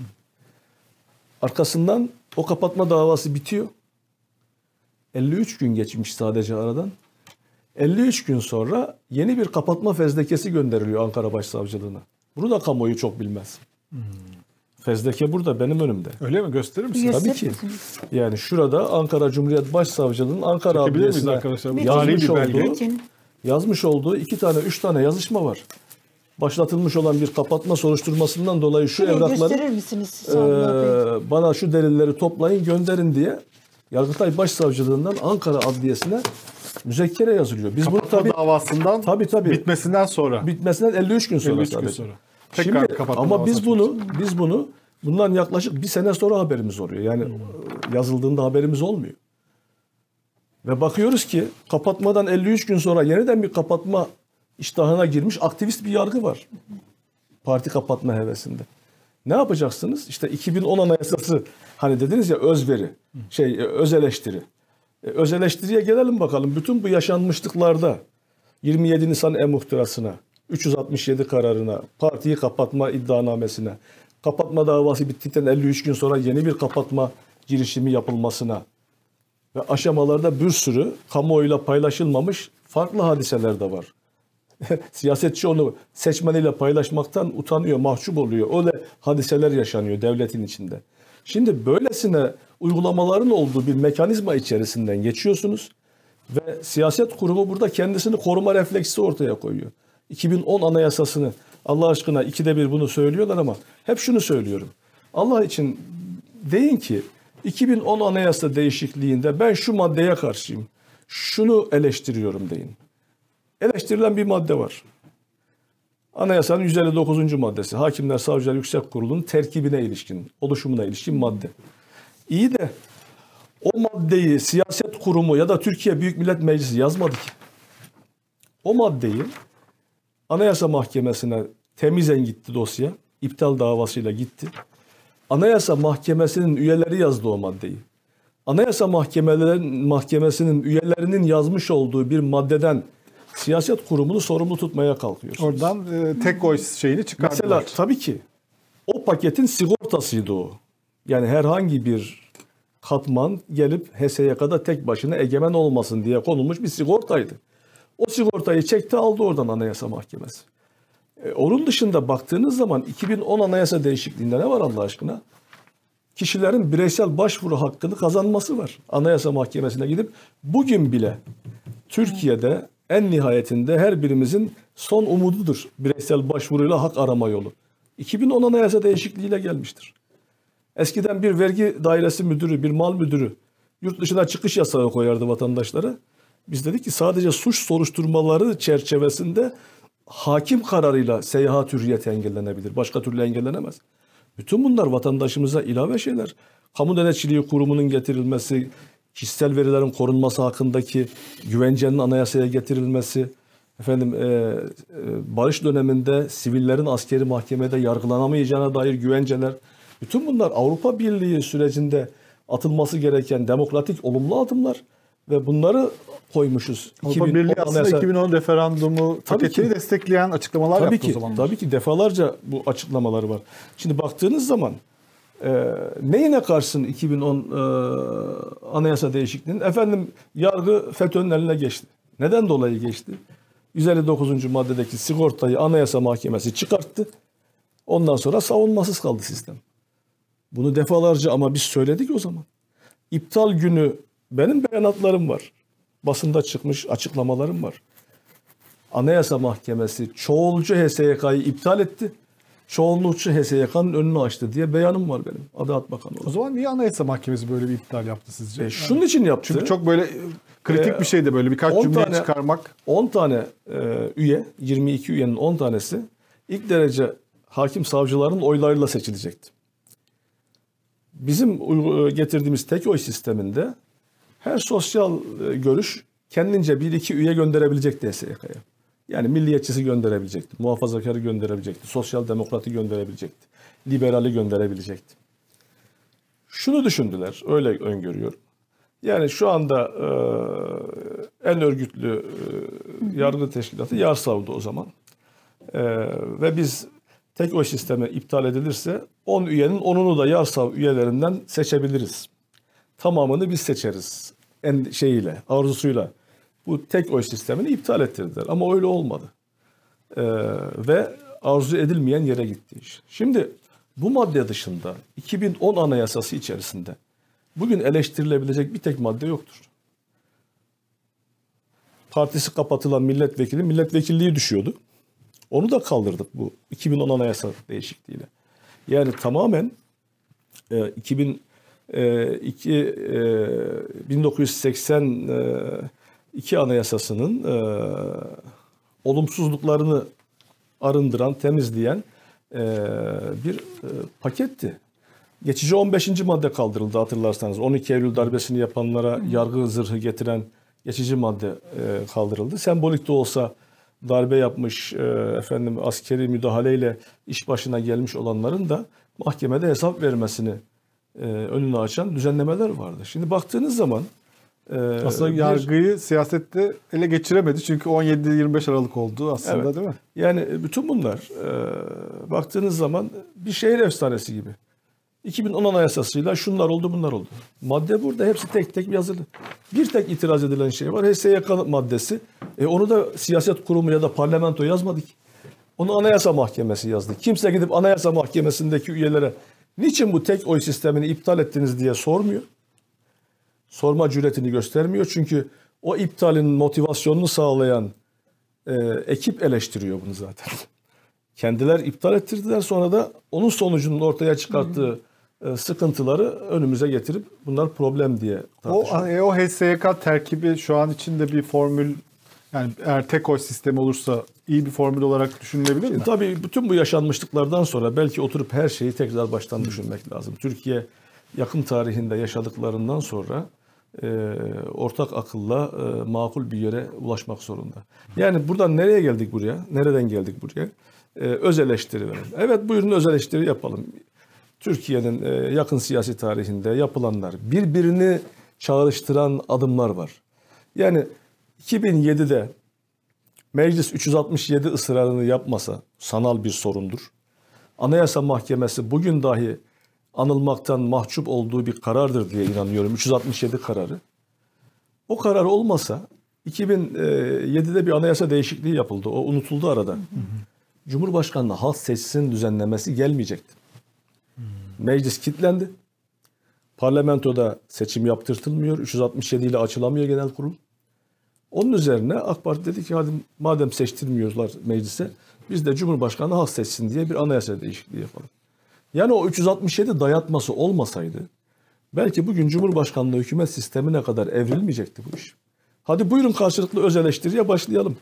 Arkasından o kapatma davası bitiyor. elli üç gün geçmiş sadece aradan. elli üç gün sonra yeni bir kapatma fezlekesi gönderiliyor Ankara Başsavcılığına. Bunu da kamuoyu çok bilmez. Hmm. Fezleke burada benim önümde. Öyle mi? Gösterir misin? Gösterir Tabii ki. Misiniz? Yani şurada Ankara Cumhuriyet Başsavcılığının Ankara Adliyesi'ne yazmış olduğu, yazmış olduğu iki tane üç tane yazışma var. Başlatılmış olan bir kapatma soruşturmasından dolayı şu Şurayı evrakları e, bana şu delilleri toplayın gönderin diye Yargıtay Başsavcılığından Ankara Adliyesi'ne müzekkere yazılıyor. Biz kapatma bunu tabii, davasından tabii, tabii, bitmesinden sonra. Bitmesinden elli üç gün sonra. elli üç gün sonra. Tekrar Şimdi, kapatma ama biz bunu, biz bunu bundan yaklaşık bir sene sonra haberimiz oluyor. Yani hmm. yazıldığında haberimiz olmuyor. Ve bakıyoruz ki kapatmadan elli üç gün sonra yeniden bir kapatma iştahına girmiş aktivist bir yargı var. parti kapatma hevesinde. Ne yapacaksınız? İşte iki bin on Anayasası, hani dediniz ya, özveri, şey öz eleştiri. Öz eleştiriye gelelim bakalım. Bütün bu yaşanmışlıklarda yirmi yedi Nisan e-muhtırasına, üç yüz altmış yedi kararına, partiyi kapatma iddianamesine, kapatma davası bittikten elli üç gün sonra yeni bir kapatma girişimi yapılmasına ve aşamalarda bir sürü kamuoyuyla paylaşılmamış farklı hadiseler de var. Siyasetçi onu seçmeniyle paylaşmaktan utanıyor, mahcup oluyor. Öyle hadiseler yaşanıyor devletin içinde. Şimdi böylesine uygulamaların olduğu bir mekanizma içerisinden geçiyorsunuz ve siyaset kurumu burada kendisini koruma refleksi ortaya koyuyor. iki bin on Anayasasını, Allah aşkına ikide bir bunu söylüyorlar ama hep şunu söylüyorum. Allah için deyin ki iki bin on Anayasa değişikliğinde ben şu maddeye karşıyım, şunu eleştiriyorum deyin. Eleştirilen bir madde var. Anayasanın yüz elli dokuzuncu maddesi. Hakimler, Savcılar Yüksek Kurulu'nun terkibine ilişkin, oluşumuna ilişkin madde. İyi de o maddeyi siyaset kurumu ya da Türkiye Büyük Millet Meclisi yazmadı ki. O maddeyi Anayasa Mahkemesi'ne temizen gitti dosya. İptal davasıyla gitti. Anayasa Mahkemesi'nin üyeleri yazdı o maddeyi. Anayasa Mahkemesi'nin üyelerinin yazmış olduğu bir maddeden siyaset kurumunu sorumlu tutmaya kalkıyorsunuz. Oradan e, tek oy şeyini çıkardılar. Mesela tabii ki o paketin sigortasıydı o. Yani herhangi bir katman gelip H S K'da tek başına egemen olmasın diye konulmuş bir sigortaydı. O sigortayı çekti, aldı oradan Anayasa Mahkemesi. E, onun dışında baktığınız zaman iki bin on Anayasa değişikliğinde ne var Allah aşkına? Kişilerin bireysel başvuru hakkını kazanması var. Anayasa Mahkemesi'ne gidip bugün bile Türkiye'de en nihayetinde her birimizin son umududur bireysel başvuruyla hak arama yolu. iki bin on Anayasa değişikliğiyle gelmiştir. Eskiden bir vergi dairesi müdürü, bir mal müdürü yurt dışına çıkış yasağı koyardı vatandaşlara. Biz dedik ki sadece suç soruşturmaları çerçevesinde hakim kararıyla seyahat hürriyeti engellenebilir. Başka türlü engellenemez. Bütün bunlar vatandaşımıza ilave şeyler. Kamu denetçiliği kurumunun getirilmesi, kişisel verilerin korunması hakkındaki güvencenin anayasaya getirilmesi, efendim e, e, barış döneminde sivillerin askeri mahkemede yargılanamayacağına dair güvenceler, bütün bunlar Avrupa Birliği sürecinde atılması gereken demokratik olumlu adımlar ve bunları koymuşuz. Avrupa Birliği aslında anayasa... iki bin on referandumu paketini destekleyen açıklamalar tabii yaptı ki, o zaman. Tabii ki defalarca bu açıklamalar var. Şimdi baktığınız zaman Ee, neyine karşısın iki bin on e, anayasa değişikliğinin? Efendim yargı FETÖ'nün eline geçti. Neden dolayı geçti? yüz elli dokuzuncu maddedeki sigortayı Anayasa Mahkemesi çıkarttı. Ondan sonra savunmasız kaldı sistem. Bunu defalarca ama biz söyledik o zaman. İptal günü benim beyanatlarım var. Basında çıkmış açıklamalarım var. Anayasa Mahkemesi çoğulcu H S K'yı iptal etti. Çoğunlukçu H S K'nın önünü açtı diye beyanım var benim. Adalet Bakanı olarak. O zaman niye Anayasa Mahkemesi böyle bir iptal yaptı sizce? E, yani şunun için yaptı. Çünkü çok böyle kritik e, bir şeydi böyle birkaç cümle çıkarmak. on tane e, üye, yirmi iki üyenin on tanesi ilk derece hakim savcıların oylarıyla seçilecekti. Bizim getirdiğimiz tek oy sisteminde her sosyal görüş kendince bir iki üye gönderebilecekti H S K'ya. Yani milliyetçisi gönderebilecekti, muhafazakarı gönderebilecekti, sosyal demokratı gönderebilecekti, liberali gönderebilecekti. Şunu düşündüler, öyle öngörüyorum. Yani şu anda e, en örgütlü e, yargı teşkilatı Yarsav'dı o zaman. E, ve biz tek oy sistemi iptal edilirse on üyenin onunu da Yarsav üyelerinden seçebiliriz. Tamamını biz seçeriz en şeyiyle, arzusuyla. Bu tek oy sistemini iptal ettirdiler. Ama öyle olmadı. Ee, ve arzu edilmeyen yere gitti iş. Şimdi bu madde dışında iki bin on Anayasası içerisinde bugün eleştirilebilecek bir tek madde yoktur. Partisi kapatılan milletvekili milletvekilliği düşüyordu. Onu da kaldırdık bu iki bin on Anayasa değişikliğiyle. Yani tamamen e, iki bin iki, e, bin dokuz yüz seksen e, İki anayasasının e, olumsuzluklarını arındıran, temizleyen e, bir e, paketti. Geçici on beşinci madde kaldırıldı hatırlarsanız. on iki Eylül darbesini yapanlara yargı zırhı getiren geçici madde e, kaldırıldı. Sembolik de olsa darbe yapmış, efendim askeri müdahaleyle iş başına gelmiş olanların da mahkemede hesap vermesini önünü açan düzenlemeler vardı. Şimdi baktığınız zaman aslında bir, yargıyı siyasette ele geçiremedi çünkü on yedi yirmi beş Aralık oldu aslında, evet, değil mi? Yani bütün bunlar e, baktığınız zaman bir şehir efsanesi gibi. iki bin on Anayasasıyla şunlar oldu, bunlar oldu. Madde burada hepsi tek tek yazılı. Bir tek itiraz edilen şey var. H S K maddesi. E, onu da siyaset kurumu ya da parlamento yazmadı ki. Onu Anayasa Mahkemesi yazdı. Kimse gidip Anayasa Mahkemesi'ndeki üyelere niçin bu tek oy sistemini iptal ettiniz diye sormuyor. Sorma cüretini göstermiyor. Çünkü o iptalin motivasyonunu sağlayan e, ekip eleştiriyor bunu zaten. Kendiler iptal ettirdiler, sonra da onun sonucunun ortaya çıkarttığı e, sıkıntıları önümüze getirip bunlar problem diye tartışıyor. O, e, o H S K terkibi şu an içinde bir formül, yani eğer tek oy sistemi olursa iyi bir formül olarak düşünülebilir mi? E, tabii bütün bu yaşanmışlıklardan sonra belki oturup her şeyi tekrar baştan Hı. düşünmek lazım. Türkiye yakın tarihinde yaşadıklarından sonra E, ortak akılla e, makul bir yere ulaşmak zorunda. Yani buradan nereye geldik buraya? Nereden geldik buraya? E, öz eleştiri verelim. Evet, buyurun öz eleştiri yapalım. Türkiye'nin e, yakın siyasi tarihinde yapılanlar, birbirini çağrıştıran adımlar var. Yani iki bin yedide meclis üç yüz altmış yedi ısrarını yapmasa sanal bir sorundur. Anayasa Mahkemesi bugün dahi anılmaktan mahcup olduğu bir karardır diye inanıyorum. üç yüz altmış yedi kararı. O karar olmasa iki bin yedide bir anayasa değişikliği yapıldı. O unutuldu arada. Hı hı. Cumhurbaşkanlığı halk seçsin düzenlemesi gelmeyecekti. Hı. Meclis kilitlendi. Parlamentoda seçim yaptırtılmıyor. üç yüz altmış yedi ile açılamıyor genel kurul. Onun üzerine AK Parti dedi ki hadi madem seçtirmiyorlar meclise, biz de Cumhurbaşkanlığı halk seçsin diye bir anayasa değişikliği yapalım. Yani o üç yüz altmış yedi dayatması olmasaydı belki bugün Cumhurbaşkanlığı hükümet sistemine kadar evrilmeyecekti bu iş. Hadi buyurun karşılıklı öz eleştiriye başlayalım.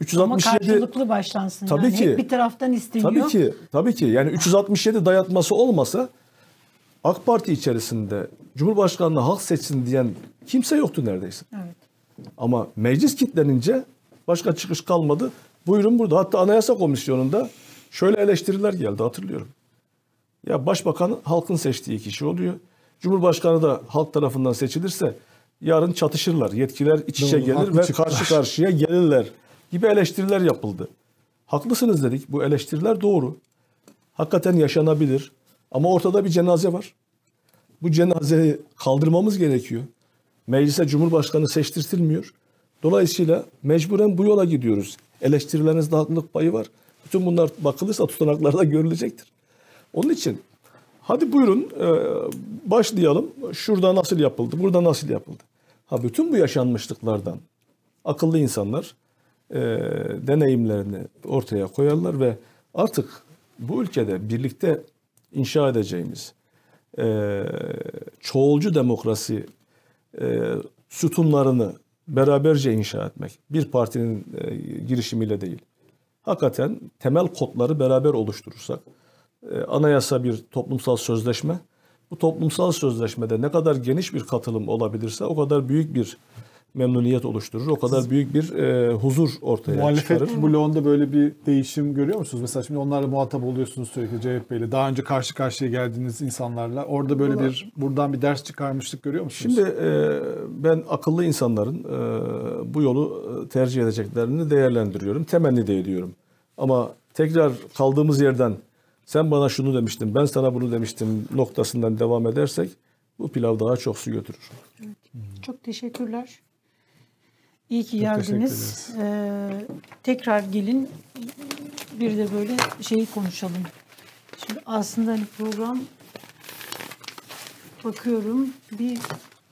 üç yüz altmış yedi, ama karşılıklı başlansın. Tabii yani. Ki, hep bir taraftan isteniyor. Tabii ki, tabii ki. Yani üç yüz altmış yedi dayatması olmasa AK Parti içerisinde Cumhurbaşkanlığı halk seçsin diyen kimse yoktu neredeyse. Evet. Ama meclis kilitlenince başka çıkış kalmadı. Buyurun burada. Hatta Anayasa Komisyonu'nda şöyle eleştiriler geldi, hatırlıyorum. Ya başbakan halkın seçtiği kişi oluyor. Cumhurbaşkanı da halk tarafından seçilirse yarın çatışırlar. Yetkiler iç içe gelir ve çıkar. karşı karşıya gelirler gibi eleştiriler yapıldı. Haklısınız dedik. Bu eleştiriler doğru. Hakikaten yaşanabilir. Ama ortada bir cenaze var. Bu cenazeyi kaldırmamız gerekiyor. Meclise Cumhurbaşkanı seçtirtilmiyor. Dolayısıyla mecburen bu yola gidiyoruz. Eleştirilerinizde haklılık payı var. Bütün bunlar bakılırsa tutanaklarda görülecektir. Onun için hadi buyurun e, başlayalım. Şurada nasıl yapıldı, burada nasıl yapıldı? Ha, bütün bu yaşanmışlıklardan akıllı insanlar e, deneyimlerini ortaya koyarlar ve artık bu ülkede birlikte inşa edeceğimiz e, çoğulcu demokrasi e, sütunlarını beraberce inşa etmek, bir partinin e, girişimiyle değil, hakikaten temel kodları beraber oluşturursak, anayasa bir toplumsal sözleşme. Bu toplumsal sözleşmede ne kadar geniş bir katılım olabilirse o kadar büyük bir memnuniyet oluşturur. O kadar büyük bir e, huzur ortaya muhalefet çıkarır. Muhalefet bloğunda böyle bir değişim görüyor musunuz? Mesela şimdi onlarla muhatap oluyorsunuz sürekli, C H P ile. Daha önce karşı karşıya geldiğiniz insanlarla. Orada böyle Bunlar, bir buradan bir ders çıkarmışlık görüyor musunuz? Şimdi e, ben akıllı insanların e, bu yolu tercih edeceklerini değerlendiriyorum. Temenni de ediyorum. Ama tekrar kaldığımız yerden sen bana şunu demiştin, ben sana bunu demiştim noktasından devam edersek bu pilav daha çok su götürür. Evet. Çok teşekkürler. İyi ki çok geldiniz. Ee, tekrar gelin bir de böyle şeyi konuşalım. Şimdi aslında hani program bakıyorum bir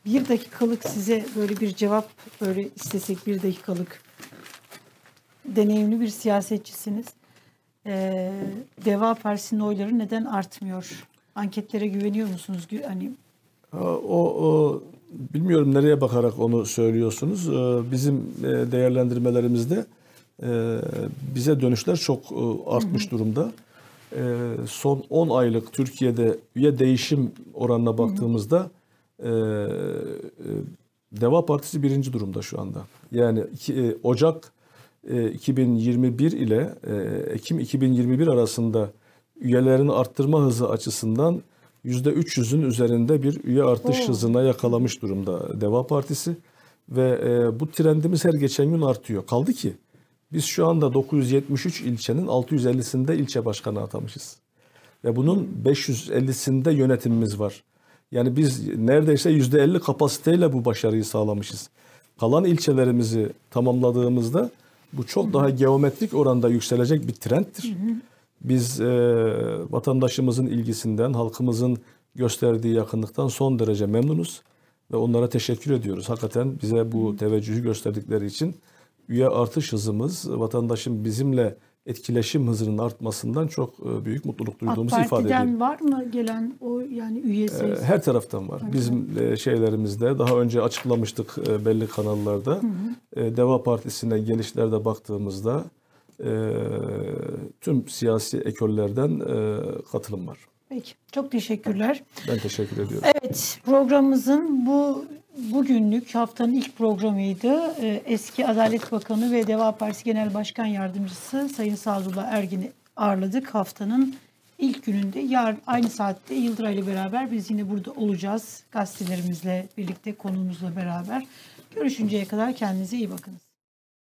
bir dakikalık size böyle bir cevap böyle istesek bir dakikalık deneyimli bir siyasetçisiniz. Ee, Deva Partisi'nin oyları neden artmıyor? Anketlere güveniyor musunuz? Hani o, o bilmiyorum nereye bakarak onu söylüyorsunuz. Bizim değerlendirmelerimizde bize dönüşler çok artmış hı hı. durumda. Son on aylık Türkiye'de üye değişim oranına baktığımızda hı hı. Deva Partisi birinci durumda şu anda. Yani Ocak iki bin yirmi bir ile Ekim iki bin yirmi bir arasında üyelerini arttırma hızı açısından yüzde üç yüz'ün üzerinde bir üye artış hmm. hızına yakalamış durumda Deva Partisi. Ve e, bu trendimiz her geçen gün artıyor. Kaldı ki biz şu anda dokuz yüz yetmiş üç ilçenin altı yüz ellisinde ilçe başkanı atamışız. Ve bunun beş yüz ellisinde yönetimimiz var. Yani biz neredeyse yüzde elli kapasiteyle bu başarıyı sağlamışız. Kalan ilçelerimizi tamamladığımızda bu çok daha geometrik oranda yükselecek bir trendtir. Biz e, vatandaşımızın ilgisinden, halkımızın gösterdiği yakınlıktan son derece memnunuz. Ve onlara teşekkür ediyoruz. Hakikaten bize bu teveccühü gösterdikleri için üye artış hızımız, vatandaşın bizimle etkileşim hızının artmasından çok büyük mutluluk duyduğumuzu ifade ediyor. A K Parti'den edeyim. Var mı gelen o yani üye sayısı? Her taraftan var. Evet. Bizim şeylerimizde daha önce açıklamıştık belli kanallarda. Hı hı. Deva Partisi'ne gelişlerde baktığımızda tüm siyasi eköllerden katılım var. Peki. Çok teşekkürler. Ben teşekkür ediyorum. Evet, programımızın bu bugünlük haftanın ilk programıydı. Eski Adalet Bakanı ve Deva Partisi Genel Başkan Yardımcısı Sayın Sadullah Ergin'i ağırladık. Haftanın ilk gününde yarın aynı saatte Yıldıray ile beraber biz yine burada olacağız. Gazetelerimizle birlikte, konuğumuzla beraber. Görüşünceye kadar kendinize iyi bakınız.